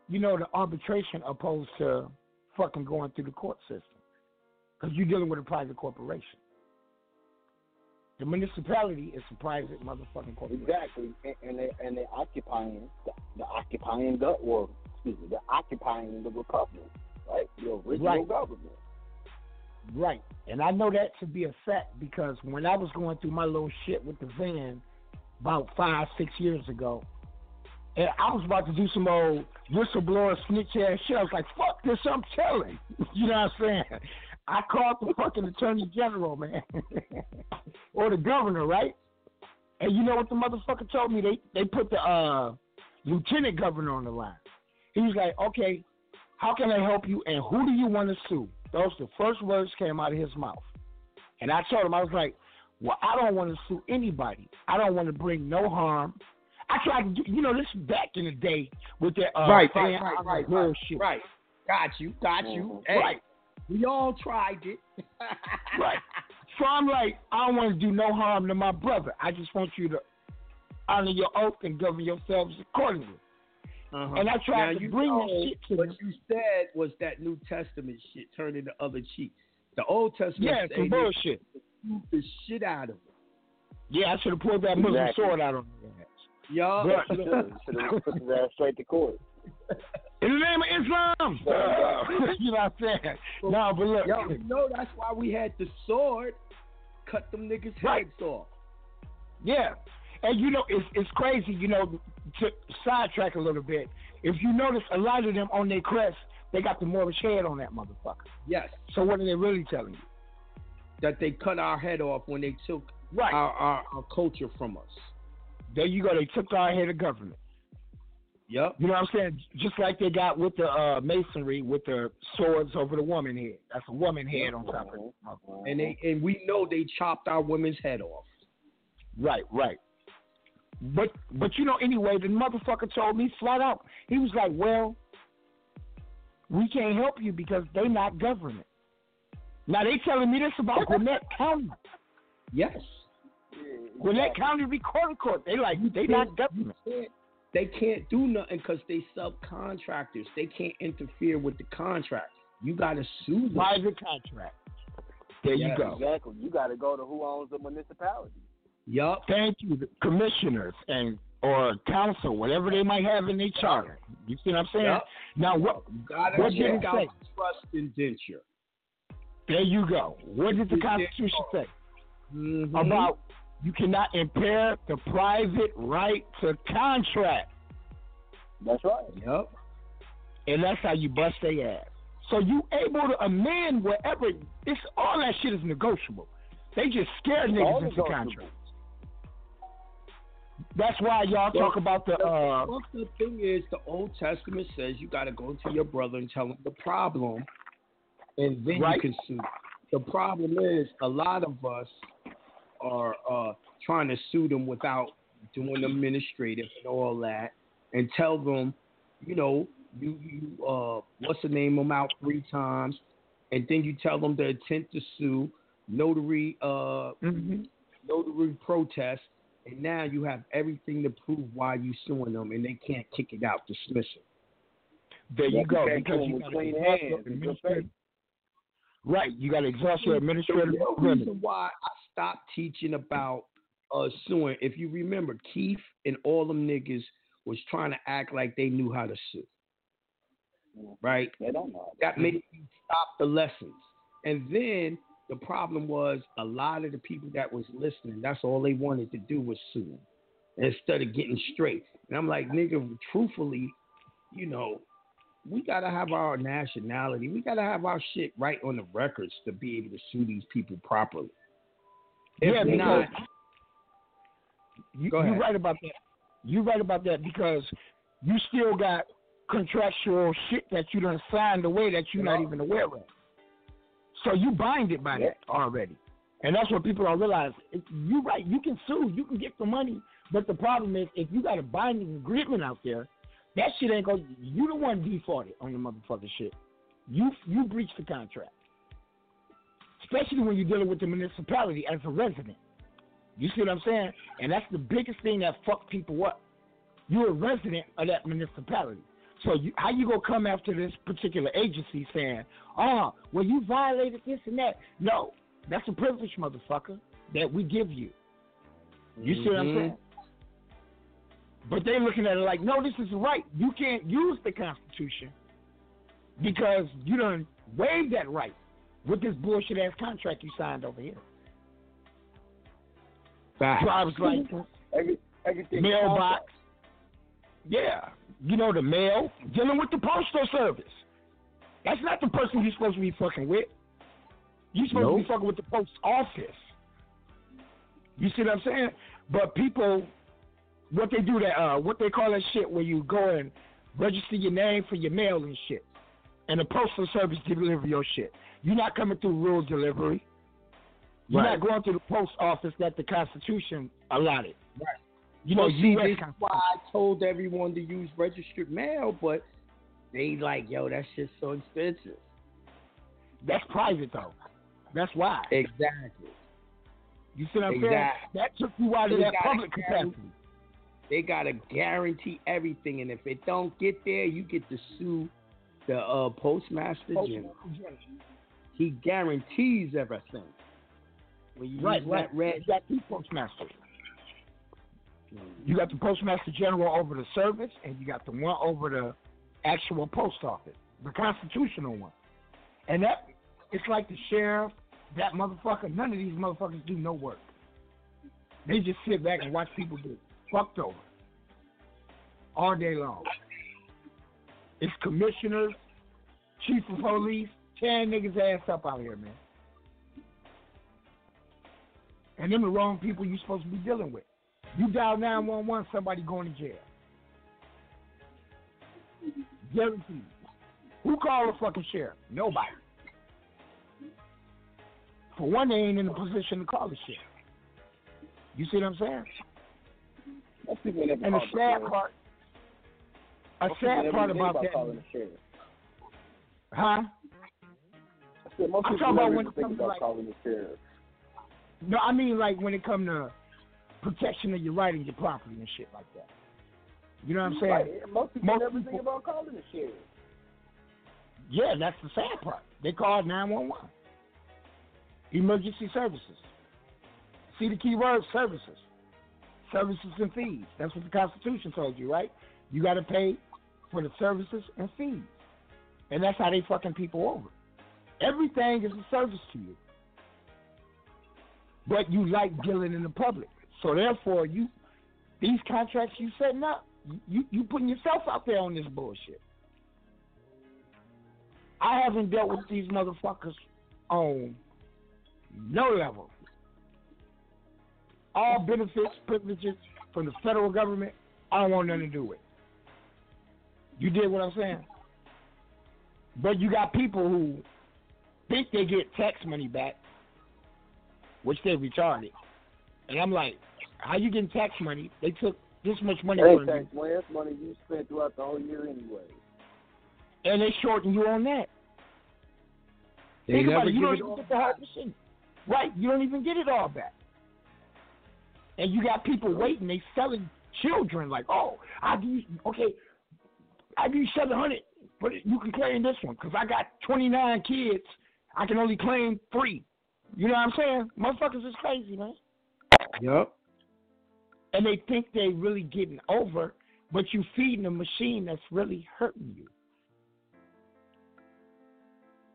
you know, the arbitration opposed to fucking going through the court system. Because you're dealing with a private corporation. The municipality is a private motherfucking corporation. Exactly. And they're occupying they're occupying the republic. Right, the original government. Right, and I know that to be a fact because when I was going through my little shit with the van about 5-6 years ago, and I was about to do some old whistleblower snitch ass shit. I was like, "Fuck this, I'm telling." You know what I'm saying? I called the fucking attorney general, man, or the governor, right? And you know what the motherfucker told me? They put the lieutenant governor on the line. He was like, "Okay. How can I help you, and who do you want to sue?" Those the first words came out of his mouth. And I told him, I was like, Well, I don't want to sue anybody. I don't want to bring no harm. I tried, you know, this back in the day with that bullshit. Right. Got you. Hey, right. We all tried it. Right. So I'm like, I don't want to do no harm to my brother. I just want you to honor your oath and govern yourselves accordingly. Uh-huh. And I tried to bring that shit to them. What you said was that New Testament shit, turning the other cheek. The Old Testament. Yeah, some bullshit. The shit out of it. Yeah, I should have pulled that Muslim sword out of him. Y'all should have put that straight to court. In the name of Islam. You know what I'm saying? Well, no, but look. Yo, you know that's why we had the sword. Cut them niggas' heads off. Yeah. And you know, it's crazy, you know, to sidetrack a little bit. If you notice, a lot of them on their crest, they got the Moorish head on that motherfucker. Yes. So what are they really telling you? That they cut our head off when they took our culture from us. There you go. They took our head of government. Yep. You know what I'm saying? Just like they got with the masonry, with the swords over the woman head. That's a woman head on top of it. And we know they chopped our women's head off. Right. But you know, anyway, the motherfucker told me flat out. He was like, well, we can't help you because they not government. Now they telling me this about Gwinnett County. Yes. Gwinnett County Recording Court. They like, they not government. They can't do nothing because they subcontractors. They can't interfere with the contract. You got to sue them. Private contract. There you go. Exactly. You got to go to who owns the municipality. Yup. Thank you. The commissioners or council, whatever they might have in their charter. You see what I'm saying? Yep. Now, what did it say? Trust indenture. There you go. What did the Constitution say? Mm-hmm. About you cannot impair the private right to contract. That's right. Yep. And that's how you bust their ass. So you able to amend wherever. It's all that shit is negotiable. They just scare niggas into contracts. That's why y'all talk about the. The thing is, the Old Testament says you got to go to your brother and tell him the problem, and then you can sue. The problem is a lot of us are trying to sue them without doing administrative and all that, and tell them, you know, you what's the name them out 3 times, and then you tell them the intent to sue, notary protest, and now you have everything to prove why you suing them, and they can't kick it out, dismiss it. There you go. Because you got clean hands. Right, you got to exhaust your administrative. The reason why I stopped teaching about suing, if you remember, Keith and all them niggas was trying to act like they knew how to sue. Right? They don't know. That made me stop the lessons. And then the problem was a lot of the people that was listening, that's all they wanted to do was sue instead of getting straight. And I'm like, nigga, truthfully, you know, we got to have our nationality. We got to have our shit right on the records to be able to sue these people properly. If not... You're right about that. You're right about that because you still got contractual shit that you done signed away that you're not even aware of. So you binded by that already. And that's what people don't realize. You're right. You can sue. You can get the money. But the problem is if you got a binding agreement out there, that shit ain't going to... You the one defaulted on your motherfucking shit. You breached the contract. Especially when you're dealing with the municipality as a resident. You see what I'm saying? And that's the biggest thing that fucked people up. You're a resident of that municipality. So how you going to come after this particular agency saying, well, you violated this and that. No, that's a privilege, motherfucker, that we give you. You see what I'm saying? But they're looking at it like, no, this is right. You can't use the Constitution because you done waived that right with this bullshit-ass contract you signed over here. Bye. So I was like, mailbox. Yeah. You know, the mail. Dealing with the postal service. That's not the person you're supposed to be fucking with. You're supposed to be fucking with the post office. You see what I'm saying? But people... What they do that, what they call that shit where you go and register your name for your mail and shit. And the postal service deliver your shit. You're not coming through rural delivery. You're right. Not going to the post office that the Constitution allotted. Right. You know, see, that's why I told everyone to use registered mail, but they like, yo, that shit's so expensive. That's private, though. That's why. Exactly. You see what I'm saying? That took you out of that public capacity. They gotta guarantee everything, and if it don't get there, you get to sue the Postmaster General. He guarantees everything. When you you got two postmasters. You got the Postmaster General over the service, and you got the one over the actual post office, the constitutional one. And that, it's like the sheriff, that motherfucker. None of these motherfuckers do no work. They just sit back and watch people get fucked over all day long. It's commissioners, chief of police, tearing niggas' ass up out here, man. And them the wrong people you supposed to be dealing with. You dial 911, somebody going to jail. Guaranteed. Who called the fucking sheriff? Nobody. For one, they ain't in a position to call the sheriff. You see what I'm saying? And a sad part about that. Huh? I'm talking about when it comes to, like, calling the sheriff. No, I mean, like, when it comes to protection of your right and your property and shit like that. You know what I'm saying? Right. Most people about calling the sheriff. Yeah, that's the sad part. They called 911. Emergency services. See the key word, services. Services and fees. That's what the Constitution told you, right? You got to pay for the services and fees. And that's how they fucking people over. Everything is a service to you. But you like dealing in the public. So therefore, these contracts you setting up, you putting yourself out there on this bullshit. I haven't dealt with these motherfuckers on no level. All benefits, privileges from the federal government, I don't want nothing to do with. You dig what I'm saying? But you got people who think they get tax money back, which they retarded. And I'm like, how you getting tax money? They took this much money from you. That's money you spent throughout the whole year anyway. And they shorten you on that. They never give it all back. Right, you don't even get it all back. And you got people waiting. They selling children like, oh, I give you 700, but you can claim this one because I got 29 kids. I can only claim 3. You know what I'm saying? Motherfuckers is crazy, man. Yep. And they think they really getting over, but you feeding a machine that's really hurting you.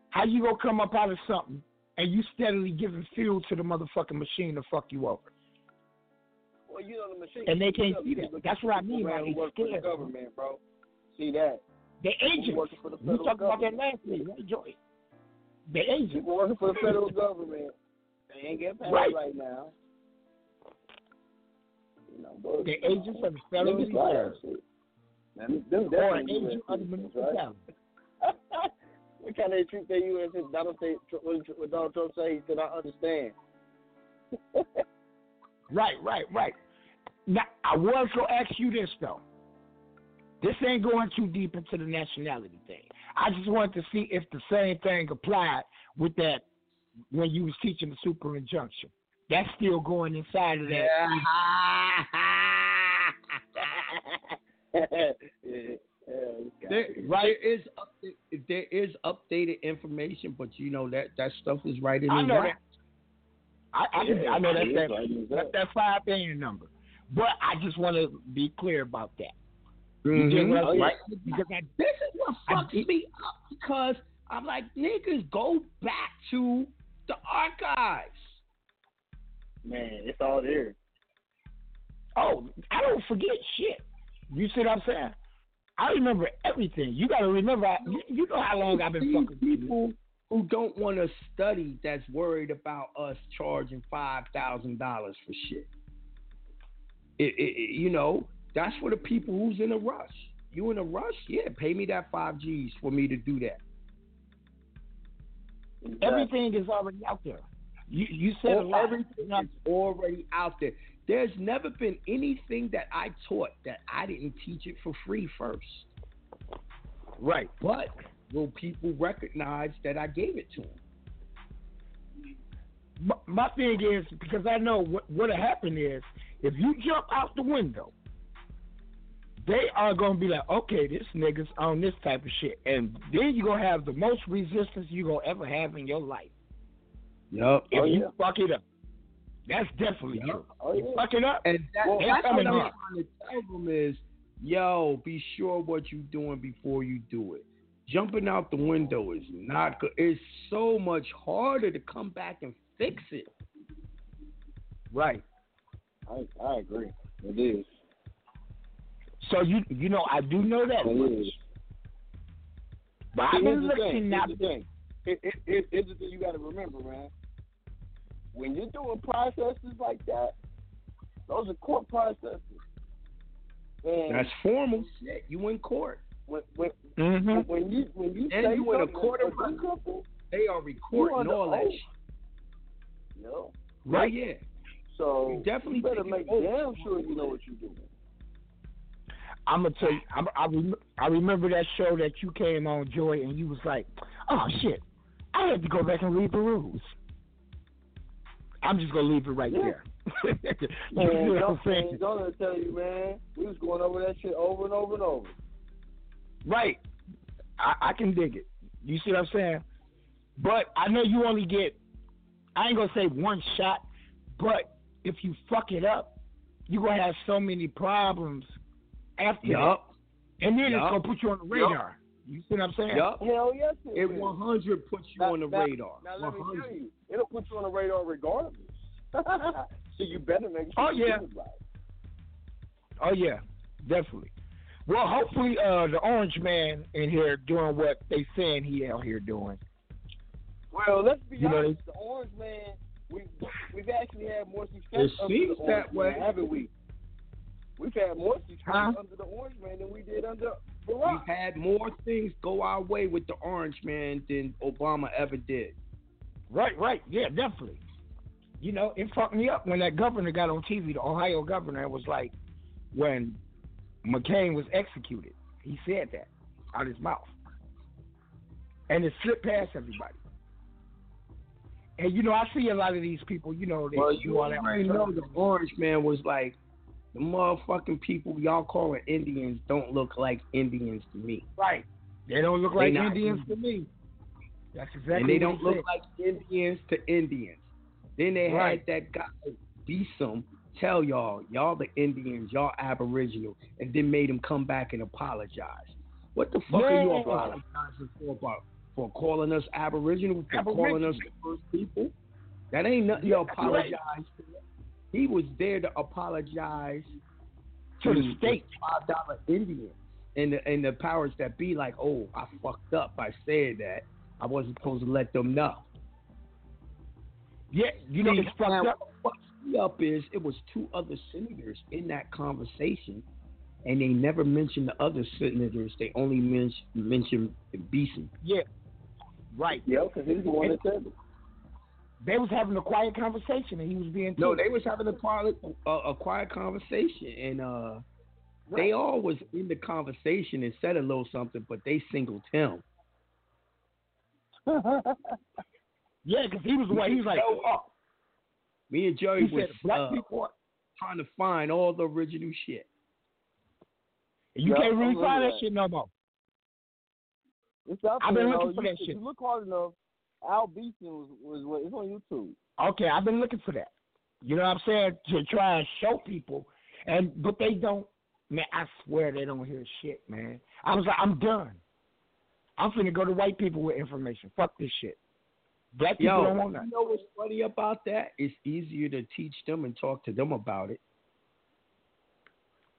How you gonna come up out of something and you steadily giving fuel to the motherfucking machine to fuck you over? Well, you know the machine. And they can't see that. That's what I mean. I ain't scared. Government, bro. See that? The agents. We talked about that last week. Enjoy. The agents. People working for the federal government. They ain't getting paid right now. You know, bro, the agents of the federal government. Or an agent of the municipality. What kind of truth they use? What Donald Trump said, he said, I understand. Right. Now, I was going to ask you this, though. This ain't going too deep into the nationality thing. I just wanted to see if the same thing applied with that when you was teaching the super injunction. That's still going inside of that. Yeah. There is updated information, but you know that stuff is right in the right. I know that's that 5 billion number, but I just want to be clear about that. Mm-hmm. This is what fucks me up because I'm like, niggas, go back to the archives. Man, it's all there. Oh, I don't forget shit. You see what I'm saying? I remember everything. You got to remember, you know how long I've been fucking people who don't want to study that's worried about us charging $5,000 for shit. You know, that's for the people who's in a rush. You in a rush? Yeah, pay me that $5,000 for me to do that. Everything is already out there. You said a lot. Everything is already out there. There's never been anything that I taught that I didn't teach it for free first. Right. But will people recognize that I gave it to them? My thing is, because I know what happened is, if you jump out the window, they are going to be like, okay, this nigga's on this type of shit. And then you're going to have the most resistance you're going to ever have in your life. Yep. If you fuck it up. That's definitely true. Oh, yeah. Fuck it up. And that's what I'm trying to tell them is, yo, be sure what you're doing before you do it. Jumping out the window is not good. It's so much harder to come back and fix it. Right. I agree. It is. So, you know, I do know that. It is. But I've been looking at the It's the thing you got to remember, man. When you're doing processes like that, those are court processes. And that's formal shit. You in court. When you and say you in a court of couple, they are recording all that shit. No. Right. Yeah. So you definitely better make damn sure you know what you're doing. I'm gonna tell you. I remember that show that you came on, Joy, and you was like, "Oh shit, I have to go back and read the rules." I'm just going to leave it right there. You know what I'm saying? Jonah tell you, man, we was going over that shit over and over and over. Right. I can dig it. You see what I'm saying? But I know you only get, I ain't going to say one shot, but if you fuck it up, you're going to have so many problems after that. And then it's going to put you on the radar. You see what I'm saying? Yep. Hell yes, it 100 puts you on the radar. Now let me tell you, it'll put you on the radar regardless. So you better make sure you do it right. Oh yeah, definitely. Well, hopefully the orange man in here doing what they saying he out here doing. Well, let's be honest. The orange man, we've actually had more success. It seems that way, haven't we? We've had more success under the orange man than we did under. We've had more things go our way with the orange man than Obama ever did. Right. Yeah, definitely. You know, it fucked me up when that governor got on TV, the Ohio governor, was like, when McCain was executed, he said that out his mouth. And it slipped past everybody. And, you know, I see a lot of these people, you know. The orange man was like, the motherfucking people y'all calling Indians don't look like Indians to me. Right. They don't look like Indians to me. That's exactly what he said. And they don't look like Indians to Indians. Then they had that guy, Beeson, tell y'all the Indians, y'all Aboriginal, and then made him come back and apologize. What the fuck are you apologizing for calling us Aboriginal? For calling us the first people? That ain't nothing you apologize for. He was there to apologize to the state, $5 Indians, and the powers that be. Like, oh, I fucked up. I said that. I wasn't supposed to let them know. Yeah, you know it's fucked up. What fucked me up is it was two other senators in that conversation, and they never mentioned the other senators. They only mentioned Beeson. Yeah, right. Yeah, because he's the one that said it. They was having a quiet conversation, and he was being told. No, they was having a quiet conversation, and they all was in the conversation and said a little something, but they singled him. Yeah, because he was the way he was like, me and Joey was black people trying to find all the original shit. And you can't really find that shit no more. I've been looking for that shit. You look hard enough. Al Beeson was it's on YouTube. Okay, I've been looking for that. You know what I'm saying? To try and show people, but they don't. Man, I swear they don't hear shit, man. I was like, I'm done. I'm finna go to white people with information. Fuck this shit. Black people don't want that. You know what's funny about that? It's easier to teach them and talk to them about it.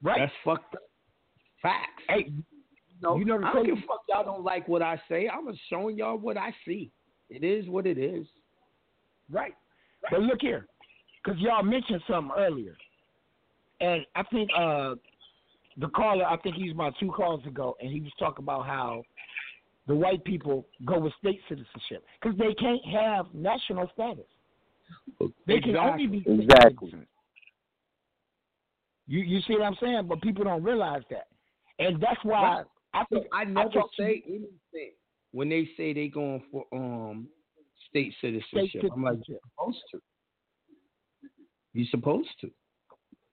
Right. That's fucked up. Facts. Hey, you know I don't give a fuck. Y'all don't like what I say. I'm just showing y'all what I see. It is what it is. Right. But look here, because y'all mentioned something earlier. And I think the caller, I think he was about two calls ago, and he was talking about how the white people go with state citizenship because they can't have national status. They can only be exactly. You see what I'm saying? But people don't realize that, and that's why I think I never say anything when they say they going for state citizenship. I'm like, you're supposed to. You're supposed to.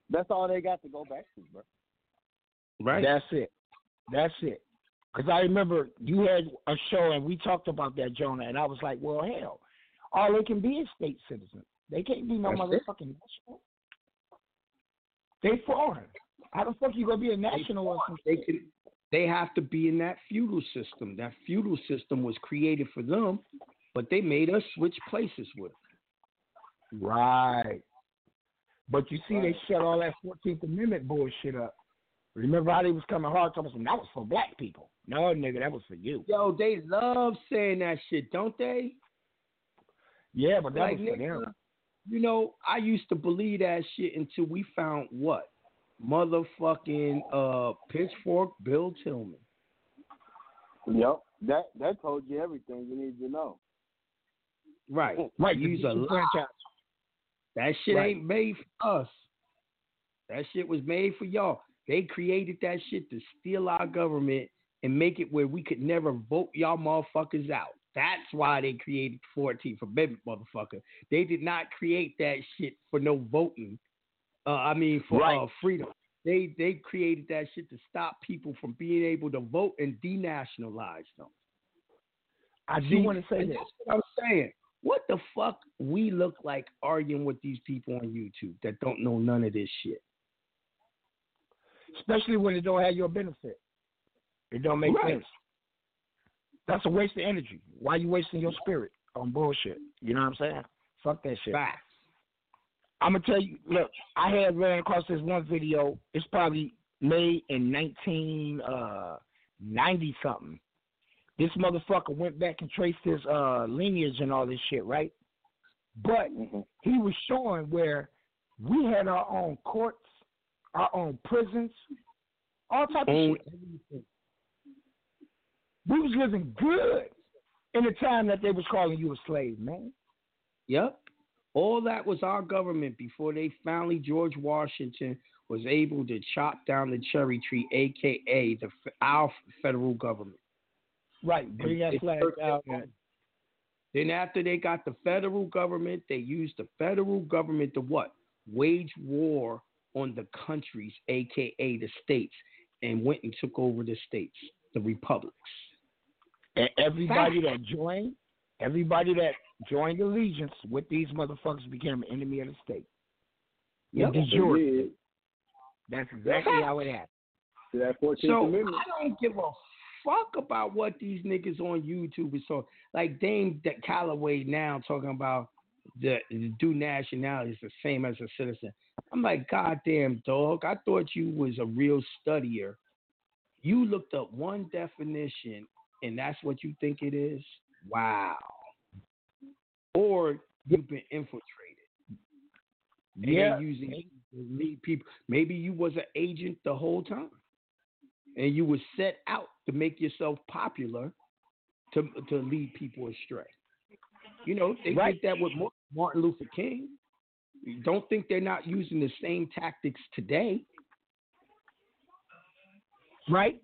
That's all they got to go back to, bro. Right. That's it. Because I remember you had a show and we talked about that, Jonah, and I was like, well, hell, all they can be is state citizens. They can't be no motherfucking national. They foreign. How the fuck are you going to be a national or something? They have to be in that feudal system. That feudal system was created for them, but they made us switch places with. Right. But you see, they shut all that 14th Amendment bullshit up. Remember how they was coming hard talking about, that was for black people. No, nigga, that was for you. Yo, they love saying that shit, don't they? Yeah, but that like, was for them. You know, I used to believe that shit until we found what? Motherfucking Pitchfork Bill Tillman. Yep, that told you everything you need to know. Right. Right. He's a franchise. That shit ain't made for us. That shit was made for y'all. They created that shit to steal our government and make it where we could never vote y'all motherfuckers out. That's why they created 14th Amendment, motherfucker. They did not create that shit for no voting. Freedom. They created that shit to stop people from being able to vote and denationalize them. I do want to say that. That's what I'm saying. What the fuck we look like arguing with these people on YouTube that don't know none of this shit? Especially when it don't have your benefit. It don't make sense. That's a waste of energy. Why are you wasting your spirit on bullshit? You know what I'm saying? Fuck that shit. Facts. I'm going to tell you, look, I had ran across this one video. It's probably made in 1990-something. This motherfucker went back and traced his lineage and all this shit, right? But he was showing where we had our own courts, our own prisons, all type of shit. We was living good in the time that they was calling you a slave, man. Yep. All that was our government before they finally, George Washington, was able to chop down the cherry tree, a.k.a. our federal government. Right. Bring that flag out. Then after they got the federal government, they used the federal government to what? Wage war on the countries, a.k.a. the states, and went and took over the states, the republics. And everybody that joined allegiance with these motherfuckers became an enemy of the state. Yep. That's exactly how it happened. That 14th Amendment. I don't give a fuck about what these niggas on YouTube is talking. Like Dame Calloway now talking about the due nationality is the same as a citizen. I'm like, goddamn dog, I thought you was a real studier. You looked up one definition and that's what you think it is? Wow. Or you've been infiltrated. Yeah. Using people. Maybe you was an agent the whole time. And you were set out to make yourself popular to lead people astray. You know, they did that with Martin Luther King. Don't think they're not using the same tactics today. Right?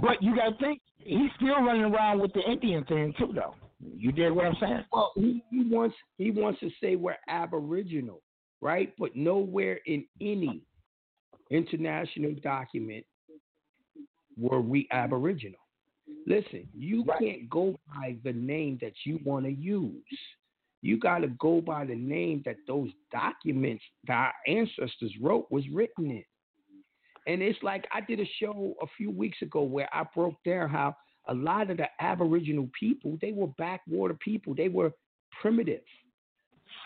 But you got to think, he's still running around with the Indian thing, too, though. You dig what I'm saying? Well, he wants to say we're Aboriginal, right? But nowhere in any international document were we Aboriginal. Listen, you can't go by the name that you want to use. You got to go by the name that those documents that our ancestors wrote was written in. And it's like I did a show a few weeks ago where I broke down how a lot of the Aboriginal people, they were backwater people. They were primitive,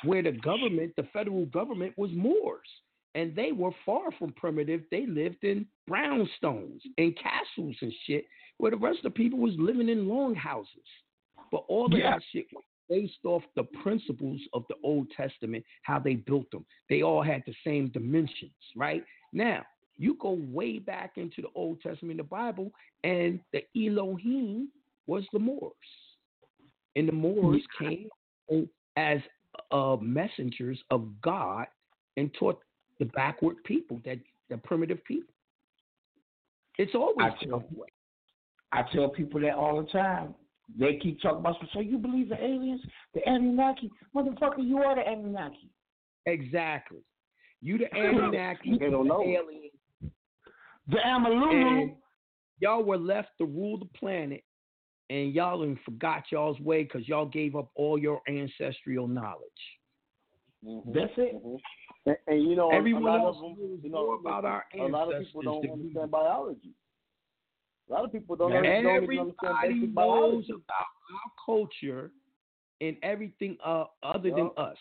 where the government, the federal government, was Moors. And they were far from primitive. They lived in brownstones and castles and shit, where the rest of the people was living in longhouses. But all of that shit was based off the principles of the Old Testament, how they built them. They all had the same dimensions, right? Now, you go way back into the Old Testament, the Bible, and the Elohim was the Moors. And the Moors came as messengers of God and taught the backward people, that the primitive people. It's always I tell people that all the time. They keep talking about, so you believe the aliens, the Anunnaki? Motherfucker, you are the Anunnaki. Exactly. You the Anunnaki, they don't know. Alien. The Amalulu. Y'all were left to rule the planet, and y'all even forgot y'all's way because y'all gave up all your ancestral knowledge. Mm-hmm. That's it. Mm-hmm. And you know, everyone else knows about our ancestors. A lot of people don't understand biology. A lot of people don't understand basic biology. Everybody knows about our culture and everything other than us.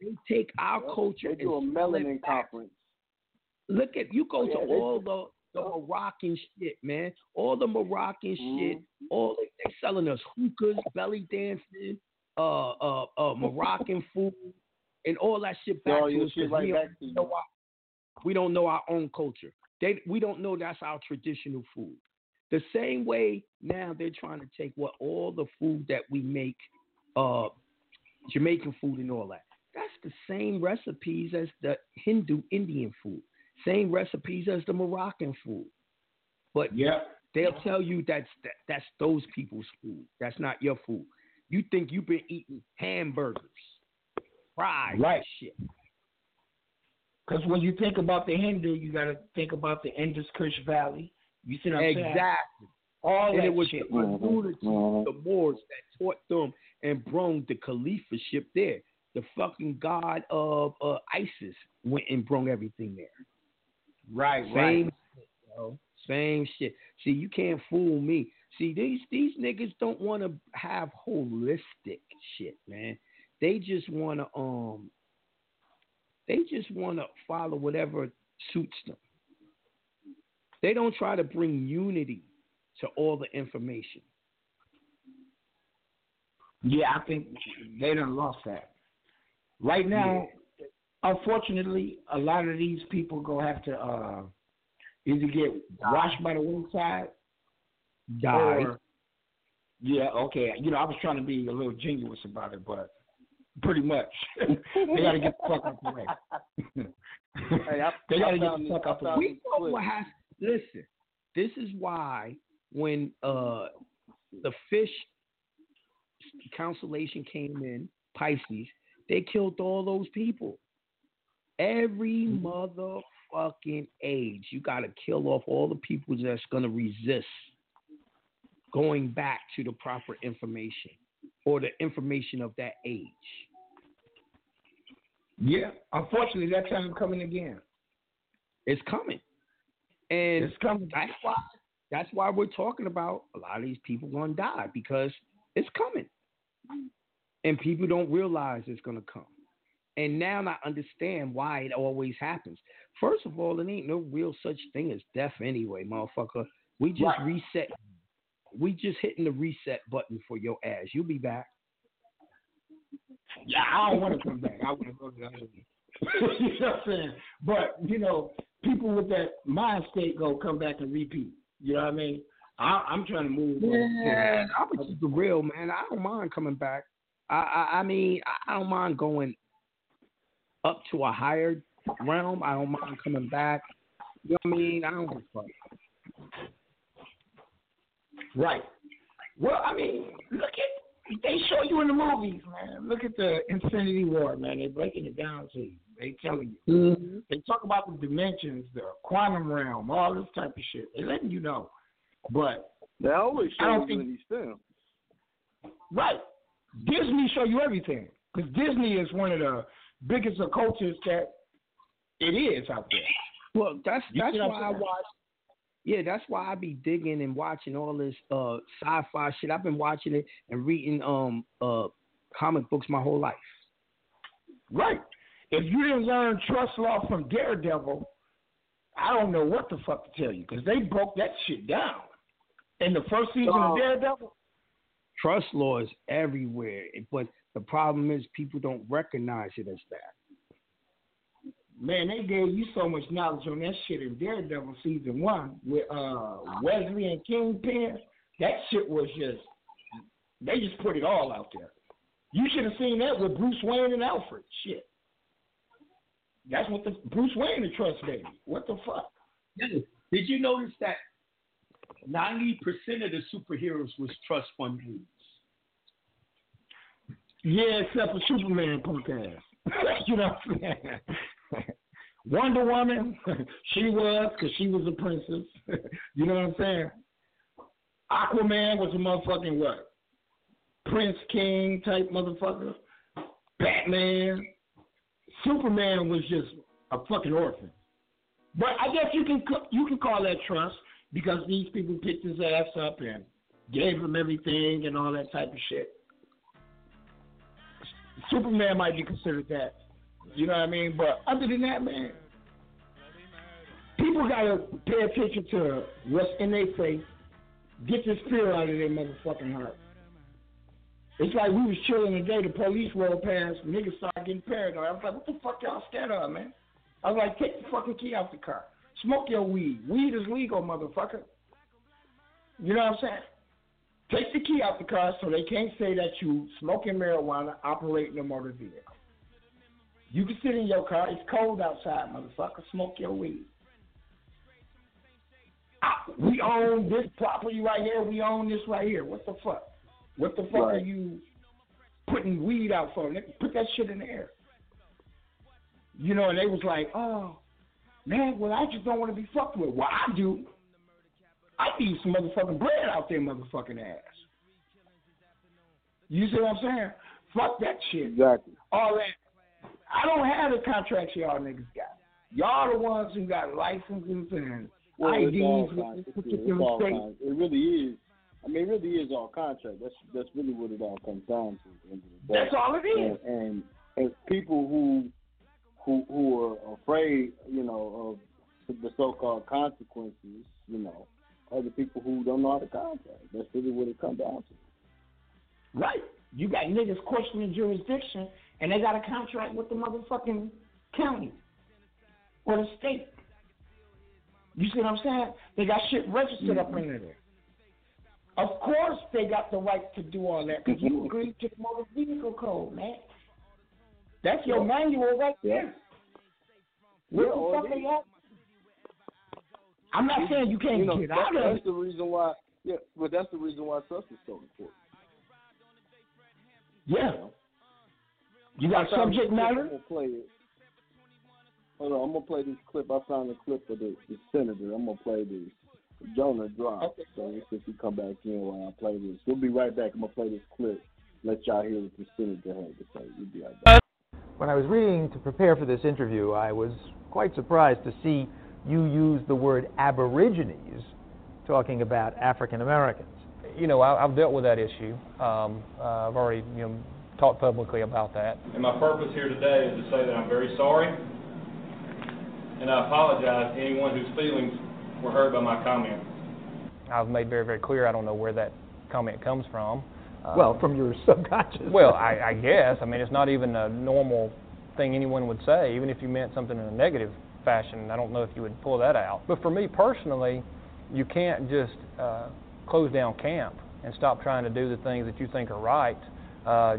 They take our culture. They do a melanin conference. Look at you go to all the Moroccan shit, man. All the Moroccan shit. All they selling us hookahs, belly dancing, Moroccan food. And all that shit back to us because we don't know our own culture. We don't know that's our traditional food. The same way now they're trying to take all the food that we make, Jamaican food and all that. That's the same recipes as the Hindu Indian food. Same recipes as the Moroccan food. But they'll tell you that's those people's food. That's not your food. You think you've been eating hamburgers. Right. Because when you think about the Hindu, you got to think about the Indus Kush Valley. You see what I'm saying? Exactly. All and that it was shit. The Moors that taught them and brung the caliphship there. The fucking god of ISIS went and brung everything there. Right. Same shit. See, you can't fool me. See, these niggas don't want to have holistic shit, man. They just want to follow whatever suits them. They don't try to bring unity to all the information. Yeah, I think they done lost that. Right now, unfortunately, a lot of these people gonna have to either get washed by the wayside, die. I was trying to be a little genuine about it, but. Pretty much. They got to get the fuck out the way. They got to get the fuck out the way. Listen, this is why when the fish constellation came in, Pisces, they killed all those people. Every motherfucking age, you got to kill off all the people that's going to resist going back to the proper information. Or the information of that age. Yeah, unfortunately, that time is coming again. It's coming, and it's coming. That's why we're talking about a lot of these people gonna die because it's coming, and people don't realize it's gonna come. And now I understand why it always happens. First of all, it ain't no real such thing as death anyway, motherfucker. We just reset. We just hitting the reset button for your ass. You'll be back. Yeah, I don't want to come back. I want to go to the other one. You know what I'm saying? But, you know, people with that mind state go come back and repeat. You know what I mean? I'm trying to move. Yeah, I'm going to keep it real, man. I don't mind coming back. I don't mind going up to a higher realm. I don't mind coming back. You know what I mean? I don't give a fuck. Right. Well, I mean, look at they show you in the movies, man. Look at the Infinity War, man. They're breaking it down to you. They telling you. Mm-hmm. They talk about the dimensions, the quantum realm, all this type of shit. They're letting you know. But they always show you in these films. Right. Disney show you everything because Disney is one of the biggest occultists that it is out there. Well, that's why I watch. Yeah, that's why I be digging and watching all this sci-fi shit. I've been watching it and reading comic books my whole life. Right. If you didn't learn trust law from Daredevil, I don't know what the fuck to tell you because they broke that shit down in the first season of Daredevil. Trust law is everywhere, but the problem is people don't recognize it as that. Man, they gave you so much knowledge on that shit in Daredevil season 1 with Wesley and Kingpin. That shit was just, they just put it all out there. You should have seen that with Bruce Wayne and Alfred. Shit. That's what the Bruce Wayne and Trust Baby. What the fuck? Did you notice that 90% of the superheroes was trust fund leads? Yeah, except for Superman, punk ass. You know what I'm saying? Wonder Woman, she was, because she was a princess. You know what I'm saying? Aquaman was a motherfucking what? Prince King type motherfucker. Batman. Superman was just a fucking orphan. But I guess you can call that trust, because these people picked his ass up and gave him everything and all that type of shit. Superman might be considered that. You know what I mean? But other than that, man, people got to pay attention to what's in their face, get this fear out of their motherfucking heart. It's like we was chilling today, the police rolled past, niggas started getting paranoid. I was like, what the fuck y'all scared of, man? I was like, take the fucking key out the car. Smoke your weed. Weed is legal, motherfucker. You know what I'm saying? Take the key out the car so they can't say that you smoking marijuana, operating a motor vehicle. You can sit in your car. It's cold outside, motherfucker. Smoke your weed. We own this property right here. We own this right here. What the fuck? What the fuck right. Are you putting weed out for? Put that shit in the air. You know, and they was like, oh, man, well, I just don't want to be fucked with. Well, I do. I need some motherfucking bread out there, motherfucking ass. You see what I'm saying? Fuck that shit. Exactly. All that. I don't have the contracts y'all niggas got. Y'all the ones who got licenses and IDs with this particular state. It really is. I mean, it really is all contract. That's really what it all comes down to. At the end of the day. That's all it is. And people who are afraid, you know, of the so-called consequences, you know, are the people who don't know how to contract. That's really what it comes down to. Right. You got niggas questioning jurisdiction, and they got a contract with the motherfucking county or the state. You see what I'm saying? They got shit registered up in there. Of course they got the right to do all that, because you agreed to the motor vehicle code, man. That's your manual right there. What the fuck are y'all? I'm not saying you can't get out of it. That's the reason why. Yeah, but that's the reason why trust is so important. Yeah. You got subject matter? I'm gonna play it. Hold on, I'm gonna play this clip. I found a clip of the senator. I'm gonna play this. Jonah dropped. Okay. So if you come back in while I play this, we'll be right back. I'm gonna play this clip. Let y'all hear what the senator had to say. We'll be right back. When I was reading to prepare for this interview, I was quite surprised to see you use the word Aborigines, talking about African Americans. You know, I've dealt with that issue. I've already talked publicly about that. And my purpose here today is to say that I'm very sorry, and I apologize to anyone whose feelings were hurt by my comment. I've made very, very clear I don't know where that comment comes from. Well, from your subconscious. Well, I guess. I mean, it's not even a normal thing anyone would say, even if you meant something in a negative fashion. I don't know if you would pull that out. But for me personally, you can't just close down camp and stop trying to do the things that you think are right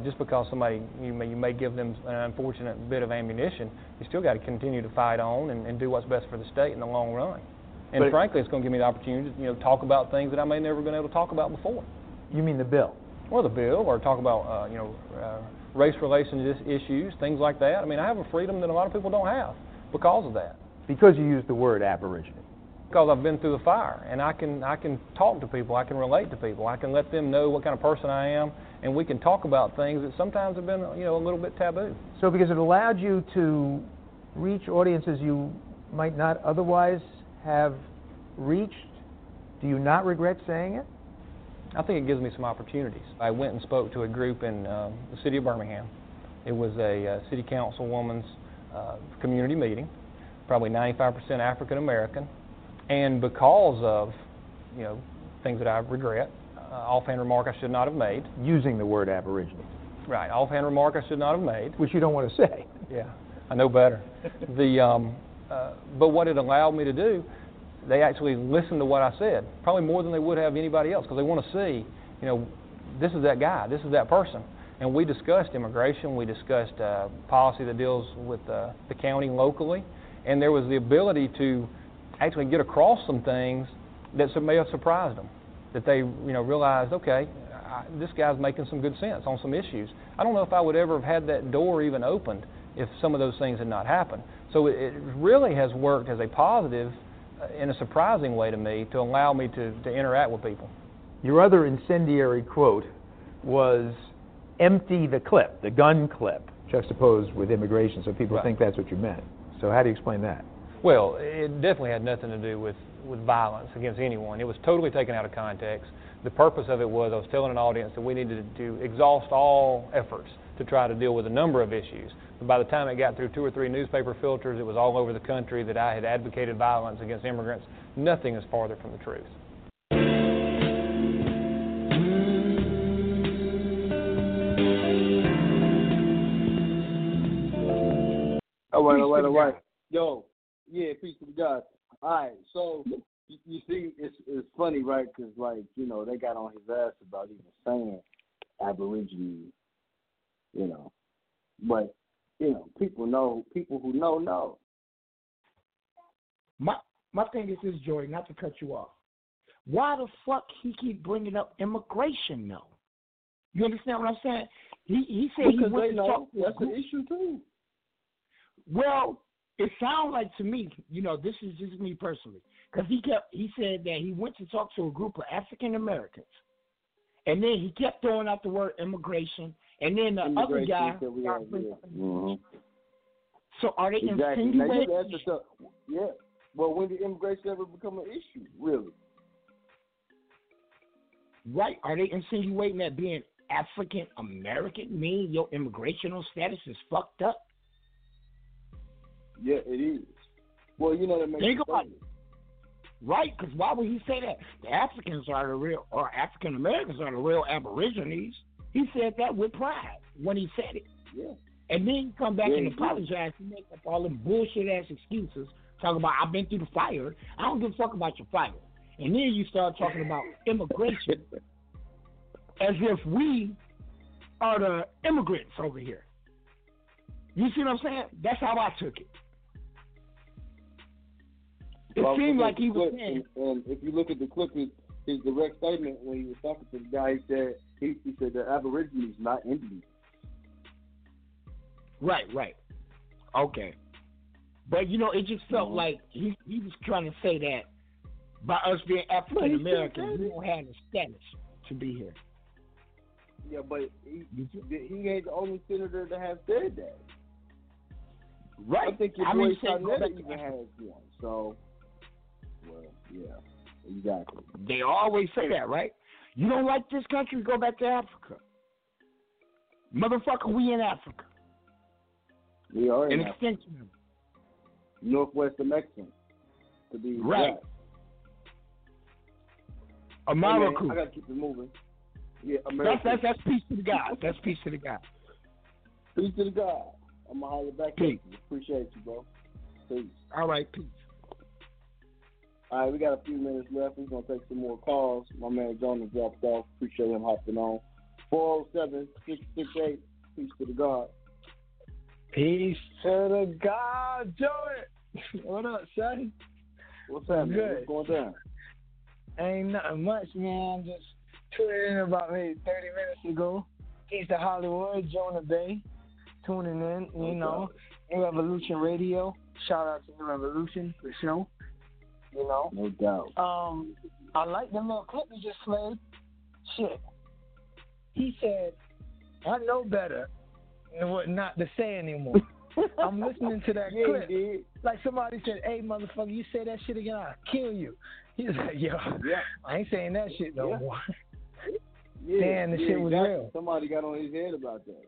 just because somebody, you may give them an unfortunate bit of ammunition. You still got to continue to fight on and do what's best for the state in the long run. And but frankly, it's going to give me the opportunity to talk about things that I may never been able to talk about before. You mean the bill? Or the bill, or talk about race relations issues, things like that. I mean, I have a freedom that a lot of people don't have because of that. Because you use the word Aborigine. Because I've been through the fire, and I can talk to people, I can relate to people, I can let them know what kind of person I am, and we can talk about things that sometimes have been a little bit taboo. So because it allowed you to reach audiences you might not otherwise have reached, do you not regret saying it? I think it gives me some opportunities. I went and spoke to a group in the city of Birmingham. It was a city councilwoman's community meeting, probably 95% African American, and because of things that I regret, offhand remark I should not have made. Using the word Aboriginal. Right, offhand remark I should not have made. Which you don't want to say. Yeah, I know better. But what it allowed me to do, they actually listened to what I said, probably more than they would have anybody else, because they want to see, this is that guy, this is that person. And we discussed immigration, we discussed policy that deals with the county locally, and there was the ability to actually get across some things that may have surprised them, that they realized, okay, this guy's making some good sense on some issues. I don't know if I would ever have had that door even opened if some of those things had not happened. So it really has worked as a positive in a surprising way to me, to allow me to interact with people. Your other incendiary quote was, empty the clip, the gun clip, juxtaposed with immigration, so people think that's what you meant. So how do you explain that? Well, it definitely had nothing to do with violence against anyone. It was totally taken out of context. The purpose of it was I was telling an audience that we needed to exhaust all efforts to try to deal with a number of issues. And by the time it got through 2 or 3 newspaper filters, it was all over the country that I had advocated violence against immigrants. Nothing is farther from the truth. All right. Yo, yeah, peace to God. All right, so you see, it's funny, right? Because, they got on his ass about even saying Aborigine, But, people who know. My thing is this, Joey, not to cut you off. Why the fuck he keep bringing up immigration, though? You understand what I'm saying? He said because he wouldn't talk. That's an issue, too. Well, it sounds like to me, this is just me personally, because he said that he went to talk to a group of African Americans, and then he kept throwing out the word immigration, and then the other guy. So are they insinuating? Yeah. Well, when did immigration ever become an issue, really? Right? Are they insinuating that being African American means your immigrational status is fucked up? Yeah, it is. Well, that makes sense. Think about it. Right, because why would he say that? The Africans are African Americans are the real Aborigines. He said that with pride when he said it. Yeah. And then he come back and apologize and make up all them bullshit-ass excuses, talking about, I've been through the fire. I don't give a fuck about your fire. And then you start talking about immigration as if we are the immigrants over here. You see what I'm saying? That's how I took it. It seemed like he was saying. And if you look at the clip, his direct statement when he was talking to the guy, he said the Aborigines, not Indians. Right. Okay. But, it just felt like he was trying to say that by us being African Americans, we don't have the status to be here. Yeah, but he ain't the only senator to have said that. Right. I think your boy Charnetta even has one, so... Well, yeah, exactly. They always say that, right? You don't like this country, go back to Africa. Motherfucker, we in Africa. We are in Africa. An extension. Northwest of Mexico. To be right. America. I got to keep it moving. Yeah, America. That's peace to the God. That's peace to the God. Peace to the God. I'm going to holler back at you. Appreciate you, bro. Peace. All right, peace. All right, we got a few minutes left. We're going to take some more calls. My man Jonah dropped off. Appreciate him hopping on. 407-668. Peace to the God. Peace to the God. Joey. What up, son? What's up, man? What's going down? Ain't nothing much, man. I'm just tuning in about maybe 30 minutes ago. East of Hollywood, Jonah Bay. Tuning in, New Evolution Radio. Shout out to New Evolution, the show. No doubt. I like the little clip you just played. Shit. He said, I know better than what not to say anymore. I'm listening to that clip. Dude. Like somebody said, hey, motherfucker, you say that shit again, I'll kill you. He's like, yo, I ain't saying that shit no more. Damn, the shit was real. Somebody got on his head about that.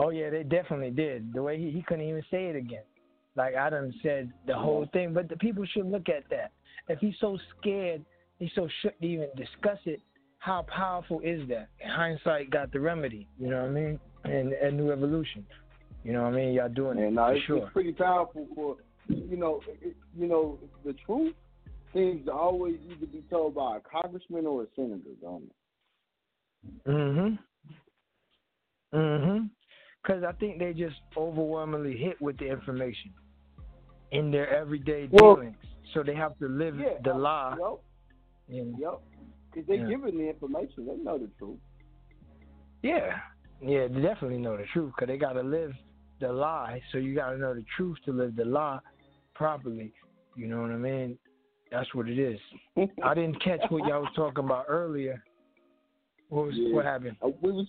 Oh, yeah, they definitely did. The way he couldn't even say it again. Like I done said the whole thing. But the people should look at that. If he's so scared, he so shouldn't even discuss it. How powerful is that? Hindsight got the remedy. You know what I mean? And New Evolution. You know what I mean? Y'all doing it. No, it's pretty powerful for, the truth seems to always either be told by a congressman or a senator, don't it? Mm-hmm. Because I think they just overwhelmingly hit with the information in their everyday dealings. So they have to live the lie. Yep. Because they're giving the information. They know the truth. Yeah, they definitely know the truth because they got to live the lie. So you got to know the truth to live the lie properly. You know what I mean? That's what it is. I didn't catch what y'all was talking about earlier. What happened? We was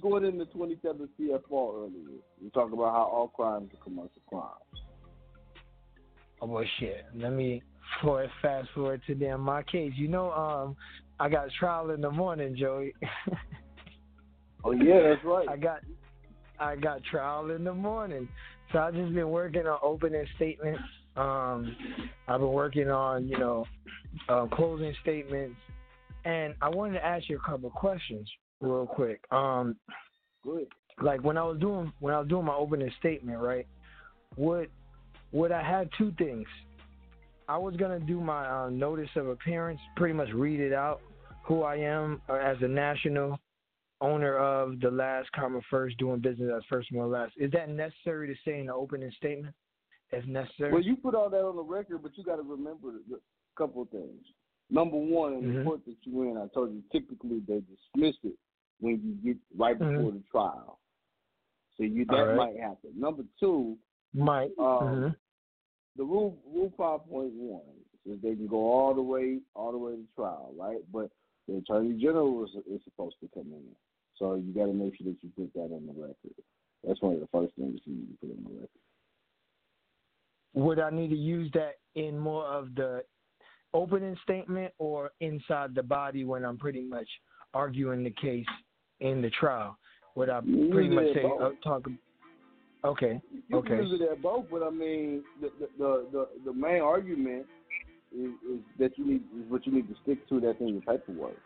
going into 27 CFR earlier. We were talking about how all crimes are commercial crimes. Oh, well, shit. Let me fast forward to them. My case. You know, I got trial in the morning, Joey. Oh, yeah, that's right. I got trial in the morning. So I've just been working on opening statements. I've been working on, closing statements. And I wanted to ask you a couple of questions real quick. Good. Like when I was doing my opening statement, right? Would I have two things? I was gonna do my notice of appearance, pretty much read it out, who I am as a national, owner of the last comma first, doing business as first and last. Is that necessary to say in the opening statement? If necessary. Well, you put all that on the record, but you got to remember a couple of things. Number one, in the court that you're in, I told you typically they dismiss it when you get right before the trial. So that might happen. Number two, the rule 5.1 says they can go all the way to trial, right? But the attorney general is supposed to come in, so you got to make sure that you put that on the record. That's one of the first things you need to put on the record. Would I need to use that in more of the opening statement or inside the body when I'm pretty much arguing the case in the trial? Would I pretty much say okay? You can use it at both, but I mean the main argument is that you need is what you need to stick to that's in your paperwork.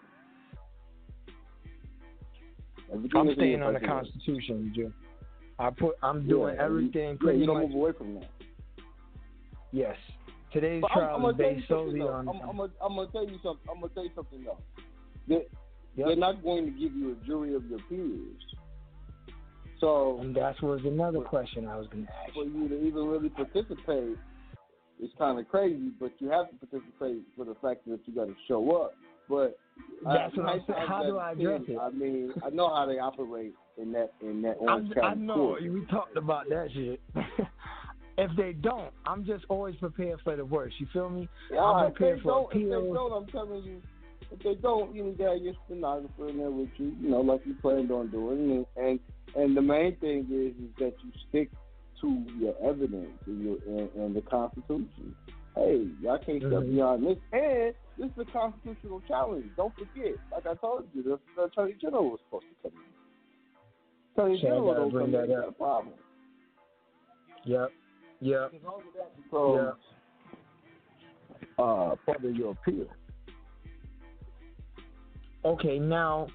I'm staying on the Constitution, Jim. I'm doing everything pretty much. You don't move away from that. Yes. Today's trial is based solely on. I'm gonna tell you something. I'm gonna tell you something though. They're not going to give you a jury of your peers. So. And that was another question I was gonna ask. For you to even really participate is kind of crazy, but you have to participate for the fact that you got to show up. But that's what I said. How do I address it? I mean, I know how they operate in that Orange County. I know we talked about that shit. If they don't, I'm just always prepared for the worst. You feel me? Yeah, I'm prepared for appeals. If they don't, I'm telling you, if they don't, you got your stenographer in there with you, like you planned on doing. And the main thing is that you stick to your evidence and the Constitution. Hey, y'all can't step beyond this. And this is a constitutional challenge. Don't forget, like I told you, the Attorney General was supposed to come in. Attorney General don't come in. That's a problem. Yep. Yeah. So, part of your appeal. Okay, now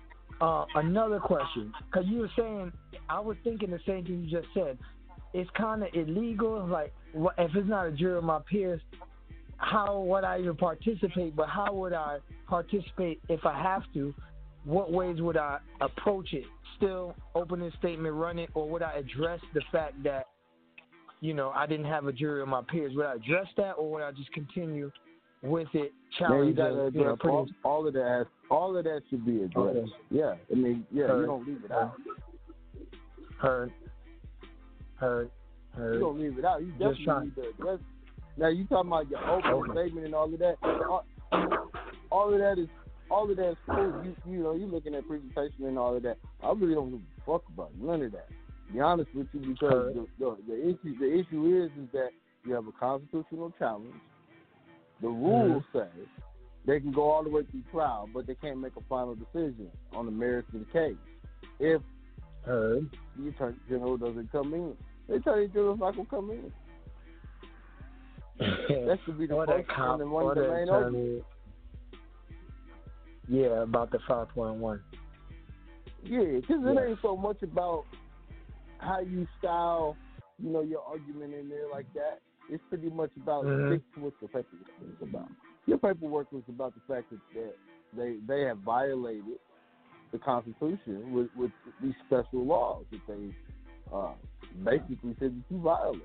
another question, because you were saying, I was thinking the same thing you just said. It's kind of illegal. Like, if it's not a jury of my peers, how would I even participate? But how would I participate if I have to? What ways would I approach it? Still open a statement, run it, or would I address the fact that? I didn't have a jury of my peers. Would I address that, or would I just continue with it? Challenging, all of that should be addressed. Okay. Yeah, I mean, you don't leave it out. Heard. You don't leave it out. You definitely need to address it. Now you talking about your open statement and all of that. All of that is cool. You looking at presentation and all of that. I really don't give a fuck about none of that. Be honest with you, because the issue is that you have a constitutional challenge. The rules say they can go all the way through trial, but they can't make a final decision on the merits of the case if the Attorney General doesn't come in. The Attorney General's not gonna come in. That should be the first and one of the main arguments. Yeah, about the 5.1. Yeah, because it ain't so much about how you style, your argument in there like that. It's pretty much about stick to what the paperwork is about. Your paperwork was about the fact that they have violated the Constitution with these special laws that they basically said that you violated.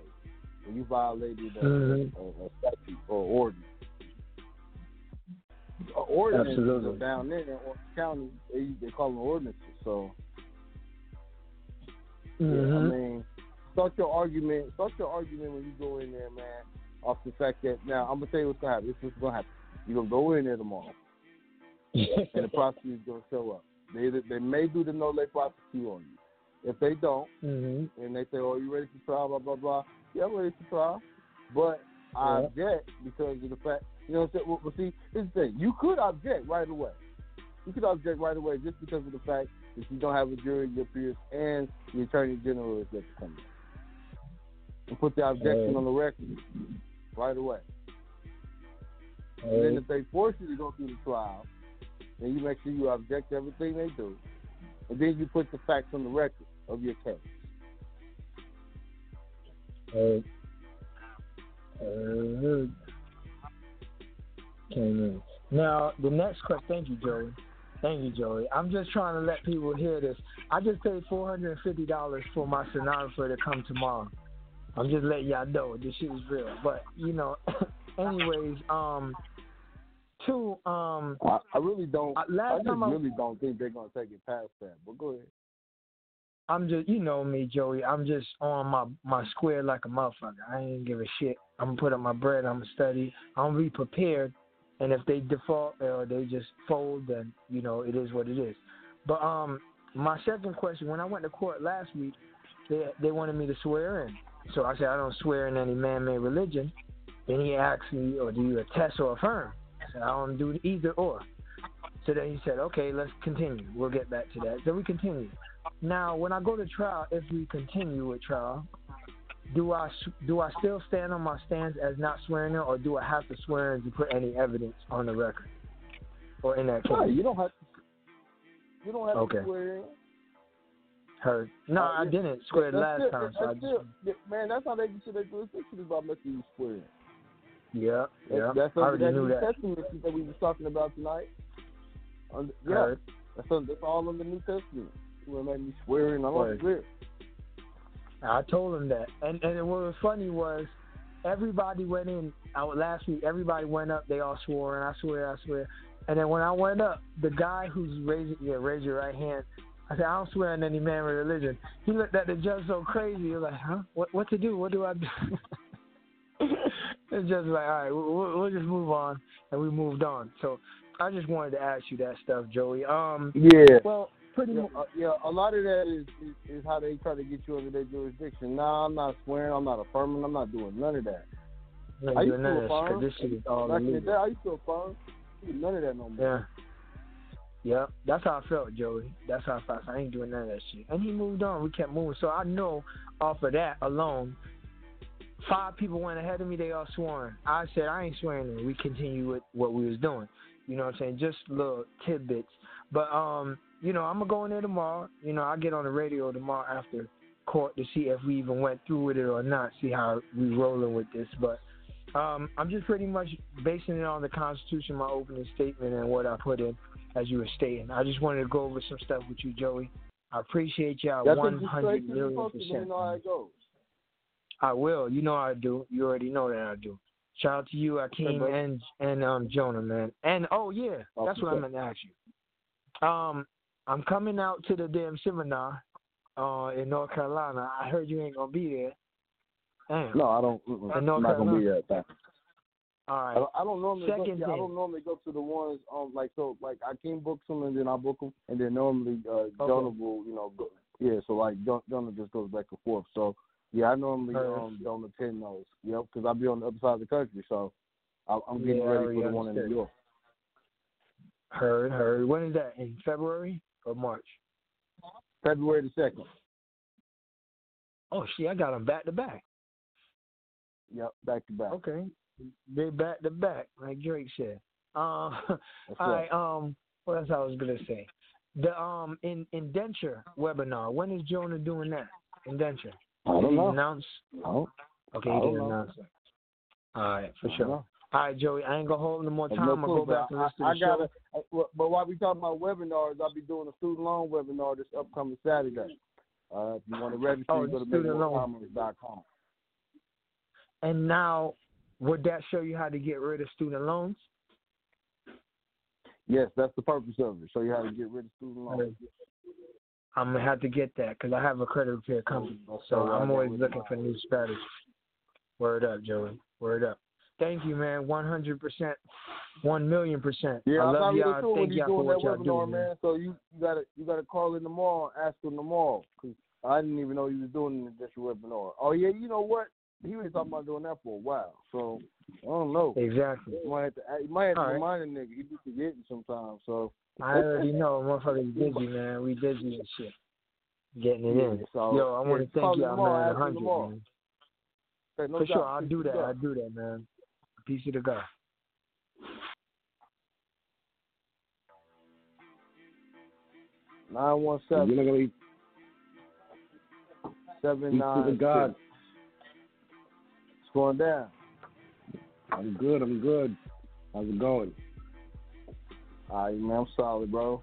And you violated a statute or ordinance. Ordinances are down there in Orange County. They call them ordinances. So, yeah, I mean, start your argument when you go in there, man. Off the fact that now I'm gonna tell you what's gonna happen. This is what's gonna happen. You're gonna go in there tomorrow, and the prosecutor's gonna show up. They may do the nolle prosecute on you. If they don't, and they say, "Oh, you ready for trial?" Blah blah blah. Yeah, I'm ready for trial, but I object because of the fact. You know what I'm saying? Well, see, here's the thing. You could object right away. Just because of the fact that you don't have a jury in your peers and the attorney general is there to come in. And put the objection on the record right away. And then if they force you to go through the trial, then you make sure you object to everything they do. And then you put the facts on the record of your case. Now, the next question. Thank you, Joey. I'm just trying to let people hear this. I just paid $450 for my stenographer to come tomorrow. I'm just letting y'all know this shit is real. But, you know, anyways, I really don't think they're going to take it past that. But go ahead. I'm just, you know me, Joey. I'm just on my square like a motherfucker. I ain't give a shit. I'm going to put up my bread. I'm going to study. I'm going to be prepared. And if they default or they just fold, then, you know, it is what it is. But my second question, when I went to court last week, they wanted me to swear in. So I said, I don't swear in any man-made religion. Then he asked me, do you attest or affirm? I said, I don't do either or. So then he said, okay, let's continue. We'll get back to that. So we continue. Now, when I go to trial, if we continue with trial, do I still stand on my stance as not swearing in, or do I have to swear in to put any evidence on the record or in that case? No, you don't have to swear in. Heard. No, I didn't swear last time. Man, that's how they get to their jurisdiction is by making you swear in. Yeah, yeah. That's already knew that. That's the New Testament that we were talking about tonight. Yeah, that's all in the New Testament. You want to make me swear in? I don't swear. I told him that. And what was funny was everybody went in. Last week, everybody went up. They all swore, and I swear. And then when I went up, the guy who's raise your right hand, I said, I don't swear in any man with religion. He looked at the judge so crazy. He was like, huh? What to do? What do I do? It's just like, all right, we'll just move on. And we moved on. So I just wanted to ask you that stuff, Joey. Yeah. Well, a lot of that is how they try to get you under their jurisdiction. Nah, I'm not swearing, I'm not affirming, I'm not doing none of that. I used to affirm. I do none of that no more. Yeah, that's how I felt, Joey. That's how I felt. I ain't doing none of that shit. And he moved on. We kept moving. So I know off of that alone, 5 people went ahead of me. They all swore. I said, I ain't swearing. We continue with what we was doing. You know what I'm saying? Just little tidbits. But, you know, I'm going to go in there tomorrow. You know, I'll get on the radio tomorrow after court to see if we even went through with it or not, see how we rolling with this. But I'm just pretty much basing it on the Constitution, my opening statement, and what I put in as you were stating. I just wanted to go over some stuff with you, Joey. I appreciate y'all 100 million %. I will. You know I do. You already know that I do. Shout out to you, Akeem, and Jonah, man. And, that's what I meant to ask you. I'm coming out to the damn seminar in North Carolina. I heard you ain't going to be there. Damn. No, I don't. I'm not going to be there at that. All right. I don't normally go to the ones I can book some and then I book them, and then normally Jonah will, go. Yeah, so like Jonah just goes back and forth. So yeah, I normally don't attend those, because I'll be on the other side of the country. So I'm getting ready for the one in New York. Heard. When is that? In February? Or March? February the 2nd. Oh, shit, I got them back-to-back. Yep, back-to-back. Okay. They back-to-back, like Drake said. What else I was going to say? The indenture webinar, when is Jonah doing that? Indenture. I don't know. Did he announce? No. Okay, he didn't announce it. All right, for sure. All right, Joey, I ain't going to hold no more time. But while we talking about webinars, I'll be doing a student loan webinar this upcoming Saturday. If you want to register, go to MakeMoorCommerce.com. And now, would that show you how to get rid of student loans? Yes, that's the purpose of it, show you how to get rid of student loans. I'm going to have to get that because I have a credit repair company, so I'm always looking for new strategies. Word up, Joey. Word up. Thank you, man. 100%, 1,000,000%. Yeah, I love y'all. Thank y'all for what y'all do, man. So you gotta call in tomorrow, ask him tomorrow, because I didn't even know you was doing this webinar. Oh yeah, you know what? He was talking about doing that for a while, so I don't know exactly. You might have to remind a nigga. He be forgetting sometimes. So I already know, motherfucker's busy, man. We busy and shit. Getting it in. So, yo, I want to thank y'all, man. 100. Hey, for sure, I'll do that, man. Peace to the God. Peace to the God. What's going down? I'm good. How's it going? All right, man. I'm solid, bro.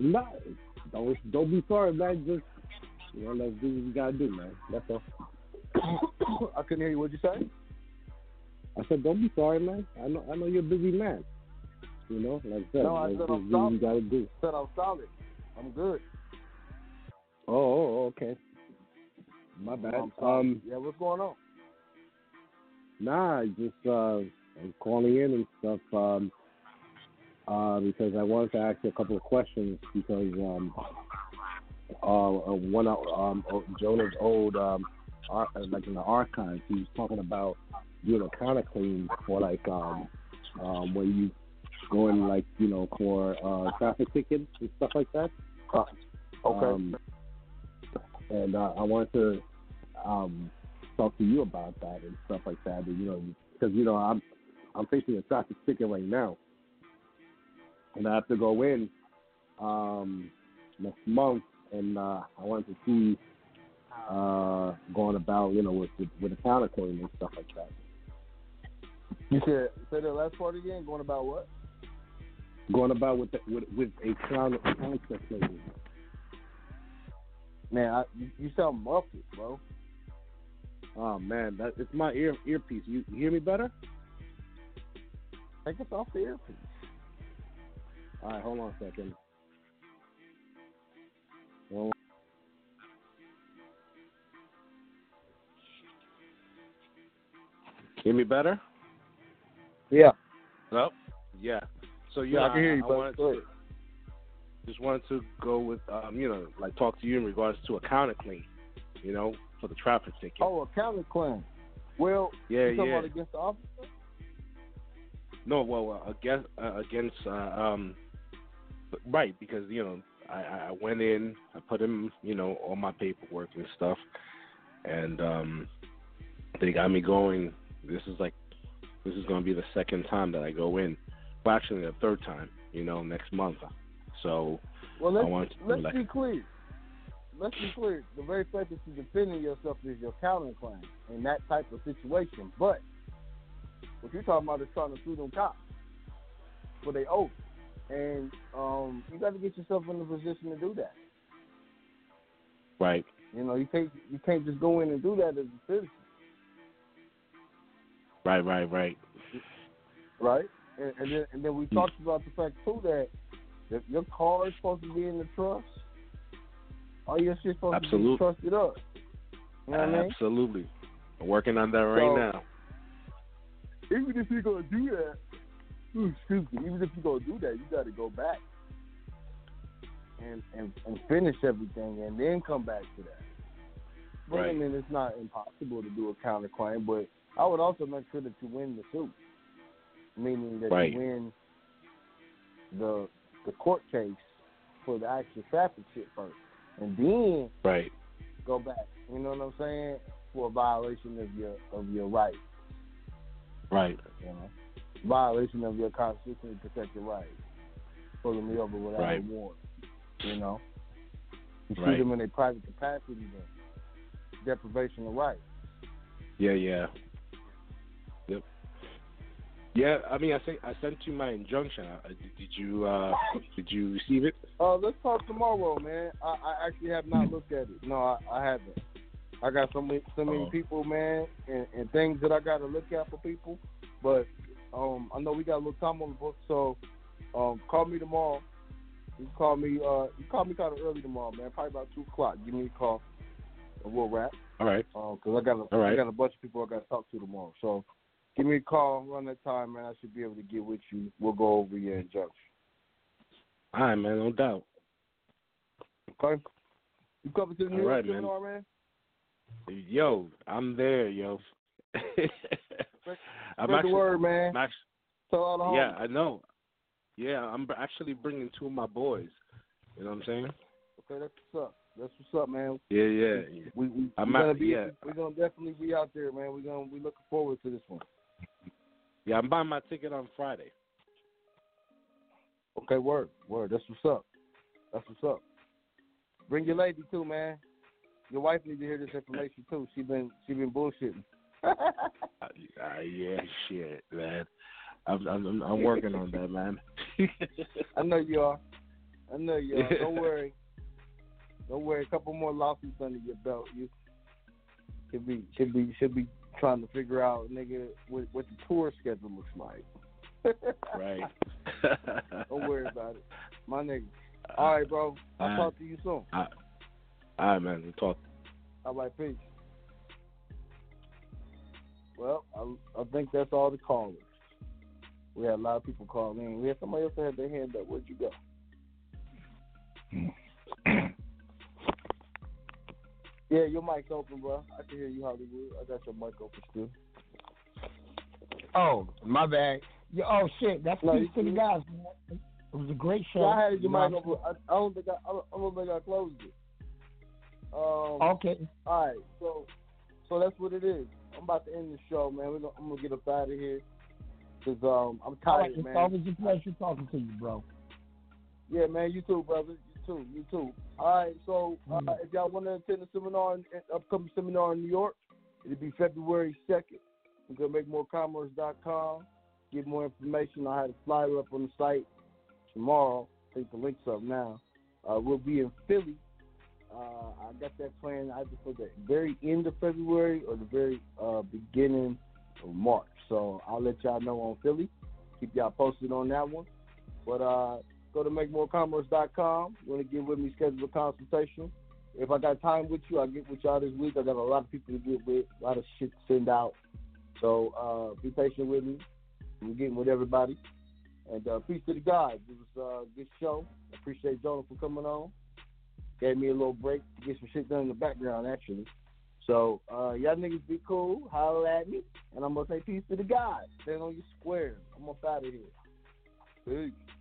Nah, don't be sorry, man. Just, let's do what we gotta do, man. That's all. I couldn't hear you. What'd you say? I said, don't be sorry, man. I know you're a busy man. You know, like that. No, I said I'm solid. I'm good. Oh, okay. My bad. Yeah, what's going on? Nah, I'm calling in and stuff because I wanted to ask you a couple of questions because Jonah's old in the archives, he was talking about doing a counterclaim for when you go in for traffic tickets and stuff like that. Okay. And I wanted to talk to you about that and stuff like that, and, because I'm facing a traffic ticket right now, and I have to go in next month, and I wanted to see. Going about, with the counterclaim and stuff like that. You said, say that last part again. Going about what? Going about with a counterclaim. Man, you sound muffled, bro. Oh man, it's my earpiece. You hear me better? I think it's off the earpiece. All right, hold on a second. Hear me better? Yeah. Hello? Yeah. So I can hear you. I just wanted to go with talk to you in regards to a counterclaim, for the traffic ticket. Oh, a counterclaim. Well, you talking about against the officer? No, well, against right, because I went in, I put in all my paperwork and stuff, and they got me going. This is going to be the second time that I go in. Well, actually, the third time, next month. So, let's be clear. Let's be clear. The very fact that you're defending yourself is your counterclaim in that type of situation. But what you're talking about is trying to sue them cops for their oath. And you got to get yourself in the position to do that. Right. You can't just go in and do that as a citizen. Right. And then we talked about the fact too that if your car is supposed to be in the trust, all your shit's supposed to be trusted up. You know what I mean? Absolutely. I'm working on that right now. Even if you're gonna do that, you gotta go back and finish everything and then come back to that. But right. I mean, it's not impossible to do a counterclaim, but I would also make sure that you win the suit, meaning that you win the court case for the actual traffic shit first, and then go back. You know what I'm saying? For a violation of your rights, right? Violation of your constitutionally protected rights, pulling me over without a warrant. You treat them in a private capacity, then deprivation of rights. Yeah. Yeah, I mean, I sent you my injunction. Did you receive it? Let's talk tomorrow, man. I actually have not looked at it. No, I haven't. I got so many people, man, and things that I got to look at for people. But I know we got a little time on the book, so call me tomorrow. You call me kind of early tomorrow, man. Probably about 2:00. Give me a call, and we'll wrap. All right. Because I got a bunch of people I got to talk to tomorrow, so. Give me a call around that time, man. I should be able to get with you. We'll go over your injunction. All right, man. No doubt. Okay. You coming to the New York seminar, man? Yo, I'm there, yo. Spread the word, man. Tell all the homies. Yeah, I know. Yeah, I'm actually bringing two of my boys. You know what I'm saying? Okay, that's what's up. That's what's up, man. Yeah. We're gonna definitely be out there, man. We're looking forward to this one. Yeah, I'm buying my ticket on Friday. Okay, word. That's what's up. Bring your lady too, man. Your wife needs to hear this information too. She been bullshitting. Yeah, shit, man. I'm working on that, man. I know you are. Don't worry. A couple more lawsuits under your belt. You should be trying to figure out, nigga, what the tour schedule looks like. Right. Don't worry about it, my nigga. All right, bro. I'll talk to you soon. All right, man. We'll talk. All right, peace. Well, I think that's all the callers. We had a lot of people call in. We had somebody else that had their hand up. Where'd you go? Yeah, your mic's open, bro. I can hear you, Hollywood. I got your mic open still. Oh, my bad. Oh shit, that's peace to the guys, man. It was a great show. Yeah, I had your mic open. I don't think I closed it. Okay. All right, so that's what it is. I'm about to end the show, man. I'm gonna get up out of here because I'm tired, man. It's always a pleasure talking to you, bro. Yeah, man. You too, brother. You too. All right, so if y'all want to attend the seminar, an upcoming seminar in New York, it'll be February 2nd. You can go to MakeMoorCommerce.com, get more information. I had a flyer up on the site tomorrow. I think the link's up now. We'll be in Philly. I got that planned either for the very end of February or the very beginning of March. So I'll let y'all know on Philly. Keep y'all posted on that one. But, go to MakeMoreCommerce.com. You want to get with me, schedule a consultation. If I got time with you, I'll get with y'all this week. I got a lot of people to get with, a lot of shit to send out. So be patient with me. I'm getting with everybody. And peace to the guys. It was a good show. I appreciate Jonah for coming on. Gave me a little break to get some shit done in the background, actually. So y'all niggas be cool. Holler at me. And I'm going to say peace to the guys. Stand on your square. I'm going to out of here. Peace.